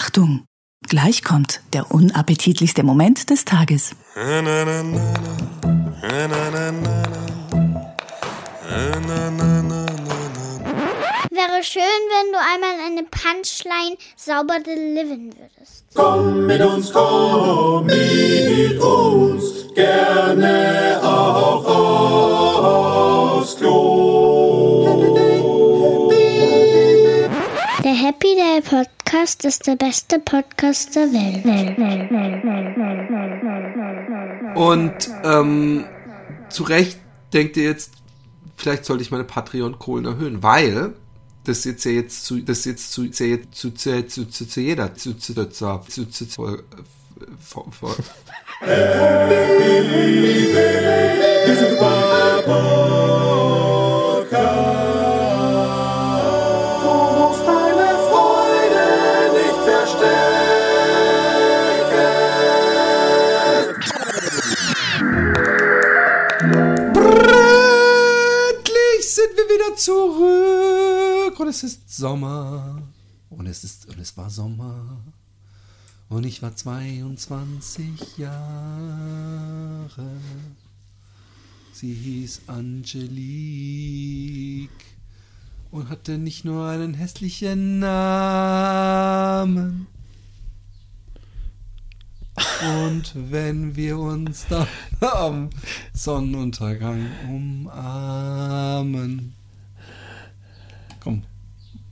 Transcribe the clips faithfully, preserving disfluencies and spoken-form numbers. Achtung, gleich kommt der unappetitlichste Moment des Tages. Wäre schön, wenn du einmal eine Punchline sauber delivern würdest. Komm mit uns, komm mit uns, gerne auch aufs Klo. Der Happy Day Podcast ist der beste Podcast der Welt. Und ähm, zu Recht denkt ihr jetzt, vielleicht sollte ich meine Patreon-Kohlen erhöhen, weil das jetzt ja jetzt zu das jetzt zu jetzt zu zu zu zu jeder zu zu zu zu zu zu zurück und es ist Sommer und es ist und es war Sommer und ich war zweiundzwanzig Jahre. Sie hieß Angelique und hatte nicht nur einen hässlichen Namen. Und wenn wir uns dann am Sonnenuntergang umarmen. Komm,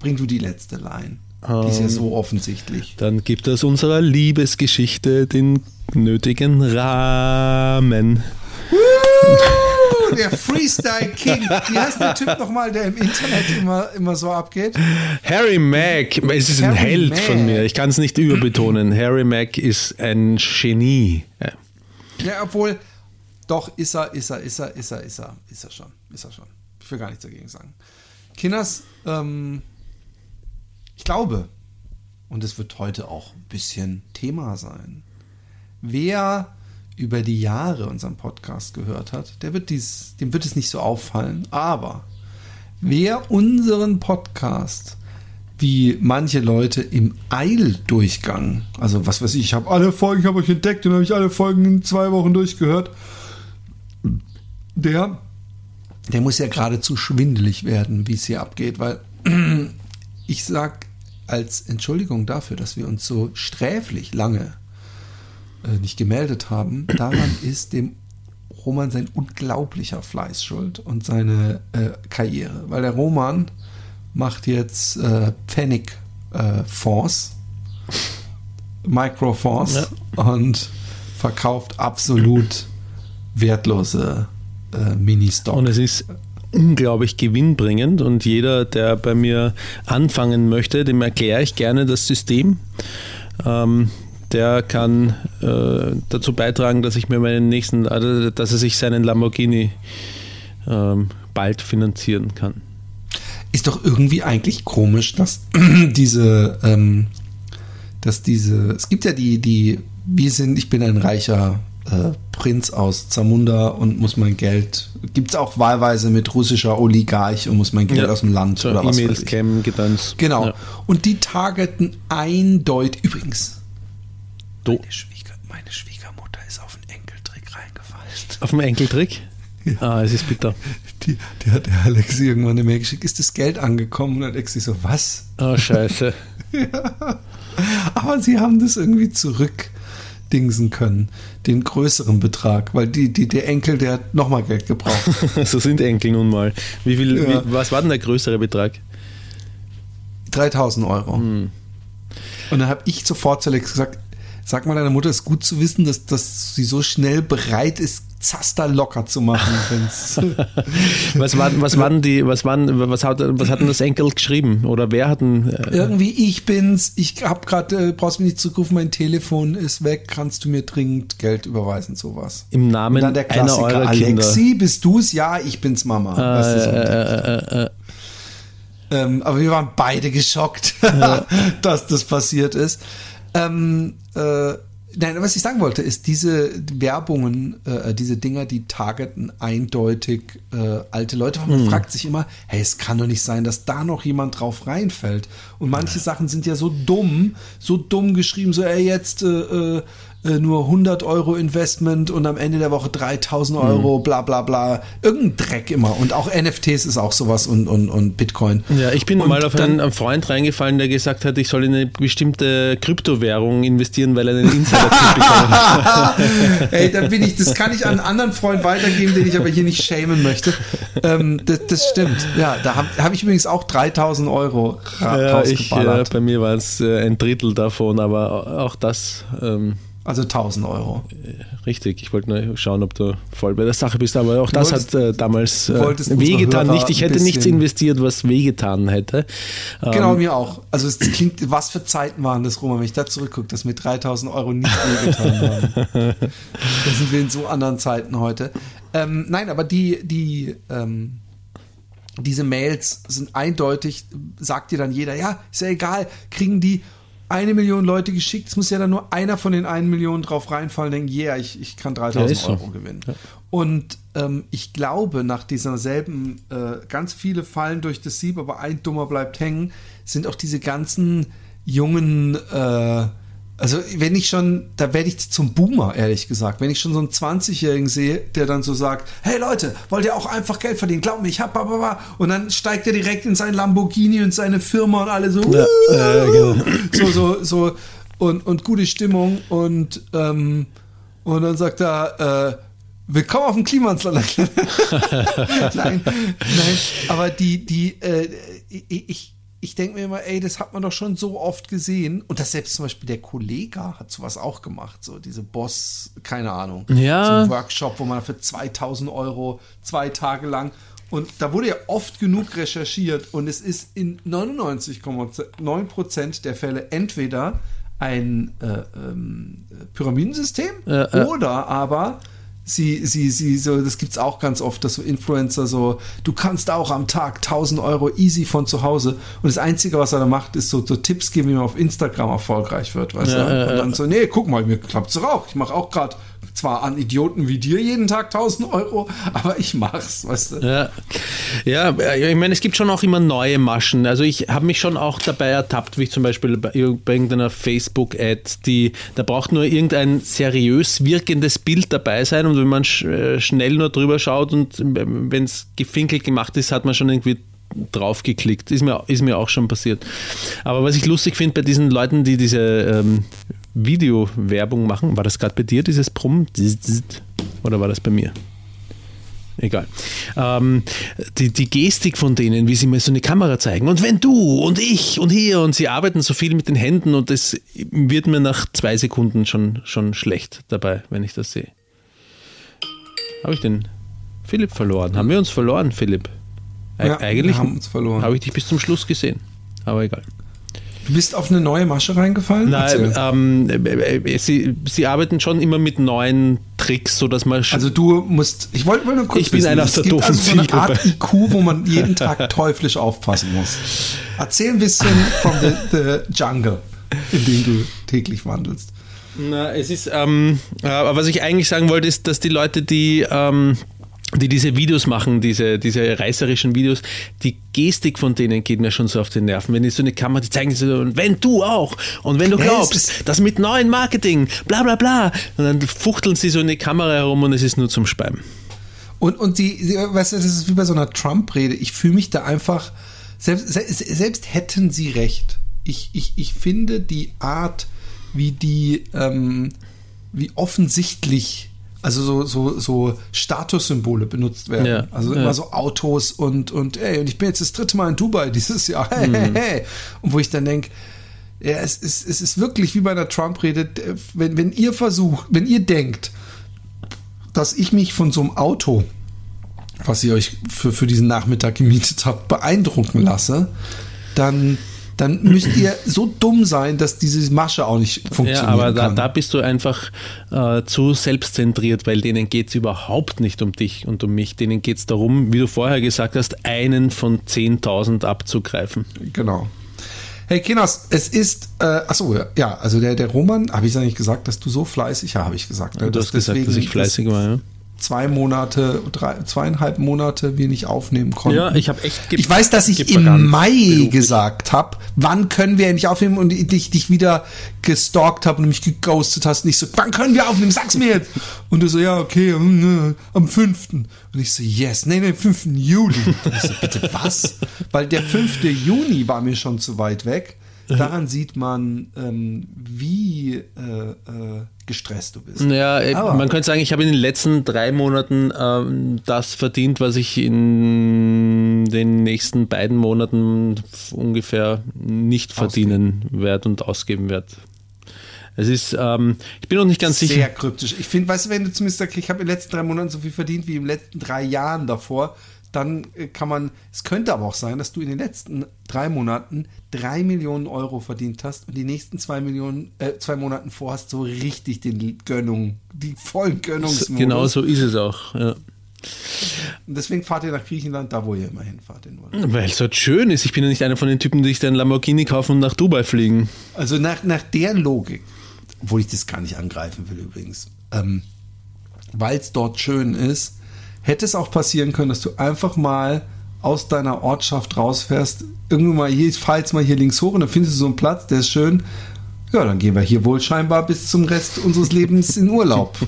bring du die letzte Line. Um, die ist ja so offensichtlich. Dann gibt es unserer Liebesgeschichte den nötigen Rahmen. Woo, der Freestyle King. Wie heißt der Typ nochmal, der im Internet immer, immer so abgeht? Harry Mack. Es ist Harry ein Held Mack. Von mir. Ich kann es nicht überbetonen. Harry Mack ist ein Genie. Ja, ja obwohl, doch, ist er, ist er, ist er, ist er, ist er, ist er schon. Ist er schon. Ich will gar nichts dagegen sagen. Kinders, ähm, ich glaube, und es wird heute auch ein bisschen Thema sein, wer über die Jahre unseren Podcast gehört hat, der wird dies, dem wird es nicht so auffallen, aber wer unseren Podcast, wie manche Leute im Eildurchgang, also was weiß ich, ich habe alle Folgen, ich habe euch entdeckt und habe ich alle Folgen in zwei Wochen durchgehört, der... Der muss ja geradezu schwindelig werden, wie es hier abgeht, weil ich sag als Entschuldigung dafür, dass wir uns so sträflich lange äh, nicht gemeldet haben, daran ist dem Roman sein unglaublicher Fleiß schuld und seine äh, Karriere, weil der Roman macht jetzt äh, Pfennigfonds, äh, Microfonds ja. und verkauft absolut wertlose Mini-Stock. Und es ist unglaublich gewinnbringend und jeder, der bei mir anfangen möchte, dem erkläre ich gerne das System. Ähm, der kann äh, dazu beitragen, dass ich mir meinen nächsten, also, dass er sich seinen Lamborghini ähm, bald finanzieren kann. Ist doch irgendwie eigentlich komisch, dass diese, ähm, dass diese, es gibt ja die, die, wir sind, ich bin ein reicher Äh, Prinz aus Zamunda und muss mein Geld, gibt es auch wahlweise mit russischer Oligarch und muss mein Geld ja. aus dem Land so oder was weiß ich. E-Mails, Gedöns. Genau. Ja. Und die targeten eindeutig, übrigens, meine, Schwieger, meine Schwiegermutter ist auf einen Enkeltrick reingefallen. Auf einen Enkeltrick? Ja. Ah, es ist bitter. Die, die hat der Alexi irgendwann eine Mail geschickt, ist das Geld angekommen und Alexi so, was? Oh, scheiße. ja. Aber sie haben das irgendwie zurück dingsen können, den größeren Betrag, weil die, die, der Enkel, der hat nochmal Geld gebraucht. So sind Enkel nun mal. Wie viel, ja. wie, was war denn der größere Betrag? dreitausend Euro. Hm. Und dann habe ich sofort zu Alex gesagt, sag mal deiner Mutter, es ist gut zu wissen, dass, dass sie so schnell bereit ist, Zaster locker zu machen. was waren, was waren die, was waren, was hat, was hat denn das Enkel geschrieben? Oder wer hat denn? Äh, Irgendwie ich bin's, ich hab gerade, äh, brauchst mich nicht zurückrufen, mein Telefon ist weg, kannst du mir dringend Geld überweisen, sowas. Im Namen einer eurer Kinder. Alexi, bist du's? Ja, ich bin's, Mama. Äh, das ist äh, äh, äh. Ähm, aber wir waren beide geschockt, dass das passiert ist. Ähm, äh, Nein, was ich sagen wollte, ist, diese Werbungen, äh, diese Dinger, die targeten eindeutig äh, alte Leute. Man hm. fragt sich immer, hey, es kann doch nicht sein, dass da noch jemand drauf reinfällt. Und manche ja. Sachen sind ja so dumm, so dumm geschrieben, so, ey, jetzt äh, äh, nur hundert Euro Investment und am Ende der Woche dreitausend Euro, hm. bla bla bla. Irgendein Dreck immer. Und auch N F Ts ist auch sowas und, und, und Bitcoin. Ja, ich bin und mal auf dann, einen, einen Freund reingefallen, der gesagt hat, ich soll in eine bestimmte Kryptowährung investieren, weil er einen Insider Ey, da bin ich, das kann ich an einen anderen Freund weitergeben, den ich aber hier nicht shamen möchte. Ähm, das, das stimmt. Ja, da habe hab ich übrigens auch dreitausend Euro ra- ja, rausgeballert. Ich, äh, bei mir war es äh, ein Drittel davon, aber auch das. Ähm, also tausend Euro. Richtig, ich wollte nur schauen, ob du voll bei der Sache bist, aber auch du das wolltest, hat äh, damals äh, wehgetan. Nicht, ich hätte nichts investiert, was wehgetan hätte. Genau, ähm, mir auch. Also es klingt, was für Zeiten waren das, Roman, wenn ich da zurückgucke, dass mir dreitausend Euro nicht wehgetan haben. Da sind wir in so anderen Zeiten heute. Ähm, nein, aber die, die, ähm, diese Mails sind eindeutig, sagt dir dann jeder, ja, ist ja egal, kriegen die eine Million Leute geschickt, es muss ja dann nur einer von den einen Millionen drauf reinfallen, denken, yeah, ich, ich kann dreitausend Euro gewinnen. Ja. Und ähm, ich glaube, nach dieser selben, äh, ganz viele fallen durch das Sieb, aber ein Dummer bleibt hängen, sind auch diese ganzen jungen, äh, also wenn ich schon, da werde ich zum Boomer, ehrlich gesagt, wenn ich schon so einen zwanzigjährigen sehe, der dann so sagt, hey Leute, wollt ihr auch einfach Geld verdienen? Glaubt mir, ich hab, bababa. Und dann steigt er direkt in sein Lamborghini und seine Firma und alle so, ja, äh, genau. so, so, so, und, und gute Stimmung und, ähm, und dann sagt er, äh, willkommen auf dem Kliemannsland. Nein, nein, aber die, die, äh, ich, ich Ich denke mir immer, ey, das hat man doch schon so oft gesehen. Und das selbst zum Beispiel der Kollega hat sowas auch gemacht. So diese Boss, keine Ahnung. Ja. So ein Workshop, wo man für zweitausend Euro zwei Tage lang. Und da wurde ja oft genug recherchiert. Und es ist in neunundneunzig Komma neun Prozent der Fälle entweder ein äh, ähm, Pyramidensystem äh, äh. oder aber... Sie, sie, sie, so, das gibt's auch ganz oft, dass so Influencer so, du kannst auch am Tag tausend Euro easy von zu Hause. Und das Einzige, was er da macht, ist so, so Tipps geben, wie man auf Instagram erfolgreich wird, weißt du? Ja, ja. Und dann so, nee, guck mal, mir klappt's doch auch. Ich mache auch gerade zwar an Idioten wie dir jeden Tag tausend Euro, aber ich mach's, weißt du? Ja. Ja, ich meine, es gibt schon auch immer neue Maschen. Also ich habe mich schon auch dabei ertappt, wie ich zum Beispiel bei irgendeiner Facebook-Ad, die, da braucht nur irgendein seriös wirkendes Bild dabei sein und wenn man sch- schnell nur drüber schaut und wenn es gefinkelt gemacht ist, hat man schon irgendwie drauf geklickt. Ist mir, ist mir auch schon passiert. Aber was ich lustig finde bei diesen Leuten, die diese... Ähm, Videowerbung machen. War das gerade bei dir, dieses Brummen? Oder war das bei mir? Egal. Ähm, die, die Gestik von denen, wie sie mir so eine Kamera zeigen. Und wenn du und ich und hier und sie arbeiten so viel mit den Händen und es wird mir nach zwei Sekunden schon, schon schlecht dabei, wenn ich das sehe. Habe ich den Philipp verloren? Haben wir uns verloren, Philipp? E- ja, eigentlich haben uns verloren. Habe ich dich bis zum Schluss gesehen. Aber egal. Du bist auf eine neue Masche reingefallen? Nein, ähm, sie, sie arbeiten schon immer mit neuen Tricks, sodass man... Sch- also du musst... Ich wollte mal nur kurz... Ich bin wissen, einer aus der doofen also so eine Art I Q, wo man jeden Tag teuflisch aufpassen muss. Erzähl ein bisschen von the, the Jungle, in dem du täglich wandelst. Na, es ist... Ähm, aber was ich eigentlich sagen wollte, ist, dass die Leute, die... Ähm, die diese Videos machen, diese, diese reißerischen Videos, die Gestik von denen geht mir schon so auf den Nerven. Wenn die so eine Kamera, die zeigen so, und wenn du auch, und wenn du glaubst, das mit neuen Marketing, bla bla bla, und dann fuchteln sie so eine Kamera herum und es ist nur zum Speiben. Und, und die, weißt du, das ist wie bei so einer Trump-Rede, ich fühle mich da einfach, selbst, selbst hätten sie recht. Ich, ich, ich finde die Art, wie die, ähm, wie offensichtlich Also so, so, so Statussymbole benutzt werden. Ja, also immer ja. so Autos und, und ey, und ich bin jetzt das dritte Mal in Dubai dieses Jahr. Hey, mhm. hey, hey. Und wo ich dann denke, ja, es ist, es ist wirklich wie bei einer Trump-Rede, wenn, wenn ihr versucht, wenn ihr denkt, dass ich mich von so einem Auto, was ihr euch für, für diesen Nachmittag gemietet habt, beeindrucken lasse, dann... dann müsst ihr so dumm sein, dass diese Masche auch nicht funktioniert. Ja, aber da, da bist du einfach äh, zu selbstzentriert, weil denen geht es überhaupt nicht um dich und um mich. Denen geht es darum, wie du vorher gesagt hast, einen von zehntausend abzugreifen. Genau. Hey Kinas, es ist, äh, achso, ja, also der, der Roman, habe ich ja nicht gesagt, dass du so fleißig, ja, habe ich gesagt. Ja, du hast gesagt, deswegen, dass ich fleißig war, ja. Zwei Monate, drei, zweieinhalb Monate wir nicht aufnehmen konnten. Ja, ich habe echt ge- Ich weiß, dass ich ge- im Mai beruflich. gesagt habe, wann können wir nicht aufnehmen und dich, dich wieder gestalkt habe und mich geghostet hast. Und ich so, wann können wir aufnehmen? Sag's mir jetzt. Und du so, ja, okay, am fünften Und ich so, yes, nee, nee, fünften Juli Und ich so, bitte was? Weil der fünfte Juni war mir schon zu weit weg. Daran sieht man, ähm, wie äh, äh, gestresst du bist. Ja, aber man könnte sagen, ich habe in den letzten drei Monaten ähm, das verdient, was ich in den nächsten beiden Monaten ungefähr nicht verdienen werde und ausgeben werde. Es ist, ähm, ich bin noch nicht ganz Sehr sicher. Sehr kryptisch. Ich finde, weißt du, wenn du zumindest sagst, ich habe in den letzten drei Monaten so viel verdient wie in den letzten drei Jahren davor, dann kann man, es könnte aber auch sein, dass du in den letzten drei Monaten drei Millionen Euro verdient hast und die nächsten zwei Millionen, äh, zwei Monaten vorhast, so richtig den Gönnung, die vollen Gönnungsmodus. Genau so ist es auch, ja. Und deswegen fahrt ihr nach Griechenland, da wo ihr immer hinfahrt. Weil es dort schön ist. Ich bin ja nicht einer von den Typen, die sich dann Lamborghini kaufen und nach Dubai fliegen. Also nach, nach der Logik, obwohl ich das gar nicht angreifen will übrigens, ähm, weil es dort schön ist, hätte es auch passieren können, dass du einfach mal aus deiner Ortschaft rausfährst, irgendwie mal hier, ich fahr jetzt mal hier links hoch und dann findest du so einen Platz, der ist schön. Ja, dann gehen wir hier wohl scheinbar bis zum Rest unseres Lebens in Urlaub.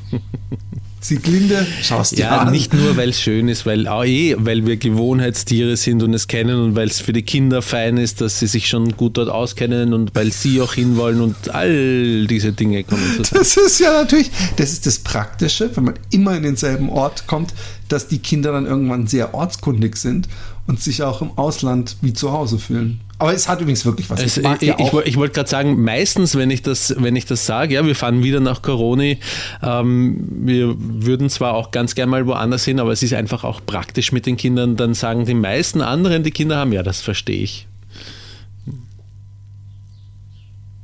Sieglinde, schaust dir ja, an. Ja, nicht nur, weil es schön ist, weil, oh je, weil wir Gewohnheitstiere sind und es kennen und weil es für die Kinder fein ist, dass sie sich schon gut dort auskennen und weil sie auch hinwollen und all diese Dinge kommen zusammen. Das ist ja natürlich, das ist das Praktische, wenn man immer in denselben Ort kommt, dass die Kinder dann irgendwann sehr ortskundig sind und sich auch im Ausland wie zu Hause fühlen. Aber es hat übrigens wirklich was. Also, ich ja ich, ich wollte gerade sagen, meistens, wenn ich das, wenn ich das sage, ja, wir fahren wieder nach Coroni, ähm, wir würden zwar auch ganz gerne mal woanders hin, aber es ist einfach auch praktisch mit den Kindern, dann sagen die meisten anderen, die Kinder haben, ja, das verstehe ich.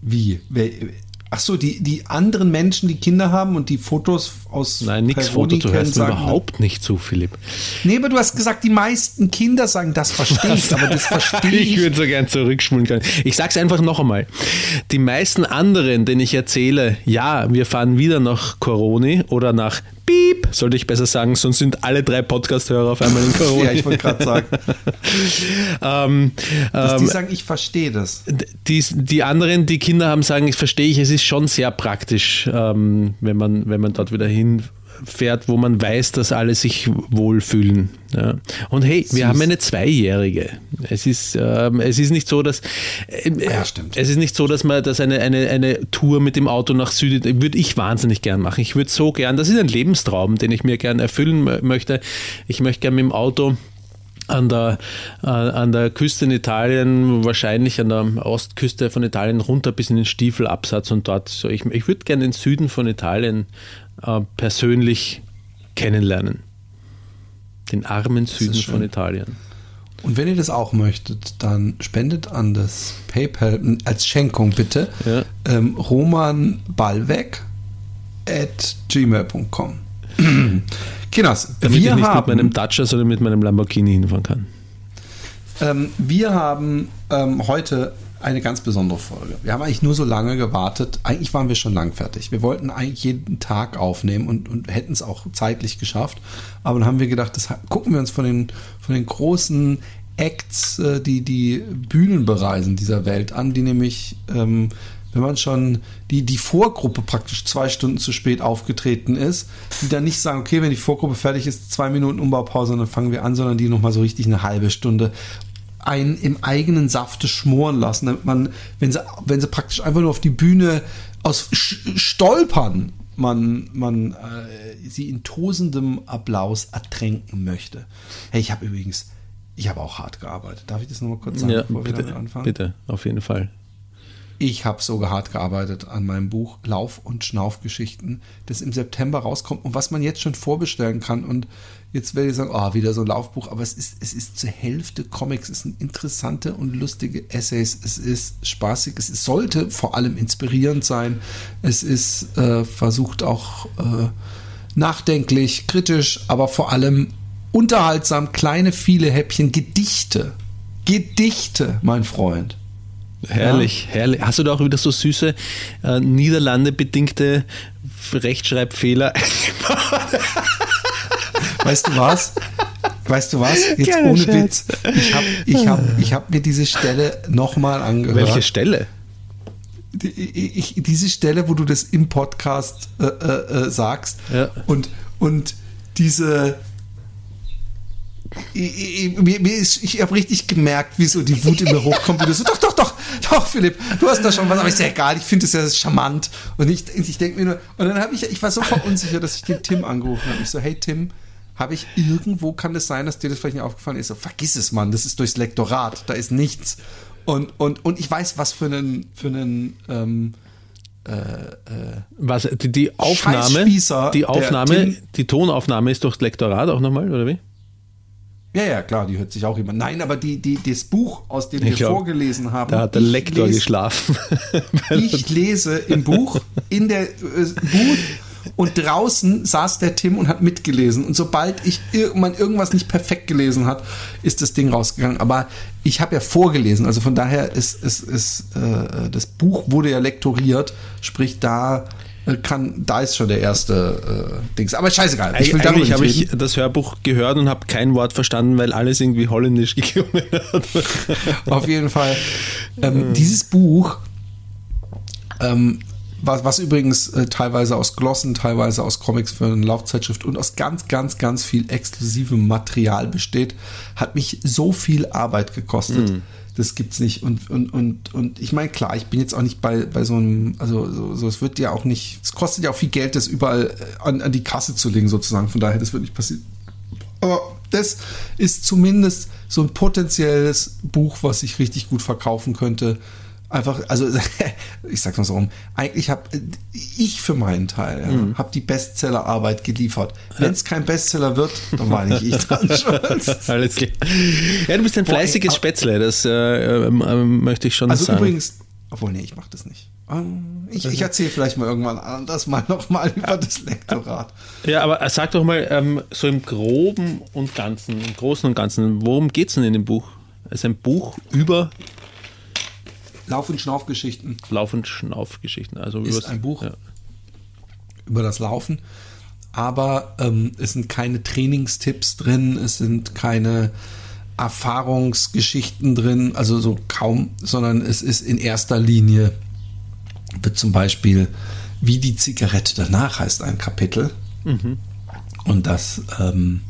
Wie? Wer, Ach so, die, die anderen Menschen, die Kinder haben und die Fotos aus Nein, nichts Foto, du hörst mir überhaupt nicht zu, Philipp. Nee, aber du hast gesagt, die meisten Kinder sagen, das verstehe ich, aber das verstehe ich. Ich würde so gern zurückspulen können. Ich sag's einfach noch einmal. Die meisten anderen, denen ich erzähle, ja, wir fahren wieder nach Coroni oder nach Piep, sollte ich besser sagen, sonst sind alle drei Podcast-Hörer auf einmal in Corona. Ja, ich wollte gerade sagen. ähm, Dass die ähm, sagen, ich verstehe das. Die, die anderen, die Kinder haben, sagen, ich verstehe ich, es ist schon sehr praktisch, ähm, wenn man, wenn man dort wieder hinfährt, wo man weiß, dass alle sich wohlfühlen. Ja. Und hey, wir Süß. haben eine Zweijährige. Es ist, ähm, es ist nicht so, dass äh, ja, stimmt. es ist nicht so, dass man dass eine, eine, eine Tour mit dem Auto nach Süden, würde ich wahnsinnig gern machen. Ich würde so gern, das ist ein Lebenstraum, den ich mir gern erfüllen m- möchte. Ich möchte gern mit dem Auto an der, äh, an der Küste in Italien, wahrscheinlich an der Ostküste von Italien runter bis in den Stiefelabsatz und dort. So. Ich, ich würde gern den Süden von Italien äh, persönlich kennenlernen. Den armen Süden von Italien. Und wenn ihr das auch möchtet, dann spendet an das PayPal als Schenkung bitte ja. ähm, romanballweg at gmail dot com Kinas, damit wir ich nicht haben, mit meinem Dacia, sondern mit meinem Lamborghini hinfahren kann. Ähm, wir haben ähm, heute eine ganz besondere Folge. Wir haben eigentlich nur so lange gewartet. Eigentlich waren wir schon lang fertig. Wir wollten eigentlich jeden Tag aufnehmen und, und hätten es auch zeitlich geschafft. Aber dann haben wir gedacht, das gucken wir uns von den, von den großen Acts, die die Bühnen bereisen dieser Welt an, die nämlich, ähm, wenn man schon die, die Vorgruppe praktisch zwei Stunden zu spät aufgetreten ist, die dann nicht sagen, okay, wenn die Vorgruppe fertig ist, zwei Minuten Umbaupause und dann fangen wir an, sondern die nochmal so richtig eine halbe Stunde einen im eigenen Safte schmoren lassen, damit man, wenn sie, wenn sie praktisch einfach nur auf die Bühne aus Sch- Stolpern man, man äh, sie in tosendem Applaus ertränken möchte. Hey, ich habe übrigens, ich habe auch hart gearbeitet. Darf ich das nochmal kurz sagen, ja, bevor bitte, wir damit anfangen? Bitte, auf jeden Fall. Ich habe sogar hart gearbeitet an meinem Buch Lauf- und Schnaufgeschichten, das im September rauskommt und was man jetzt schon vorbestellen kann. Und jetzt werde ich sagen, oh, wieder so ein Laufbuch, aber es ist, es ist zur Hälfte Comics, es sind interessante und lustige Essays, es ist spaßig, es ist, sollte vor allem inspirierend sein, es ist äh, versucht auch äh, nachdenklich, kritisch, aber vor allem unterhaltsam, kleine, viele Häppchen, Gedichte, Gedichte, mein Freund. Herrlich, ja. herrlich. Hast du da auch wieder so süße äh, niederlandebedingte Rechtschreibfehler? Weißt du was? Weißt du was? Jetzt Keine ohne Scherz. Witz. Ich habe ich hab, ich hab mir diese Stelle nochmal angehört. Welche Stelle? Ich, ich, diese Stelle, wo du das im Podcast äh, äh, sagst. Ja. Und, und diese... Ich, ich, ich habe richtig gemerkt, wie so die Wut in mir hochkommt. Und du so, doch, doch, doch, doch, Philipp, du hast da schon was. Aber ist ja egal, ich finde es ja charmant. Und ich, ich denke mir nur, und dann habe ich, ich war so verunsicher, dass ich den Tim angerufen habe. Ich so, hey Tim, habe ich irgendwo, kann das sein, dass dir das vielleicht nicht aufgefallen ist? So, vergiss es, Mann, das ist durchs Lektorat, da ist nichts. Und, und, und ich weiß, was für einen, für einen, ähm, Äh, äh, was, die, die Aufnahme, die Aufnahme, die Tonaufnahme ist durchs Lektorat auch nochmal, oder wie? Ja, ja, klar, die hört sich auch immer. Nein, aber die, die, das Buch, aus dem ich wir glaub, vorgelesen haben. Da hat der Lektor lese, geschlafen. Ich lese im Buch, in der äh, Buch und draußen saß der Tim und hat mitgelesen. Und sobald ich man irgendwas nicht perfekt gelesen hat, ist das Ding rausgegangen. Aber ich habe ja vorgelesen, also von daher ist, ist, ist äh, das Buch wurde ja lektoriert, sprich da... Kann, da ist schon der erste äh, Dings. Aber scheißegal. Ich will Eig- eigentlich habe ich das Hörbuch gehört und habe kein Wort verstanden, weil alles irgendwie holländisch gekommen hat. Auf jeden Fall. Ähm, mhm. Dieses Buch, ähm, was, was übrigens äh, teilweise aus Glossen, teilweise aus Comics für eine Laufzeitschrift und aus ganz, ganz, ganz viel exklusivem Material besteht, hat mich so viel Arbeit gekostet. Mhm. Das gibt's nicht. Und, und, und, und ich meine, klar, ich bin jetzt auch nicht bei, bei so einem, also so, so, es wird ja auch nicht, es kostet ja auch viel Geld, das überall an, an die Kasse zu legen, sozusagen. Von daher, das wird nicht passieren. Aber das ist zumindest so ein potenzielles Buch, was ich richtig gut verkaufen könnte. Einfach, also ich sag's mal so rum, eigentlich habe ich für meinen Teil ja, mhm. habe die Bestsellerarbeit geliefert. Wenn es kein Bestseller wird, dann war nicht ich dran schuld. Alles klar. Ja, du bist ein fleißiges Boah, Spätzle, das äh, äh, äh, möchte ich schon also sagen. Also übrigens, obwohl nee, ich mache das nicht. Ich, ich erzähle vielleicht mal irgendwann anders mal nochmal über ja. das Lektorat. Ja, aber sag doch mal ähm, so im Groben und Ganzen, im Großen und Ganzen, worum geht's denn in dem Buch? Es ist ein Buch über... Lauf- und Schnaufgeschichten. Lauf- und Schnaufgeschichten. Also ist ein Buch ja. über das Laufen, aber ähm, es sind keine Trainingstipps drin, es sind keine Erfahrungsgeschichten drin, also so kaum, sondern es ist in erster Linie, wird zum Beispiel, wie die Zigarette danach heißt ein Kapitel. Mhm. Und das ähm,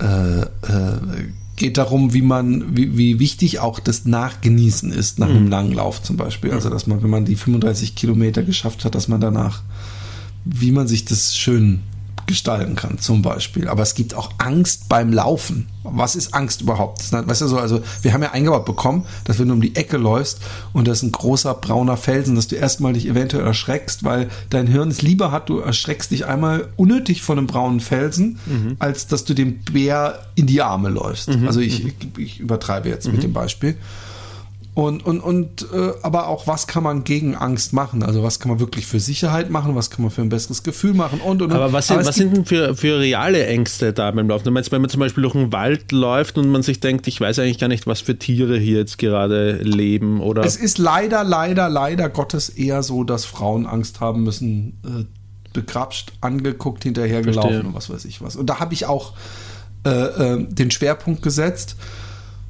äh, äh, geht darum, wie man, wie, wie wichtig auch das Nachgenießen ist nach einem langen Lauf zum Beispiel. Also, dass man, wenn man die fünfunddreißig Kilometer geschafft hat, dass man danach, wie man sich das schön gestalten kann zum Beispiel. Aber es gibt auch Angst beim Laufen. Was ist Angst überhaupt? Weißt du so, also wir haben ja eingebaut bekommen, dass wenn du um die Ecke läufst und das ist ein großer brauner Felsen, dass du erstmal dich eventuell erschreckst, weil dein Hirn es lieber hat, du erschreckst dich einmal unnötig von einem braunen Felsen, mhm. als dass du dem Bär in die Arme läufst. Mhm. Also ich, ich, ich übertreibe jetzt mhm. mit dem Beispiel. Und, und, und äh, aber auch, was kann man gegen Angst machen? Also was kann man wirklich für Sicherheit machen? Was kann man für ein besseres Gefühl machen? Und, und, und. Aber was sind, aber was sind denn für, für reale Ängste da beim Laufen? Du meinst, wenn man zum Beispiel durch einen Wald läuft und man sich denkt, ich weiß eigentlich gar nicht, was für Tiere hier jetzt gerade leben? Oder? Es ist leider, leider, leider Gottes eher so, dass Frauen Angst haben müssen, äh, begrapscht, angeguckt, hinterhergelaufen und was weiß ich was. Und da habe ich auch äh, äh, den Schwerpunkt gesetzt.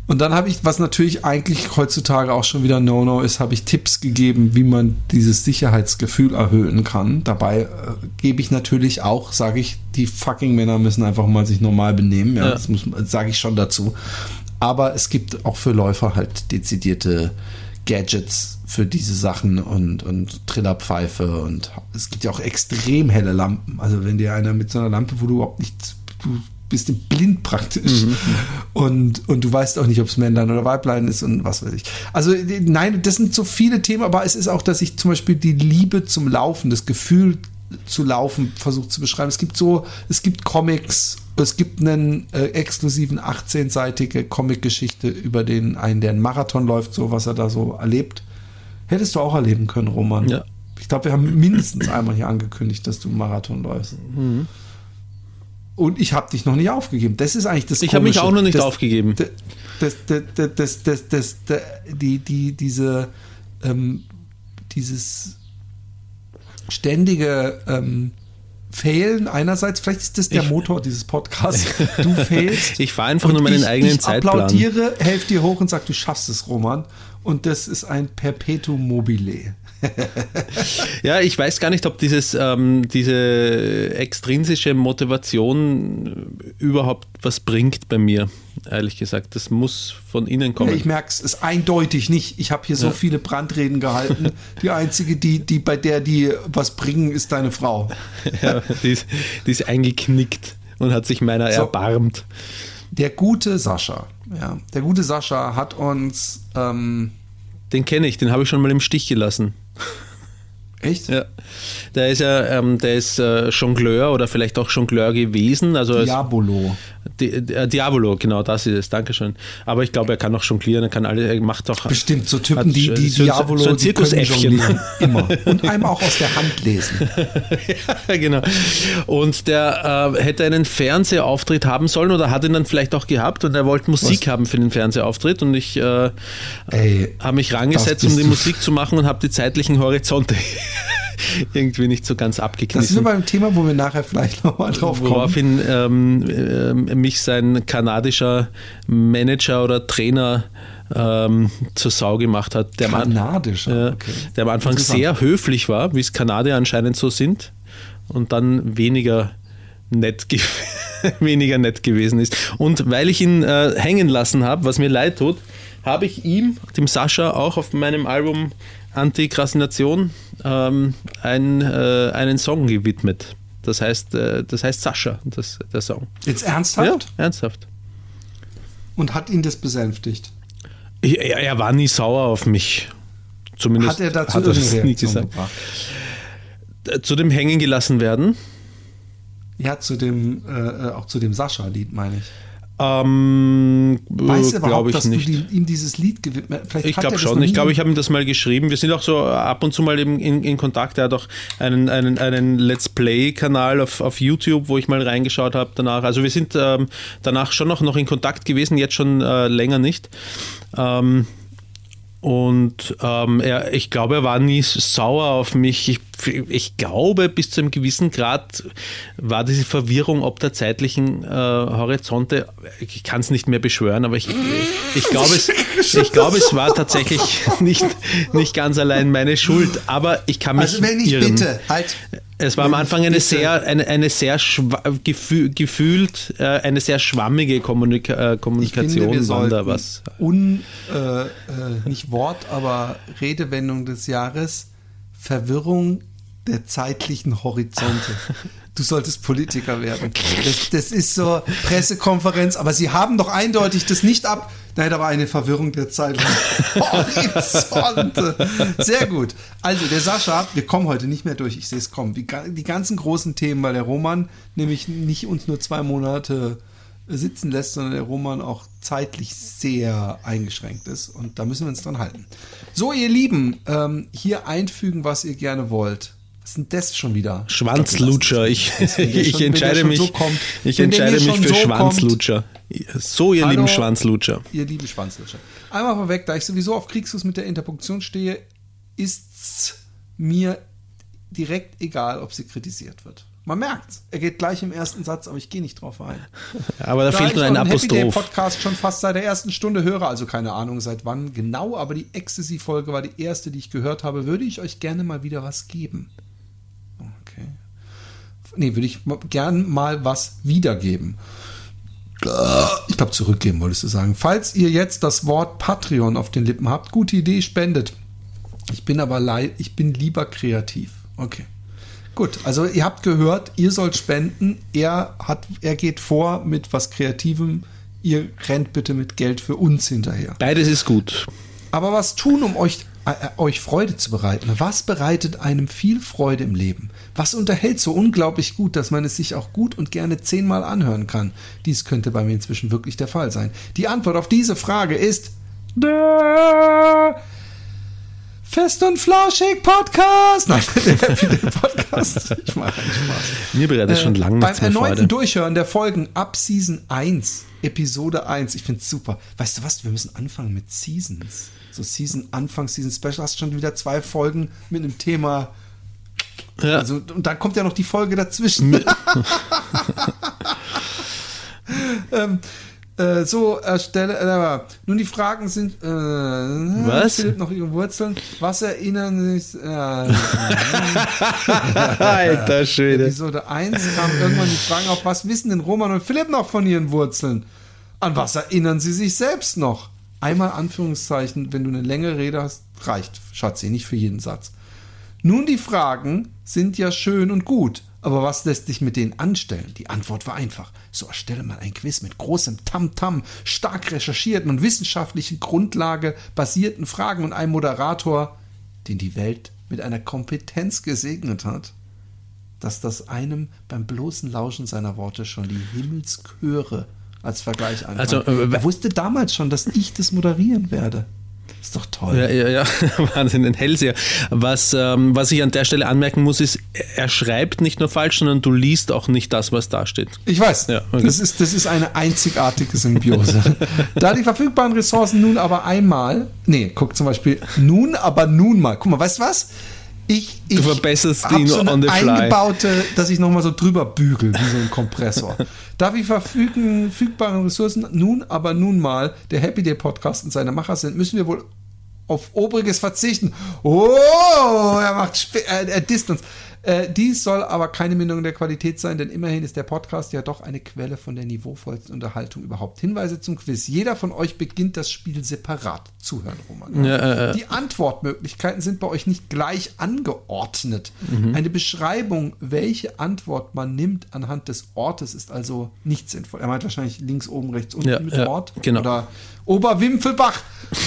Und dann habe ich, was natürlich eigentlich heutzutage auch schon wieder No-No ist, habe ich Tipps gegeben, wie man dieses Sicherheitsgefühl erhöhen kann. Dabei äh, gebe ich natürlich auch, sage ich, die fucking Männer müssen einfach mal sich normal benehmen. Ja, ja. Das muss, sage ich schon dazu. Aber es gibt auch für Läufer halt dezidierte Gadgets für diese Sachen und, und Trillerpfeife. Und es gibt ja auch extrem helle Lampen. Also wenn dir einer mit so einer Lampe, wo du überhaupt nicht... Du, bist du blind praktisch mhm. und, und du weißt auch nicht, ob es Männlein oder Weiblein ist und was weiß ich. Also nein, das sind so viele Themen, aber es ist auch, dass ich zum Beispiel die Liebe zum Laufen, das Gefühl zu laufen versuche zu beschreiben. Es gibt so, es gibt Comics, es gibt einen äh, exklusiven achtzehnseitige Comic-Geschichte über den einen, der einen Marathon läuft, so was er da so erlebt. Hättest du auch erleben können, Roman. Ja. Ich glaube, wir haben mindestens einmal hier angekündigt, dass du einen Marathon läufst. Mhm. und ich habe dich noch nicht aufgegeben. Das ist eigentlich das Komische. Ich habe mich auch noch nicht das, aufgegeben. Das, das, das, das, das, das, das, das, die, die, diese, ähm, dieses ständige ähm, Fehlen einerseits, vielleicht ist das der ich, Motor dieses Podcasts, du failst. Ich fahre einfach nur meinen ich, eigenen ich Zeitplan. Ich applaudiere, helfe dir hoch und sage, du schaffst es, Roman. Und das ist ein Perpetuum mobile. Ja, ich weiß gar nicht, ob dieses, ähm, diese extrinsische Motivation überhaupt was bringt bei mir, ehrlich gesagt. Das muss von innen kommen. Ja, ich merke es, ist eindeutig nicht. Ich habe hier so ja. viele Brandreden gehalten. Die einzige, die, die bei der die was bringen, ist deine Frau. Ja, die ist, die ist eingeknickt und hat sich meiner so erbarmt. Der gute Sascha, ja, der gute Sascha hat uns... Ähm, den kenne ich, den habe ich schon mal im Stich gelassen. Echt? Ja. Der ist ja, ähm, der ist äh, Jongleur oder vielleicht auch Jongleur gewesen. Also Diabolo. Als, di, äh, Diabolo, genau, das ist es. Dankeschön. Aber ich glaube, er kann auch jonglieren, er kann alle, er macht doch. Bestimmt so Typen, hat, die, die so, Diabolo, so ein Zirkusäffchen immer. Und einem auch aus der Hand lesen. Ja, genau. Und der äh, hätte einen Fernsehauftritt haben sollen oder hat ihn dann vielleicht auch gehabt und er wollte Musik Was? haben für den Fernsehauftritt und ich äh, habe mich rangesetzt, um die Musik zu machen und habe die zeitlichen Horizonte irgendwie nicht so ganz abgekniffen. Das ist aber ein Thema, wo wir nachher vielleicht nochmal drauf kommen. Woraufhin ähm, äh, mich sein kanadischer Manager oder Trainer ähm, zur Sau gemacht hat. Der kanadischer? An, äh, okay. Der am Anfang sehr höflich war, wie es Kanadier anscheinend so sind, und dann weniger nett, ge- weniger nett gewesen ist. Und weil ich ihn äh, hängen lassen habe, was mir leid tut, habe ich ihm, dem Sascha, auch auf meinem Album Antikrasination ähm, ein, äh, einen Song gewidmet. Das heißt, äh, das heißt Sascha, das, der Song. Jetzt ernsthaft? Ja, ernsthaft. Und hat ihn das besänftigt? Ich, er, er war nie sauer auf mich. Zumindest hat er dazu hat er das nie gesagt. Gebracht? Zu dem Hängen gelassen werden? Ja, zu dem, äh, auch zu dem Sascha-Lied, meine ich. Ähm, weißt du überhaupt, dass nicht. du ihm dieses Lied gewidmet hast? Ich glaube schon, ich glaube, ich habe ihm das mal geschrieben. Wir sind auch so ab und zu mal eben in, in Kontakt. Er hat auch einen, einen, einen Let's Play-Kanal auf, auf YouTube, wo ich mal reingeschaut habe danach. Also wir sind ähm, danach schon noch, noch in Kontakt gewesen, jetzt schon äh, länger nicht. Ähm, und ähm, er, ich glaube, er war nie sauer auf mich. Ich, ich glaube, bis zu einem gewissen Grad war diese Verwirrung ob der zeitlichen äh, Horizonte, ich kann es nicht mehr beschwören, aber ich, ich, ich glaube, es, ich glaub, es war tatsächlich nicht, nicht ganz allein meine Schuld, aber ich kann mich also wenn ich irren. bitte, halt. Es war wenn am Anfang eine sehr, eine, eine sehr schwa- gefü- gefühlt, äh, eine sehr schwammige Kommunika- äh, Kommunikation. Ich finde, wir was. Un, äh, äh, nicht Wort, aber Redewendung des Jahres, Verwirrung der zeitlichen Horizonte. Du solltest Politiker werden. Das, das ist so Pressekonferenz, aber sie haben doch eindeutig das nicht ab. Nein, da war eine Verwirrung der zeitlichen Horizonte. Sehr gut. Also der Sascha, wir kommen heute nicht mehr durch. Ich sehe es kommen. Die, die ganzen großen Themen, weil der Roman nämlich nicht uns nur zwei Monate sitzen lässt, sondern der Roman auch zeitlich sehr eingeschränkt ist. Und da müssen wir uns dran halten. So, ihr Lieben, ähm, hier einfügen, was ihr gerne wollt. Was ist denn das schon wieder? Schwanzlutscher. Ich, ich, ich entscheide mich, so kommt, ich entscheide mich für so Schwanzlutscher. Kommt. So, ihr Hallo, lieben Schwanzlutscher. Ihr lieben Schwanzlutscher. Einmal vorweg, da ich sowieso auf Kriegsfuß mit der Interpunktion stehe, ist's mir direkt egal, ob sie kritisiert wird. Man merkt's. Er geht gleich im ersten Satz, aber ich gehe nicht drauf ein. Aber da, da fehlt nur ein Apostroph. Ich habe den Happy Day Podcast schon fast seit der ersten Stunde höre, also keine Ahnung seit wann genau, aber die Ecstasy-Folge war die erste, die ich gehört habe. Würde ich euch gerne mal wieder was geben? Okay. Nee, würde ich gern mal was wiedergeben. Ich glaube, zurückgeben wolltest du sagen. Falls ihr jetzt das Wort Patreon auf den Lippen habt, gute Idee, spendet. Ich bin aber leid, ich bin lieber kreativ. Okay. Gut, also ihr habt gehört, ihr sollt spenden, er hat, er geht vor mit was Kreativem, ihr rennt bitte mit Geld für uns hinterher. Beides ist gut. Aber was tun, um euch, äh, euch Freude zu bereiten? Was bereitet einem viel Freude im Leben? Was unterhält so unglaublich gut, dass man es sich auch gut und gerne zehnmal anhören kann? Dies könnte bei mir inzwischen wirklich der Fall sein. Die Antwort auf diese Frage ist... Fest und Flauschig Podcast! Nein, der Happy Day Podcast. Ich mache keinen Spaß. Mir bereitet äh, schon lange nichts mehr Freude. Beim erneuten Durchhören der Folgen ab Season eins, Episode eins. Ich find's super. Weißt du was? Wir müssen anfangen mit Seasons. So Season, Anfang, Season Special. Hast schon wieder zwei Folgen mit einem Thema. Ja. Also, und dann kommt ja noch die Folge dazwischen. ähm. So, erstelle, aber nun die Fragen sind, äh, was? Philipp noch ihre Wurzeln, was erinnern sich, äh, alter Schwede. Episode eins kamen irgendwann die Fragen auf, was wissen denn Roman und Philipp noch von ihren Wurzeln? An was erinnern sie sich selbst noch? Einmal Anführungszeichen, wenn du eine längere Rede hast, reicht, Schatzi, nicht für jeden Satz. Nun die Fragen sind ja schön und gut. Aber was lässt dich mit denen anstellen? Die Antwort war einfach. So erstelle man ein Quiz mit großem Tamtam, stark recherchierten und wissenschaftlichen Grundlage basierten Fragen und einem Moderator, den die Welt mit einer Kompetenz gesegnet hat, dass das einem beim bloßen Lauschen seiner Worte schon die Himmelschöre als Vergleich anfängt. Also, äh, er wusste damals schon, dass ich das moderieren werde. Ist doch toll. Ja, ja, ja. Wahnsinn, ein Hellseher. Was, ähm, was ich an der Stelle anmerken muss, ist, er schreibt nicht nur falsch, sondern du liest auch nicht das, was da steht. Ich weiß. Ja, okay. Das ist, das ist eine einzigartige Symbiose. Da die verfügbaren Ressourcen nun aber einmal, nee, guck zum Beispiel, nun aber nun mal. Guck mal, weißt du was? Ich, ich du verbesserst die so on the fly. Eingebaute, dass ich nochmal so drüber bügel, wie so ein Kompressor. Da wir verfügbaren Ressourcen nun aber nun mal der Happy Day Podcast und seine Macher sind, müssen wir wohl auf Obriges verzichten. Oh, er macht Sp- äh, äh, Distance. Äh, dies soll aber keine Minderung der Qualität sein, denn immerhin ist der Podcast ja doch eine Quelle von der niveauvollsten Unterhaltung überhaupt. Hinweise zum Quiz. Jeder von euch beginnt das Spiel separat. Zuhören, Roman. Ja, ja, ja. Die Antwortmöglichkeiten sind bei euch nicht gleich angeordnet. Mhm. Eine Beschreibung, welche Antwort man nimmt anhand des Ortes, ist also nicht sinnvoll. Er meint wahrscheinlich links, oben, rechts, unten ja, mit ja, Ort. Genau. Oder Oberwimpelbach,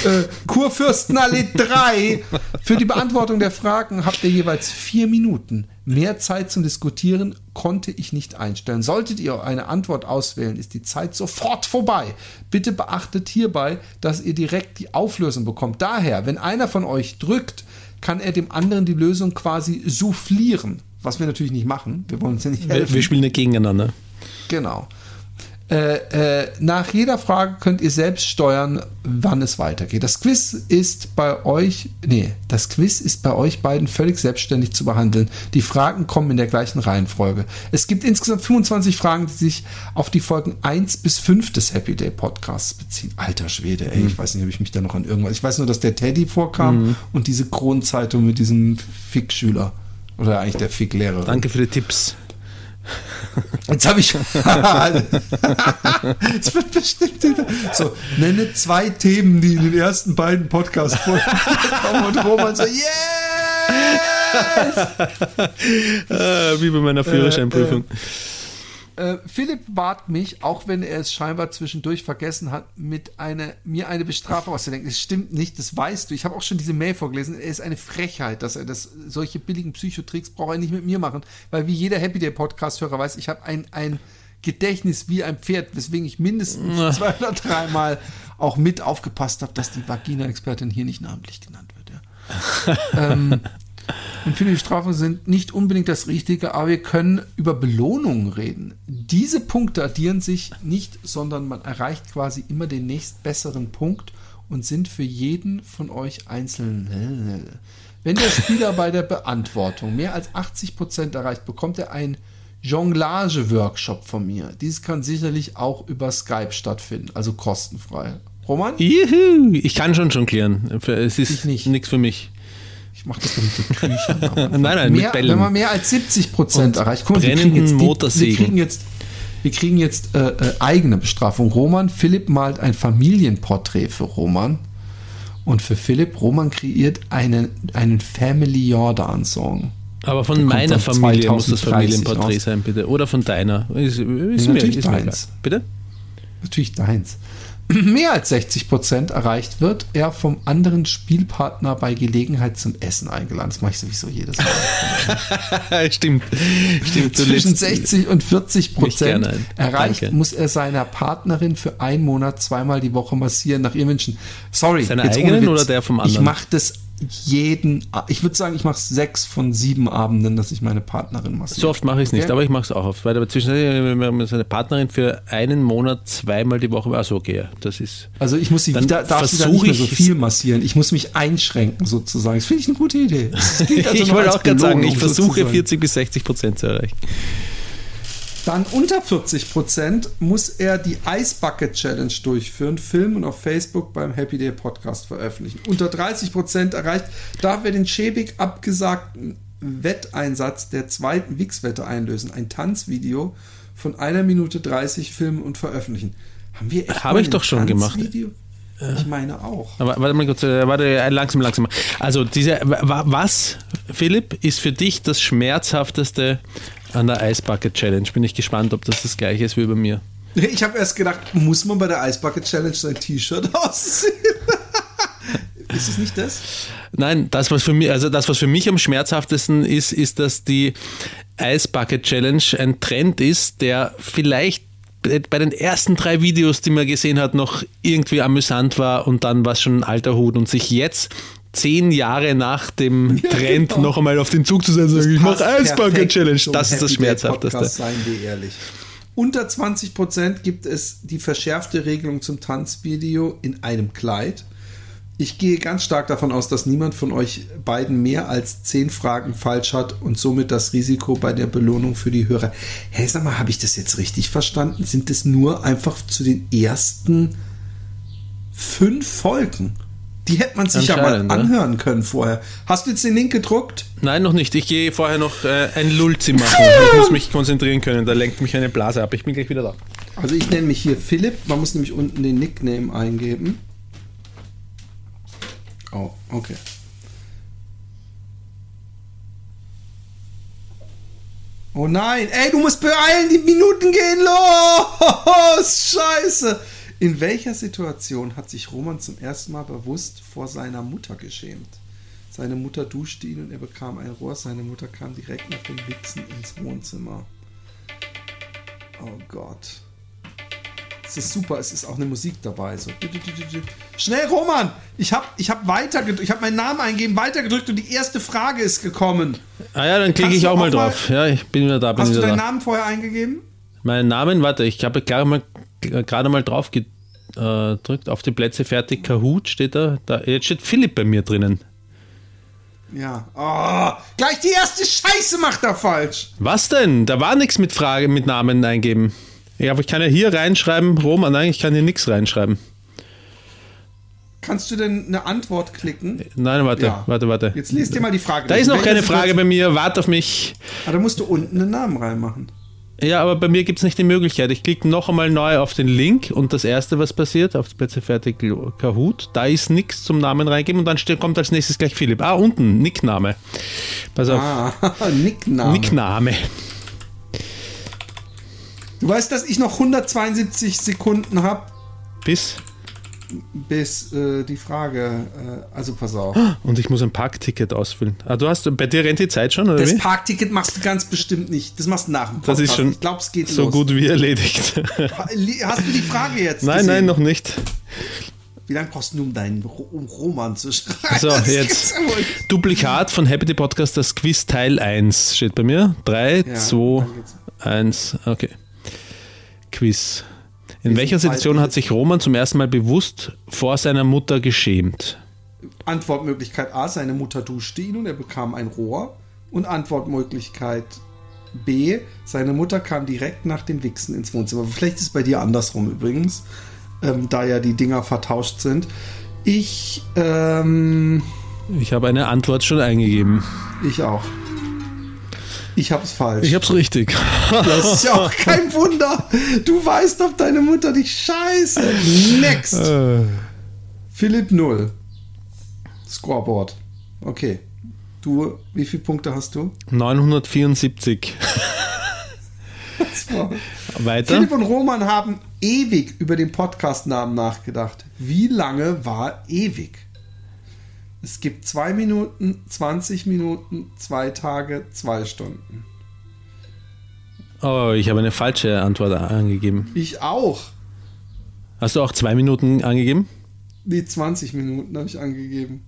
äh, Kurfürstenallee drei. Für die Beantwortung der Fragen habt ihr jeweils vier Minuten. Mehr Zeit zum Diskutieren konnte ich nicht einstellen. Solltet ihr eine Antwort auswählen, ist die Zeit sofort vorbei. Bitte beachtet hierbei, dass ihr direkt die Auflösung bekommt. Daher, wenn einer von euch drückt, kann er dem anderen die Lösung quasi soufflieren. Was wir natürlich nicht machen. Wir wollen uns ja nicht helfen. Wir, wir spielen nicht gegeneinander. Genau. Äh, äh, nach jeder Frage könnt ihr selbst steuern, wann es weitergeht. Das Quiz ist bei euch, nee, das Quiz ist bei euch beiden völlig selbstständig zu behandeln. Die Fragen kommen in der gleichen Reihenfolge. Es gibt insgesamt fünfundzwanzig Fragen, die sich auf die Folgen eins bis fünf des Happy Day Podcasts beziehen. Alter Schwede, ey, mhm. Ich weiß nicht, ob ich mich da noch an irgendwas... Ich weiß nur, dass der Teddy vorkam mhm. und diese Kronzeitung mit diesem Fick-Schüler. Oder eigentlich der Fick-Lehrer. Danke für die Tipps. Jetzt habe ich. Es wird bestimmt wieder. So, nenne zwei Themen, die in den ersten beiden Podcasts vorkommen. Und Roman so, yes! Wie bei meiner Führerscheinprüfung. Äh, äh, Philipp bat mich, auch wenn er es scheinbar zwischendurch vergessen hat, mit einer, mir eine Bestrafung auszudenken. Das stimmt nicht, das weißt du. Ich habe auch schon diese Mail vorgelesen. Es ist eine Frechheit, dass er das, solche billigen Psychotricks braucht er nicht mit mir machen, weil wie jeder Happy Day Podcast-Hörer weiß, ich habe ein, ein Gedächtnis wie ein Pferd, weswegen ich mindestens zwei oder dreimal auch mit aufgepasst habe, dass die Vagina-Expertin hier nicht namentlich genannt wird. Ja. ähm, Und viele Strafen sind nicht unbedingt das Richtige, aber wir können über Belohnungen reden. Diese Punkte addieren sich nicht, sondern man erreicht quasi immer den nächstbesseren Punkt und sind für jeden von euch einzeln. Wenn der Spieler bei der Beantwortung mehr als achtzig Prozent erreicht, bekommt er einen Jonglage-Workshop von mir. Dies kann sicherlich auch über Skype stattfinden, also kostenfrei. Roman? Juhu, ich kann schon jonglieren. Es ist nichts für mich. Ich mache das mit den Tüchern. nein, nein, mehr, mit Bällen. Wenn man mehr als siebzig Prozent erreicht. Guck mal, wir kriegen jetzt, die, wir kriegen jetzt, wir kriegen jetzt äh, äh, eigene Bestrafung. Roman, Philipp malt ein Familienporträt für Roman. Und für Philipp, Roman kreiert einen, einen Family Jordan-Song. Aber von meiner Familie muss das Familienporträt sein, bitte. Oder von deiner. Ist, ist ja, natürlich mir, ist deins. Mir bitte? Natürlich deins. Mehr als sechzig Prozent erreicht, wird er vom anderen Spielpartner bei Gelegenheit zum Essen eingeladen. Das mache ich sowieso jedes Mal. Stimmt. Stimmt. Zwischen sechzig und vierzig Prozent erreicht, Danke. Muss er seiner Partnerin für einen Monat zweimal die Woche massieren nach ihren Wünschen. Sorry. Seiner eigenen oder der vom anderen? Ich mache das jeden, ich würde sagen, ich mache es sechs von sieben Abenden, dass ich meine Partnerin massiere. So oft mache ich es nicht, okay, aber ich mache es auch oft. Weil aber zwischendurch seine Partnerin für einen Monat zweimal die Woche, also okay, das ist... Also ich muss sie wieder, darf sie dann nicht mehr so viel massieren. Ich muss mich einschränken sozusagen. Das finde ich eine gute Idee. Das geht also ich wollte auch gerade sagen, ich versuche sozusagen vierzig bis sechzig Prozent zu erreichen. Dann unter vierzig Prozent muss er die Ice Bucket Challenge durchführen, filmen und auf Facebook beim Happy Day Podcast veröffentlichen. Unter dreißig Prozent erreicht, darf er den schäbig abgesagten Wetteinsatz der zweiten Wix-Wette einlösen. Ein Tanzvideo von einer Minute dreißig filmen und veröffentlichen. Haben wir echt Habe ich doch schon Tanzvideo gemacht. Ich meine auch. Aber, warte mal kurz, warte, langsam, langsam. Also, diese, was, Philipp, ist für dich das Schmerzhafteste an der Ice Bucket Challenge? Bin ich gespannt, ob das das Gleiche ist wie bei mir. Ich habe erst gedacht, muss man bei der Ice Bucket Challenge sein T-Shirt ausziehen? Ist es nicht das? Nein, das, was für mich, also das, was für mich am schmerzhaftesten ist, ist, dass die Ice Bucket Challenge ein Trend ist, der vielleicht bei den ersten drei Videos, die man gesehen hat, noch irgendwie amüsant war und dann war es schon ein alter Hut und sich jetzt zehn Jahre nach dem ja, Trend genau. noch einmal auf den Zug zu setzen, das ich mache Eisbucket-Challenge, das ist das Schmerzhafteste. Seien wir ehrlich. Unter zwanzig Prozent gibt es die verschärfte Regelung zum Tanzvideo in einem Kleid. Ich gehe ganz stark davon aus, dass niemand von euch beiden mehr als zehn Fragen falsch hat und somit das Risiko bei der Belohnung für die Hörer. Hey, sag mal, habe ich das jetzt richtig verstanden? Sind das nur einfach zu den ersten fünf Folgen? Die hätte man sich ja mal anhören können vorher. Hast du jetzt den Link gedruckt? Nein, noch nicht. Ich gehe vorher noch äh, ein Lulzi machen. Ich muss mich konzentrieren können. Da lenkt mich eine Blase ab. Ich bin gleich wieder da. Also ich nenne mich hier Philipp. Man muss nämlich unten den Nickname eingeben. Oh, okay. Oh nein, ey, du musst beeilen, die Minuten gehen los! Scheiße! In welcher Situation hat sich Roman zum ersten Mal bewusst vor seiner Mutter geschämt? Seine Mutter duschte ihn und er bekam ein Rohr. Seine Mutter kam direkt nach dem Wichsen ins Wohnzimmer. Oh Gott. Es ist super, es ist auch eine Musik dabei. So. Schnell, Roman! Ich habe ich hab weitergedrückt, ich habe meinen Namen eingegeben, weitergedrückt und die erste Frage ist gekommen. Ah ja, dann klicke ich auch mal drauf. Mal, ja, ich bin wieder da. Bin hast wieder du deinen da. Namen vorher eingegeben? Meinen Namen? Warte, ich habe gerade mal, gerade mal drauf gedrückt, auf die Plätze fertig. Kahoot steht da. da. Jetzt steht Philipp bei mir drinnen. Ja. Oh, gleich die erste Scheiße macht er falsch. Was denn? Da war nichts mit Frage, mit Namen eingeben. Ja, aber ich kann ja hier reinschreiben, Roman, nein, ich kann hier nichts reinschreiben. Kannst du denn eine Antwort klicken? Nein, warte, ja. warte, warte. Jetzt liest dir mal die Frage. Da ist noch keine Frage bei mir, warte auf mich. Ah, da musst du unten einen Namen reinmachen. Ja, aber bei mir gibt es nicht die Möglichkeit. Ich klicke noch einmal neu auf den Link und das Erste, was passiert, auf die Plätze fertig, Kahoot, da ist nichts zum Namen reingeben und dann kommt als nächstes gleich Philipp. Ah, unten, Nickname. Pass auf. Ah, Nickname. Nickname. Du weißt, dass ich noch hundertzweiundsiebzig Sekunden habe. Bis? Bis äh, die Frage, äh, also pass auf. Und ich muss ein Parkticket ausfüllen. Ah, du hast, bei dir rennt die Zeit schon, oder Das wie? Parkticket machst du ganz bestimmt nicht. Das machst du nach dem Podcast. Das ist schon ich glaub, es geht so los. Gut wie erledigt. Hast du die Frage jetzt Nein, gesehen? Nein, noch nicht. Wie lange brauchst du, um deinen um Roman zu schreiben? So, jetzt. Duplikat von Happy Day Podcast, das Quiz Teil eins steht bei mir. drei, zwei, eins, okay. Quiz. In welcher Situation hat sich Roman zum ersten Mal bewusst vor seiner Mutter geschämt? Antwortmöglichkeit A, seine Mutter duschte ihn und er bekam ein Rohr. Und Antwortmöglichkeit B, seine Mutter kam direkt nach dem Wichsen ins Wohnzimmer. Vielleicht ist es bei dir andersrum übrigens, ähm, da ja die Dinger vertauscht sind. Ich, ähm... Ich habe eine Antwort schon eingegeben. Ich auch. Ich hab's falsch. Ich hab's richtig. Das ist ja auch kein Wunder. Du weißt, ob deine Mutter dich scheiße. Next. Äh. Philipp null. Scoreboard. Okay. Du, wie viele Punkte hast du? neunhundertvierundsiebzig. Weiter. Philipp und Roman haben ewig über den Podcast-Namen nachgedacht. Wie lange war ewig? Es gibt zwei Minuten, zwanzig Minuten, zwei Tage, zwei Stunden. Oh, ich habe eine falsche Antwort angegeben. Ich auch. Hast du auch zwei Minuten angegeben? Nee, zwanzig Minuten habe ich angegeben.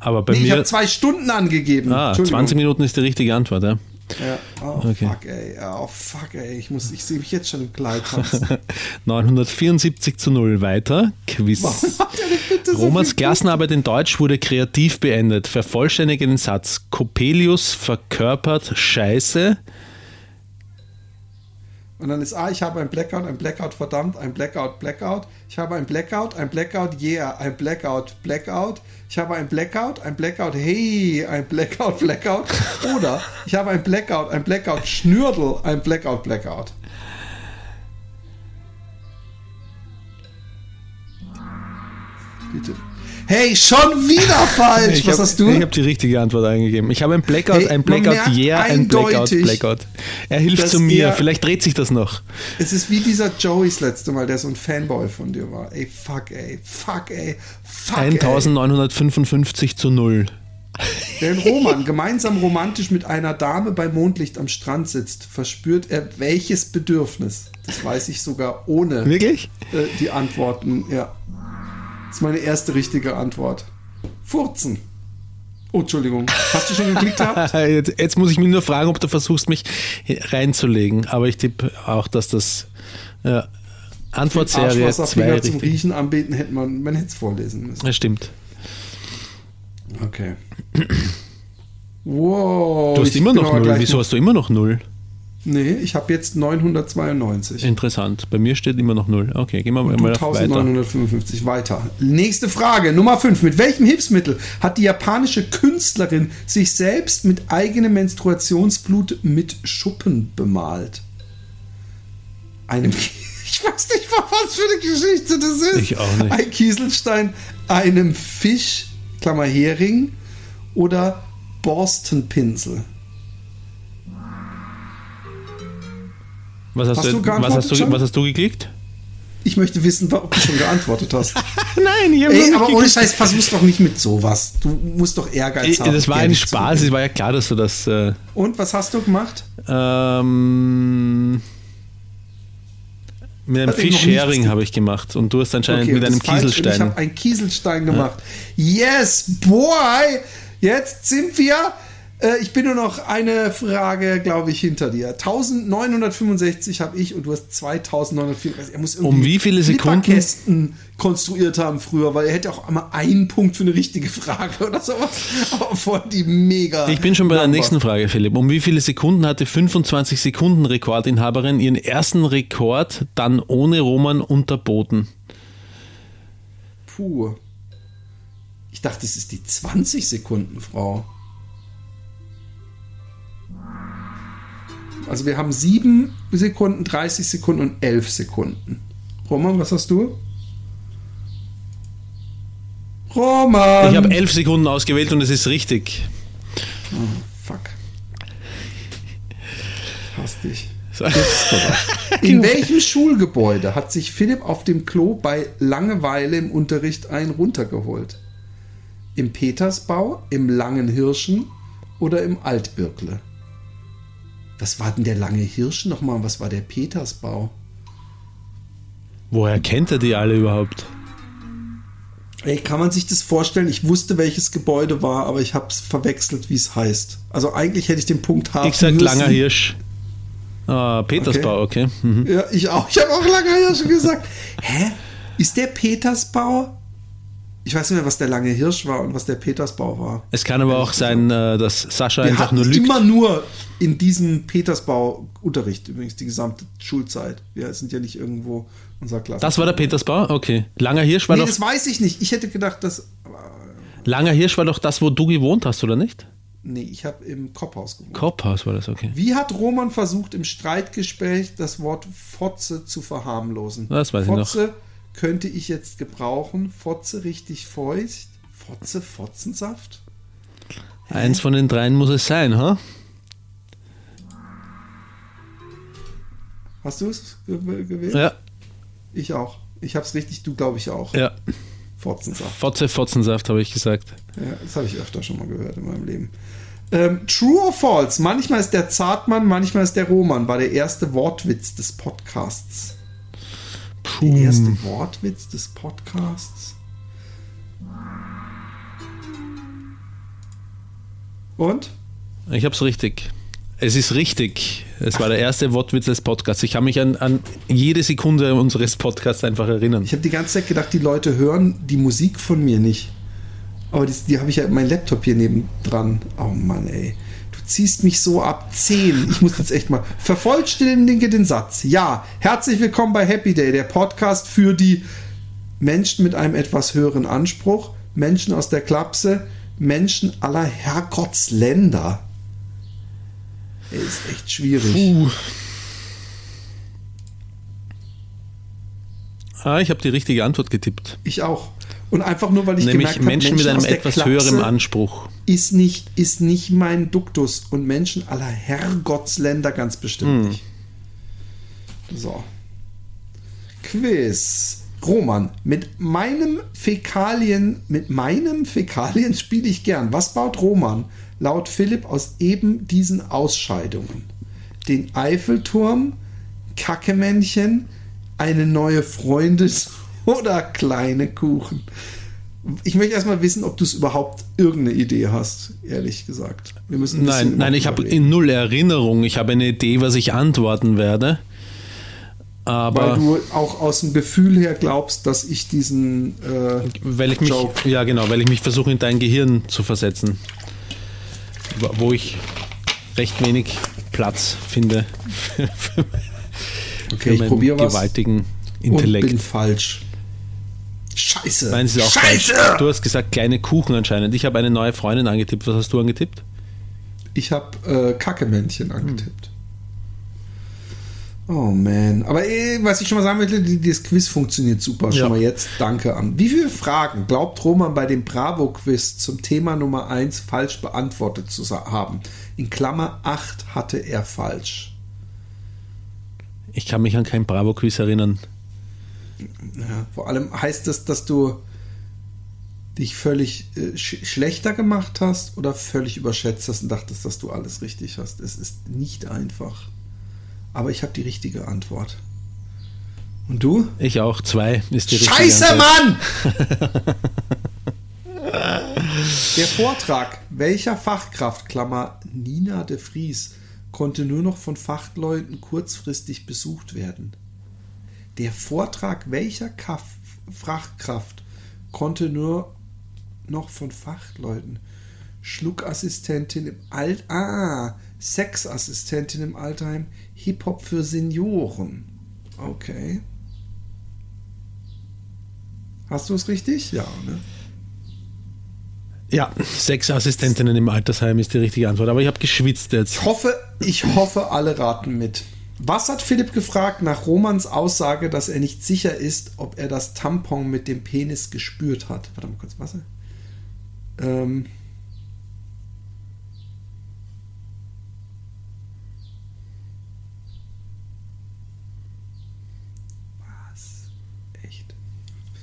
Aber bei nee, mir... ich habe zwei Stunden angegeben. Ah, zwanzig Minuten ist die richtige Antwort, ja? Ja. Oh, okay. fuck, ey. Oh, fuck, ey. Ich, muss, ich sehe mich jetzt schon im Kleid. neunhundertvierundsiebzig zu null weiter. Quiz. Bitte Romans so Klassenarbeit in Deutsch wurde kreativ beendet. Vervollständige den Satz. Coppelius verkörpert Scheiße. Und dann ist A, ich habe ein Blackout, ein Blackout, verdammt, ein Blackout, Blackout. Ich habe ein Blackout, ein Blackout, yeah, ein Blackout, Blackout. Ich habe ein Blackout, ein Blackout, hey, ein Blackout, Blackout. Oder ich habe ein Blackout, ein Blackout, Schnürdel, ein Blackout, Blackout. Bitte. Hey, schon wieder falsch! Ich Was hab, hast du? Ich habe die richtige Antwort eingegeben. Ich habe ein Blackout, hey, ein Blackout, yeah, ein Blackout, Blackout. Er hilft zu mir, vielleicht dreht sich das noch. Es ist wie dieser Joeys letzte Mal, der so ein Fanboy von dir war. Ey, fuck, ey, fuck, ey, fuck, neunzehnhundertfünfundfünfzig zu null. Wenn Roman gemeinsam romantisch mit einer Dame bei Mondlicht am Strand sitzt, verspürt er welches Bedürfnis? Das weiß ich sogar ohne Wirklich? Äh, die Antworten, ja. Das ist meine erste richtige Antwort. Furzen. Oh, Entschuldigung. Hast du schon geklickt gehabt? Jetzt, jetzt muss ich mich nur fragen, ob du versuchst, mich reinzulegen. Aber ich tippe auch, dass das äh, Antwortserie zwei richtig. Zum Riechen anbeten hätte man, man hätte es vorlesen müssen. Das stimmt. Okay. Wow. Du hast immer noch null. Wieso noch hast du immer noch null? Nee, ich habe jetzt neunhundertzweiundneunzig. Interessant. Bei mir steht immer noch null. Okay, gehen wir mal weiter. neunzehnhundertfünfundfünfzig weiter. Nächste Frage, Nummer fünf. Mit welchem Hilfsmittel hat die japanische Künstlerin sich selbst mit eigenem Menstruationsblut mit Schuppen bemalt? Einem Ich weiß nicht, was für eine Geschichte das ist. Ich auch nicht. Ein Kieselstein, einem Fisch, Klammer Hering, oder Borstenpinsel. Was hast, hast du, du was, hast du, was hast du geklickt? Ich möchte wissen, ob du schon geantwortet hast. Nein, ich habe Ey, nicht aber ohne Scheiß, versuch's doch nicht mit sowas. Du musst doch Ehrgeiz Ey, haben. Das war ein Spaß, es war ja klar, dass du das... Äh Und, was hast du gemacht? Ähm, mit einem Fischhering habe ich gemacht. Und du hast anscheinend okay, mit einem Kieselstein. Ich habe einen Kieselstein gemacht. Ja. Yes, boy! Jetzt sind wir... Ich bin nur noch eine Frage, glaube ich, hinter dir. neunzehnhundertfünfundsechzig habe ich und du hast zweitausendneunhundertvierunddreißig. Er muss irgendwie um wie viele Sekunden konstruiert haben früher, weil er hätte auch einmal einen Punkt für eine richtige Frage oder sowas. Aber voll die mega. Ich bin schon bei Number. Der nächsten Frage, Philipp. Um wie viele Sekunden hatte fünfundzwanzig Sekunden Rekordinhaberin ihren ersten Rekord dann ohne Roman unterboten? Puh. Ich dachte, es ist die zwanzig Sekunden, Frau. Also wir haben sieben Sekunden, dreißig Sekunden und elf Sekunden. Roman, was hast du? Roman! Ich habe elf Sekunden ausgewählt und es ist richtig. Oh, fuck. Ich hasse dich. In welchem Schulgebäude hat sich Philipp auf dem Klo bei Langeweile im Unterricht einen runtergeholt? Im Petersbau, im Langen Hirschen oder im Altbirkle? Was war denn der Lange Hirsch nochmal? Was war der Petersbau? Woher kennt er die alle überhaupt? Ey, kann man sich das vorstellen? Ich wusste, welches Gebäude war, aber ich hab's verwechselt, wie es heißt. Also eigentlich hätte ich den Punkt haben müssen. Ich sag Langer Hirsch. Ah, Petersbau, okay. okay. Mhm. Ja, ich auch. Ich habe auch Langer Hirsch gesagt. Hä? Ist der Petersbau? Ich weiß nicht mehr, was der Lange Hirsch war und was der Petersbau war. Es kann aber auch sein, dass Sascha Wir einfach nur lügt. Immer nur in diesem Petersbau-Unterricht übrigens die gesamte Schulzeit. Wir sind ja nicht irgendwo unserer Klasse. Das war der Petersbau? Okay. Langer Hirsch war nee, doch... Nee, das weiß ich nicht. Ich hätte gedacht, dass... Langer Hirsch war doch das, wo du gewohnt hast, oder nicht? Nee, ich habe im Kopphaus gewohnt. Kopphaus war das, okay. Wie hat Roman versucht, im Streitgespräch das Wort Fotze zu verharmlosen? Das weiß Fotze, ich noch. Könnte ich jetzt gebrauchen? Fotze richtig feucht? Fotze, Fotzensaft? Eins von den dreien muss es sein, ha? Huh? Hast du es gew- gewählt? Ja. Ich auch. Ich hab's richtig, du glaube ich auch. Ja. Fotzensaft. Fotze, Fotzensaft habe ich gesagt. Ja, das habe ich öfter schon mal gehört in meinem Leben. Ähm, true or false? Manchmal ist der Zartmann, manchmal ist der Roman. War der erste Wortwitz des Podcasts. Der erste Wortwitz des Podcasts. Und? Ich hab's richtig. Es ist richtig. Es war der erste Wortwitz des Podcasts. Ich kann mich an, an jede Sekunde unseres Podcasts einfach erinnern. Ich habe die ganze Zeit gedacht, die Leute hören die Musik von mir nicht. Aber das, die habe ich ja, mein Laptop hier nebendran. Oh Mann, ey. Du ziehst mich so ab. Zehn. Ich muss jetzt echt mal... Vervollständige den Satz. Ja, herzlich willkommen bei Happy Day, der Podcast für die Menschen mit einem etwas höheren Anspruch, Menschen aus der Klapse, Menschen aller Herrgottsländer. Ist echt schwierig. Puh. Ah, ich habe die richtige Antwort getippt. Ich auch. Und einfach nur, weil ich Nämlich gemerkt habe, Menschen, Menschen mit einem etwas Klapse höherem Anspruch. Ist nicht, ist nicht mein Duktus. Und Menschen aller Herrgottsländer ganz bestimmt hm. nicht. So. Quiz. Roman, mit meinem Fäkalien, mit meinem Fäkalien spiele ich gern. Was baut Roman laut Philipp aus eben diesen Ausscheidungen? Den Eiffelturm, Kackemännchen, eine neue Freundin oder kleine Kuchen? Ich möchte erstmal wissen, ob du es überhaupt irgendeine Idee hast, ehrlich gesagt. Wir müssen nein, nein, ich habe null Erinnerung. Ich habe eine Idee, was ich antworten werde. Aber weil du auch aus dem Gefühl her glaubst, dass ich diesen äh, weil ich mich, ja genau, weil ich mich versuche in dein Gehirn zu versetzen, wo ich recht wenig Platz finde für, für, okay, für meinen ich probiere gewaltigen was Intellekt. Und bin falsch. Scheiße. Nein, es ist auch Scheiße. Falsch. Du hast gesagt kleine Kuchen anscheinend. Ich habe eine neue Freundin angetippt. Was hast du angetippt? Ich habe äh, Kackemännchen angetippt. Hm. Oh man, aber eh, was ich schon mal sagen möchte, das Quiz funktioniert super, schon ja. mal jetzt, danke an. Wie viele Fragen glaubt Roman bei dem Bravo-Quiz zum Thema Nummer eins falsch beantwortet zu haben? In Klammer acht hatte er falsch. Ich kann mich an kein Bravo-Quiz erinnern. Ja, vor allem heißt das, dass du dich völlig äh, sch- schlechter gemacht hast oder völlig überschätzt hast und dachtest, dass du alles richtig hast. Es ist nicht einfach. Aber ich habe die richtige Antwort. Und du? Ich auch. Zwei ist die Scheiße, richtige Antwort. Mann! Der Vortrag welcher Fachkraft, Klammer Nina de Vries, konnte nur noch von Fachleuten kurzfristig besucht werden. Der Vortrag welcher Kaff- Fachkraft konnte nur noch von Fachleuten Schluckassistentin im Alt... Ah, Sexassistentin im Altenheim, Hip-Hop für Senioren. Okay. Hast du es richtig? Ja, ne? Ja, Sexassistentinnen im Altersheim ist die richtige Antwort, aber ich habe geschwitzt jetzt. Ich hoffe, ich hoffe, alle raten mit. Was hat Philipp gefragt nach Romans Aussage, dass er nicht sicher ist, ob er das Tampon mit dem Penis gespürt hat? Warte mal kurz, was? Ähm...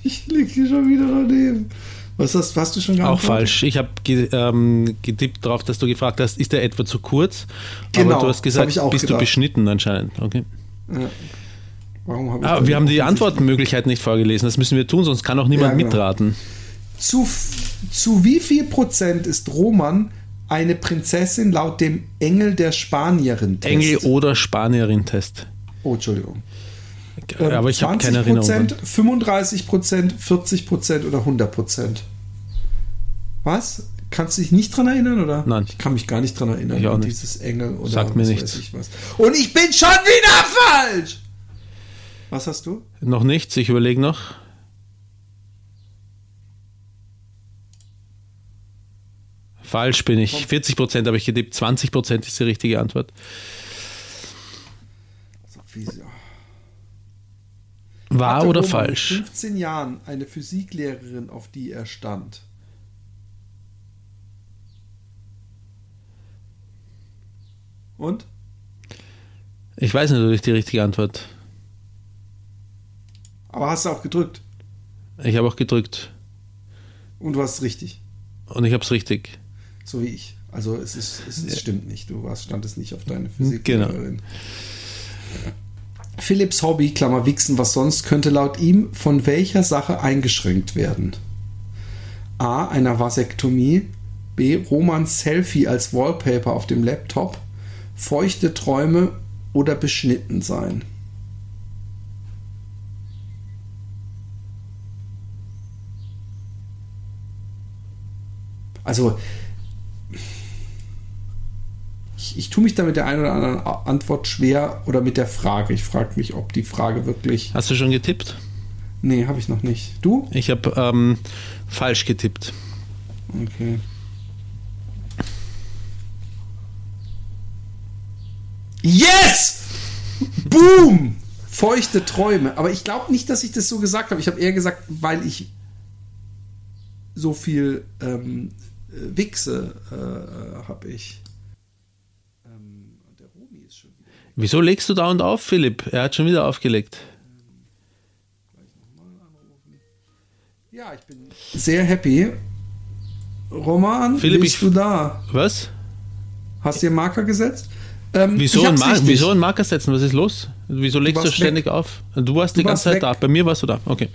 Ich liege hier schon wieder daneben. Was hast, hast du schon geantwortet? Auch falsch. Ich habe ge, ähm, getippt darauf, dass du gefragt hast, ist der etwa zu kurz? Genau, aber du hast gesagt, bist gedacht. Du beschnitten anscheinend. Okay. Ja. Warum hab ich ah, wir haben die Antwortmöglichkeit nicht vorgelesen. Das müssen wir tun, sonst kann auch niemand ja, genau. mitraten. Zu, zu wie viel Prozent ist Roman eine Prinzessin laut dem Engel der Spanierin-Test? Engel- oder Spanierin-Test. Oh, Entschuldigung. Aber ich habe keine Erinnerung. zwanzig Prozent, fünfunddreißig Prozent, vierzig Prozent oder hundert Prozent Was? Kannst du dich nicht dran erinnern, oder? Nein. Ich kann mich gar nicht dran erinnern. Ich auch nicht. Dieses Engel oder Sag mir nichts. Weiß ich was. Und ich bin schon wieder falsch! Was hast du? Noch nichts, ich überlege noch. Falsch bin ich. vierzig Prozent habe ich getippt, zwanzig Prozent ist die richtige Antwort. So fies, ja. War oder falsch? Vor fünfzehn Jahren eine Physiklehrerin, auf die er stand. Und? Ich weiß natürlich die richtige Antwort. Aber hast du auch gedrückt? Ich habe auch gedrückt. Und du hast es richtig. Und ich habe es richtig. So wie ich. Also es ist, es ist, stimmt nicht. Du warst, standest nicht auf deine Physiklehrerin. Genau. Ja. Philipps Hobby, Klammer Wichsen, was sonst, könnte laut ihm von welcher Sache eingeschränkt werden? A. Einer Vasektomie, B. Romans Selfie als Wallpaper auf dem Laptop, feuchte Träume oder beschnitten sein. Also, ich, ich tue mich da mit der einen oder anderen Antwort schwer oder mit der Frage. Ich frage mich, ob die Frage wirklich... Hast du schon getippt? Nee, habe ich noch nicht. Du? Ich habe ähm, falsch getippt. Okay. Yes! Boom! Feuchte Träume. Aber ich glaube nicht, dass ich das so gesagt habe. Ich habe eher gesagt, weil ich so viel ähm, Wichse äh, habe ich. Ähm, der Romy ist schon wieder. Wieso legst du dauernd auf, Philipp? Er hat schon wieder aufgelegt. Ja, ich bin sehr happy. Roman, Philipp, bist ich, du da? Was? Hast du dir Marker gesetzt? Ähm, wieso, einen Mar- wieso einen Marker setzen? Was ist los? Wieso legst du, du ständig weg. auf? Du warst du die ganze warst Zeit weg. da. Bei mir warst du da. Okay.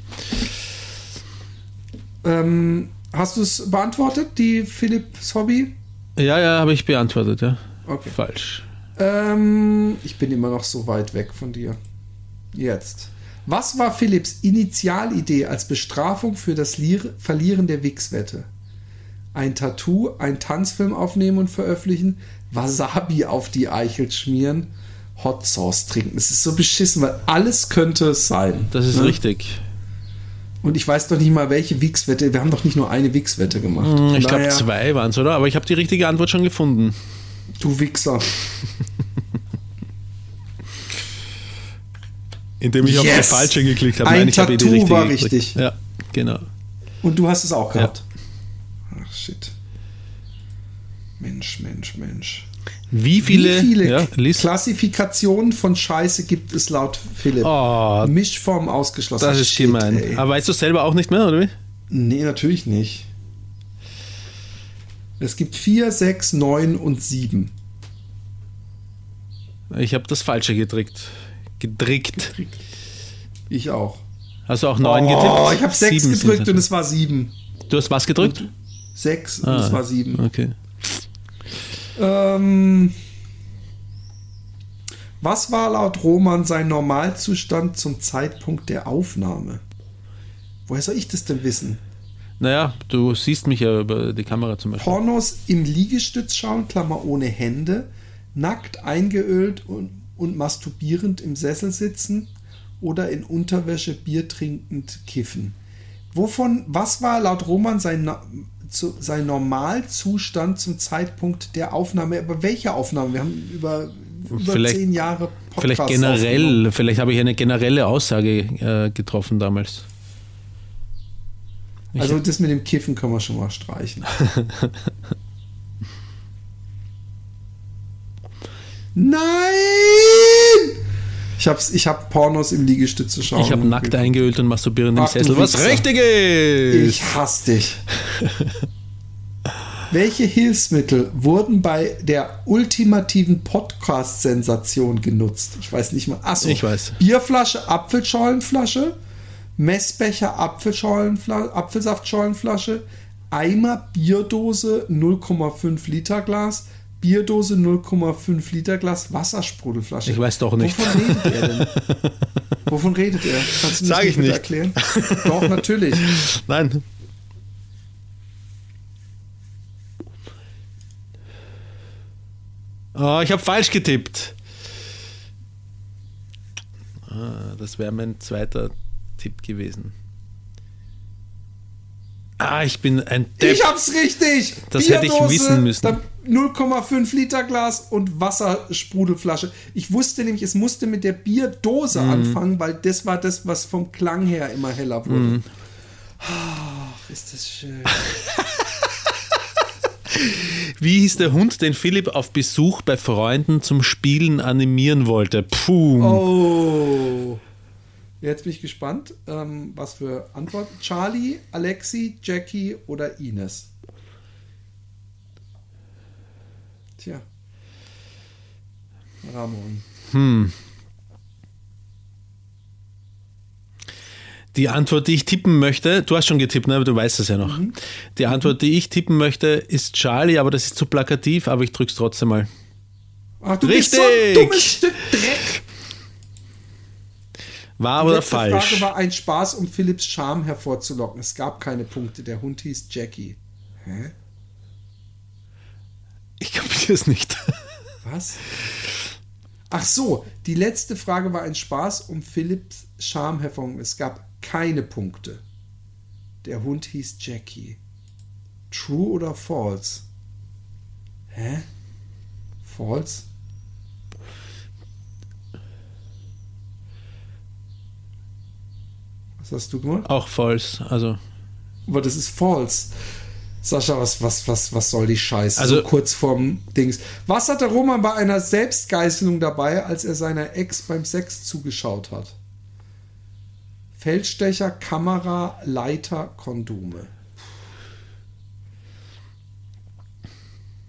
Ähm, hast du es beantwortet, die Philipps Hobby? Ja, ja, habe ich beantwortet, ja. Okay. Falsch. Ähm, ich bin immer noch so weit weg von dir. Jetzt. Was war Philipps Initialidee als Bestrafung für das Lier- Verlieren der Wichswette? Ein Tattoo, einen Tanzfilm aufnehmen und veröffentlichen, Wasabi auf die Eichel schmieren, Hot Sauce trinken. Es ist so beschissen, weil alles könnte es sein. Das ist ne? richtig. Und ich weiß doch nicht mal, welche Wichswette. Wir haben doch nicht nur eine Wichswette gemacht. Von ich glaube, zwei waren es, oder? Aber ich habe die richtige Antwort schon gefunden. Du Wichser. Indem ich yes. auf die falsche geklickt habe. Ein Nein, ich Tattoo habe die richtige war geklickt. Richtig. Ja, genau. Und du hast es auch gehabt. Ja. Ach, shit. Mensch, Mensch, Mensch. Wie viele, Wie viele ja, Klassifikationen von Scheiße gibt es laut Philipp? Oh, Mischform ausgeschlossen. Das ist gemein. Shit, aber weißt du selber auch nicht mehr, oder wie? Nee, natürlich nicht. Es gibt vier, sechs, neun und sieben. Ich habe das Falsche gedrückt. Gedrückt. Ich auch. Hast du auch neun oh, getippt? Oh, ich habe sechs gedrückt und es war sieben. Du hast was gedrückt? sechs und, und ah, es war sieben. Okay. Ähm, was war laut Roman sein Normalzustand zum Zeitpunkt der Aufnahme? Woher soll ich das denn wissen? Naja, du siehst mich ja über die Kamera zum Beispiel. Pornos im Liegestütz schauen, Klammer ohne Hände, nackt eingeölt und, und masturbierend im Sessel sitzen oder in Unterwäsche Bier trinkend kiffen. Wovon, was war laut Roman sein Na- Zu, sein Normalzustand zum Zeitpunkt der Aufnahme. Aber welche Aufnahme? Wir haben über, über zehn Jahre Podcast. Vielleicht generell, vielleicht habe ich eine generelle Aussage äh, getroffen damals. Ich also das mit dem Kiffen können wir schon mal streichen. Nein! Ich habe ich hab Pornos im Liegestütz zu schauen. Ich habe nackt eingeölt und masturbieren im Sessel. Was richtig ist! Ich hasse dich. Welche Hilfsmittel wurden bei der ultimativen Podcast-Sensation genutzt? Ich weiß nicht mal. Achso, ich weiß. Bierflasche, Apfelschollenflasche, Messbecher, Apfelschollenflasche, Apfelsaftsschollenflasche, Eimer, Bierdose, null Komma fünf Liter Glas, Bierdose, null Komma fünf Liter Glas, Wassersprudelflasche. Ich weiß doch nicht. Wovon redet er denn? Wovon redet er? Kannst du mir das bitte erklären? Doch, natürlich. Nein. Oh, ich habe falsch getippt. Ah, das wäre mein zweiter Tipp gewesen. Ah, ich bin ein Depp. Ich hab's richtig. Das Bierdose, hätte ich wissen müssen. null Komma fünf Liter Glas und Wassersprudelflasche. Ich wusste nämlich, es musste mit der Bierdose mm. anfangen, weil das war das, was vom Klang her immer heller wurde. Mm. Ach, ist das schön. Wie hieß der Hund, den Philipp auf Besuch bei Freunden zum Spielen animieren wollte? Puh. Oh. Jetzt bin ich gespannt, ähm, was für Antworten. Charlie, Alexi, Jackie oder Ines? Tja. Ramon. Hm. Die Antwort, die ich tippen möchte, du hast schon getippt, ne? Aber du weißt es ja noch. Mhm. Die Antwort, die ich tippen möchte, ist Charlie, aber das ist zu plakativ, aber ich drück's trotzdem mal. Ach, du Richtig. Bist so ein dummes Stück Dreck. War oder falsch? Die Frage war ein Spaß, um Philipps Charme hervorzulocken. Es gab keine Punkte. Der Hund hieß Jackie. Hä? Ich kapiere es nicht. Was? Ach so, die letzte Frage war ein Spaß, um Philipps Charme hervorzulocken. Es gab keine Punkte. Der Hund hieß Jackie. True oder false? Hä? False? Was hast du gemacht? Auch false, also. Aber das ist false. Sascha, was, was, was, was soll die Scheiße? Also so kurz vorm Dings. Was hatte Roman bei einer Selbstgeißelung dabei, als er seiner Ex beim Sex zugeschaut hat? Feldstecher, Kamera, Leiter, Kondome.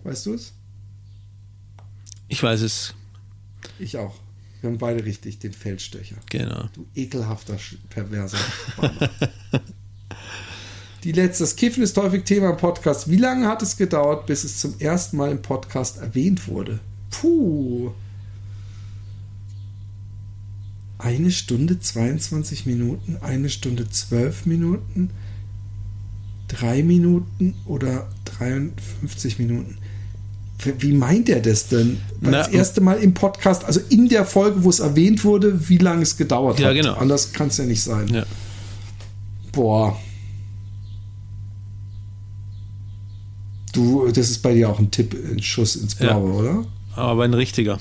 Weißt du es? Ich weiß es. Ich auch. Wir haben beide richtig den Feldstecher. Genau. Du ekelhafter, perverser Spanner. Die letzte, das Kiffen ist häufig Thema im Podcast. Wie lange hat es gedauert, bis es zum ersten Mal im Podcast erwähnt wurde? Puh. Eine Stunde, zweiundzwanzig Minuten, eine Stunde, zwölf Minuten, drei Minuten oder dreiundfünfzig Minuten. Wie meint er das denn? Na, das erste Mal im Podcast, also in der Folge, wo es erwähnt wurde, wie lange es gedauert ja, hat. Genau. Anders kann es ja nicht sein. Ja. Boah. Du, das ist bei dir auch ein Tipp, ein Schuss ins Blaue, ja, oder? Aber ein richtiger.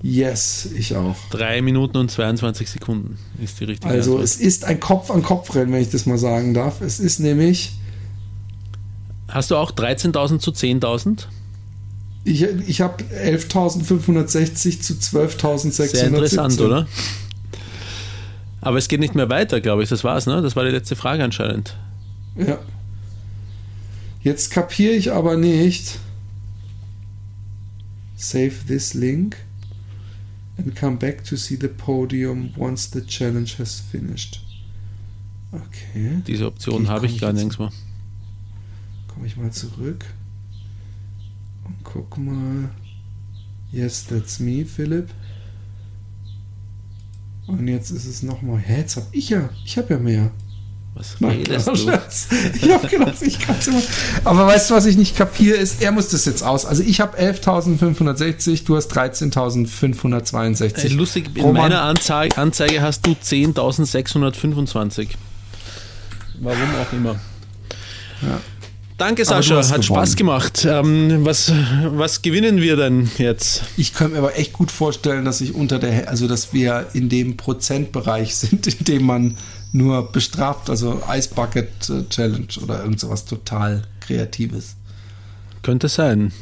Yes, ich auch. Drei Minuten und zweiundzwanzig Sekunden ist die richtige Also Antwort. Es ist ein Kopf-an-Kopf-Rennen, wenn ich das mal sagen darf. Es ist nämlich... Hast du auch dreizehntausend zu zehntausend? Ich, ich habe elftausendfünfhundertsechzig zu zwölftausendsechshundertsiebzehn. Sehr interessant, oder? Aber es geht nicht mehr weiter, glaube ich. Das war's, ne? Das war die letzte Frage anscheinend. Ja. Jetzt kapiere ich aber nicht. Save this link and come back to see the podium once the challenge has finished. Okay. Diese Option okay, habe ich gar nirgends mal. Komme ich mal zurück und guck mal. Yes, that's me, Philipp. Und jetzt ist es nochmal. Hä, jetzt hab ich ja. Ich hab ja mehr. Was redest Nein, du? Ich hab gedacht, ich kann's immer. Aber weißt du, was ich nicht kapiere, ist, er muss das jetzt aus. Also ich habe elftausendfünfhundertsechzig, du hast dreizehntausendfünfhundertzweiundsechzig. Äh, lustig, in Roman, meiner Anzeige, Anzeige hast du zehntausendsechshundertfünfundzwanzig. Warum auch immer. Ja. Danke, Sascha, hat gewonnen. Spaß gemacht. Ähm, was, was gewinnen wir denn jetzt? Ich könnte mir aber echt gut vorstellen, dass ich unter der, also dass wir in dem Prozentbereich sind, in dem man nur bestraft, also Ice Bucket Challenge oder irgend sowas total Kreatives. Könnte sein.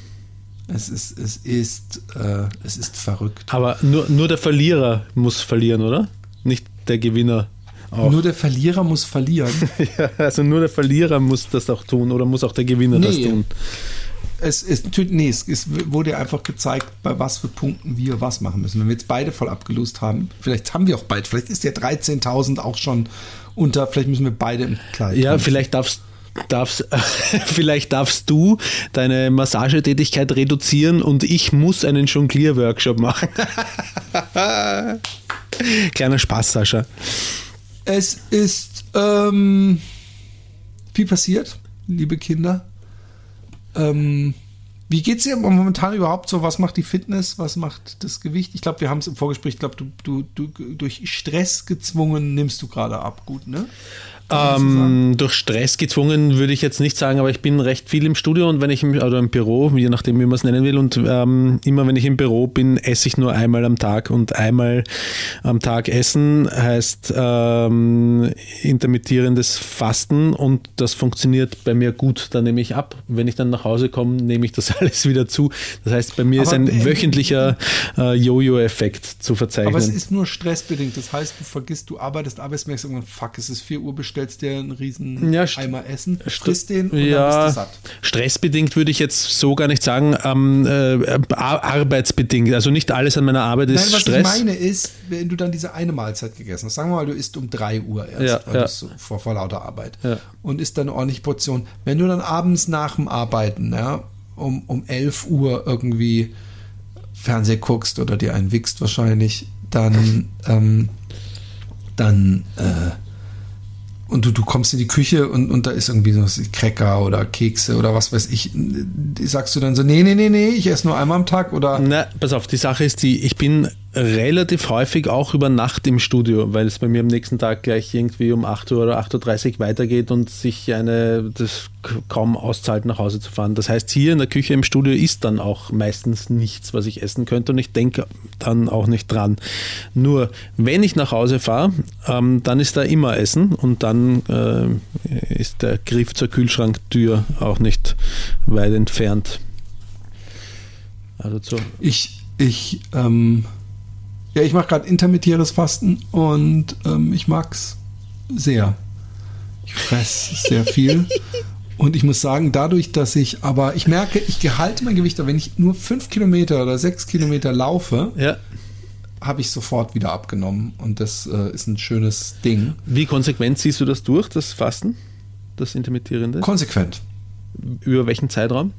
Es ist, es ist, äh, es ist verrückt. Aber nur, nur der Verlierer muss verlieren, oder? Nicht der Gewinner. Auch. Nur der Verlierer muss verlieren. Ja, also nur der Verlierer muss das auch tun oder muss auch der Gewinner nee. das tun. Es, es, nee, es, es wurde einfach gezeigt, bei was für Punkten wir was machen müssen. Wenn wir jetzt beide voll abgelost haben, vielleicht haben wir auch beide, vielleicht ist der dreizehntausend auch schon unter, vielleicht müssen wir beide im Kleid. Ja, vielleicht darfst du. Darfst, vielleicht darfst du deine Massagetätigkeit reduzieren und ich muss einen Jonglier-Workshop machen. Kleiner Spaß, Sascha. Es ist ähm, viel passiert, liebe Kinder. Ähm, wie geht's dir momentan überhaupt so? Was macht die Fitness? Was macht das Gewicht? Ich glaube, wir haben es im Vorgespräch. Ich glaube, du, du, du durch Stress gezwungen nimmst du gerade ab. Gut, ne? Ähm, durch Stress gezwungen würde ich jetzt nicht sagen, aber ich bin recht viel im Studio und wenn ich im, oder im Büro, je nachdem, wie man es nennen will, und ähm, immer wenn ich im Büro bin, esse ich nur einmal am Tag und einmal am Tag essen heißt ähm, intermittierendes Fasten und das funktioniert bei mir gut, da nehme ich ab. Wenn ich dann nach Hause komme, nehme ich das alles wieder zu. Das heißt, bei mir aber ist ein wöchentlicher äh, Jojo-Effekt zu verzeichnen. Aber es ist nur stressbedingt. Das heißt, du vergisst, du arbeitest, arbeitest, merkst irgendwann, fuck, es ist vier Uhr, bestellst dir einen riesen ja, Eimer Essen, frisst den und ja, dann bist du satt. Stressbedingt würde ich jetzt so gar nicht sagen, ähm, äh, arbeitsbedingt. Also nicht alles an meiner Arbeit ist Nein, was Stress. Was ich meine ist, wenn du dann diese eine Mahlzeit gegessen hast, sagen wir mal, du isst um drei Uhr erst, ja, ja. So, vor, vor lauter Arbeit ja. und isst dann eine ordentliche Portion. Wenn du dann abends nach dem Arbeiten, ja, um, um elf Uhr irgendwie Fernseh guckst oder dir einen wichst wahrscheinlich, dann ähm, dann äh, und du, du kommst in die Küche und, und da ist irgendwie so Cracker oder Kekse oder was weiß ich. Sagst du dann so, nee, nee, nee, nee, ich esse nur einmal am Tag oder? Na, pass auf, die Sache ist die, ich bin relativ häufig auch über Nacht im Studio, weil es bei mir am nächsten Tag gleich irgendwie um acht Uhr oder acht Uhr dreißig weitergeht und sich eine, das kaum auszahlt, nach Hause zu fahren. Das heißt, hier in der Küche im Studio ist dann auch meistens nichts, was ich essen könnte und ich denke dann auch nicht dran. Nur, wenn ich nach Hause fahre, ähm, dann ist da immer Essen und dann äh, ist der Griff zur Kühlschranktür auch nicht weit entfernt. Also so. Ich, ich, ähm, Ja, ich mache gerade intermittierendes Fasten und ähm, ich mag es sehr. Ich fress sehr viel und ich muss sagen, dadurch, dass ich aber, ich merke, ich gehalte mein Gewicht, aber wenn ich nur fünf Kilometer oder sechs Kilometer laufe, ja. habe ich sofort wieder abgenommen und das äh, ist ein schönes Ding. Wie konsequent ziehst du das durch, das Fasten, das intermittierende? Konsequent. Über welchen Zeitraum?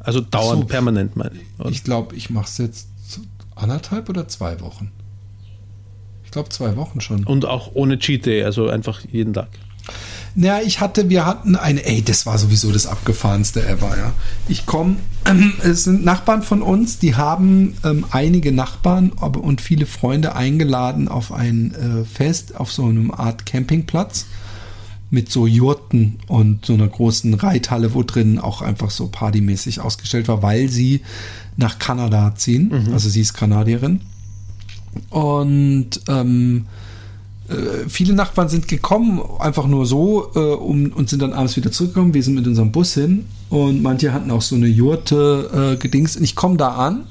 Also dauernd, so, permanent meine ich. Oder? Ich glaube, ich mache es jetzt anderthalb oder zwei Wochen? Ich glaube zwei Wochen schon. Und auch ohne Cheat Day, also einfach jeden Tag. Naja, ich hatte, wir hatten eine, ey, das war sowieso das abgefahrenste ever, ja. Ich komme, ähm, es sind Nachbarn von uns, die haben ähm, einige Nachbarn und viele Freunde eingeladen auf ein äh, Fest, auf so einem Art Campingplatz mit so Jurten und so einer großen Reithalle, wo drin auch einfach so partymäßig ausgestellt war, weil sie nach Kanada ziehen. Mhm. Also sie ist Kanadierin. Und ähm, äh, viele Nachbarn sind gekommen, einfach nur so, äh, um, und sind dann abends wieder zurückgekommen. Wir sind mit unserem Bus hin und manche hatten auch so eine Jurte äh, gedings. Und ich komme da an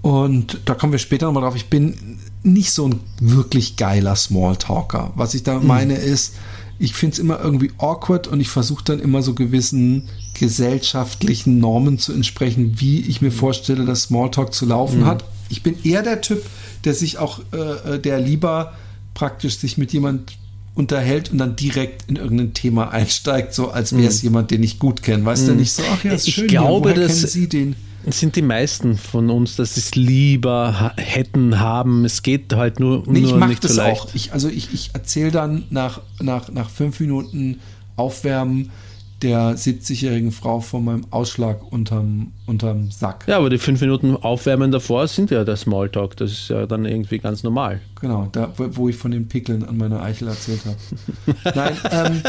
und da kommen wir später nochmal drauf. Ich bin nicht so ein wirklich geiler Smalltalker. Was ich da mhm. meine ist, ich finde es immer irgendwie awkward und ich versuche dann immer so gewissen gesellschaftlichen Normen zu entsprechen, wie ich mir vorstelle, dass Smalltalk zu laufen mhm. hat. Ich bin eher der Typ, der sich auch, äh, der lieber praktisch sich mit jemand unterhält und dann direkt in irgendein Thema einsteigt, so als wäre es mhm. jemand, den ich gut kenne. Weißt mhm. du nicht so, ach ja, ist ich schön, glaube, ja, woher kennen Sie den? Sind die meisten von uns, dass sie es lieber ha- hätten, haben. Es geht halt nur, nee, nur nicht so leicht. Auch. Ich, also ich, ich erzähle dann nach, nach, nach fünf Minuten Aufwärmen der siebzigjährigen Frau von meinem Ausschlag unterm, unterm Sack. Ja, aber die fünf Minuten Aufwärmen davor sind ja der Smalltalk. Das ist ja dann irgendwie ganz normal. Genau, da, wo ich von den Pickeln an meiner Eichel erzählt habe. Nein, ähm,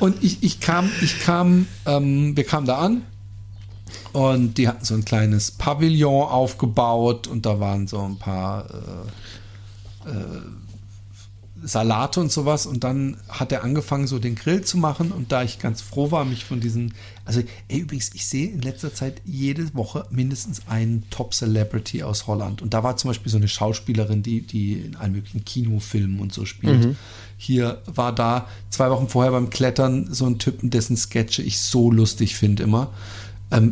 und ich, ich kam, ich kam ähm, wir kamen da an. Und die hatten so ein kleines Pavillon aufgebaut und da waren so ein paar äh, äh, Salate und sowas. Und dann hat er angefangen, so den Grill zu machen. Und da ich ganz froh war, mich von diesen... Also ey, übrigens, ich sehe in letzter Zeit jede Woche mindestens einen Top-Celebrity aus Holland. Und da war zum Beispiel so eine Schauspielerin, die, die in allen möglichen Kinofilmen und so spielt. Mhm. Hier war da zwei Wochen vorher beim Klettern so ein Typen, dessen Sketche ich so lustig finde immer.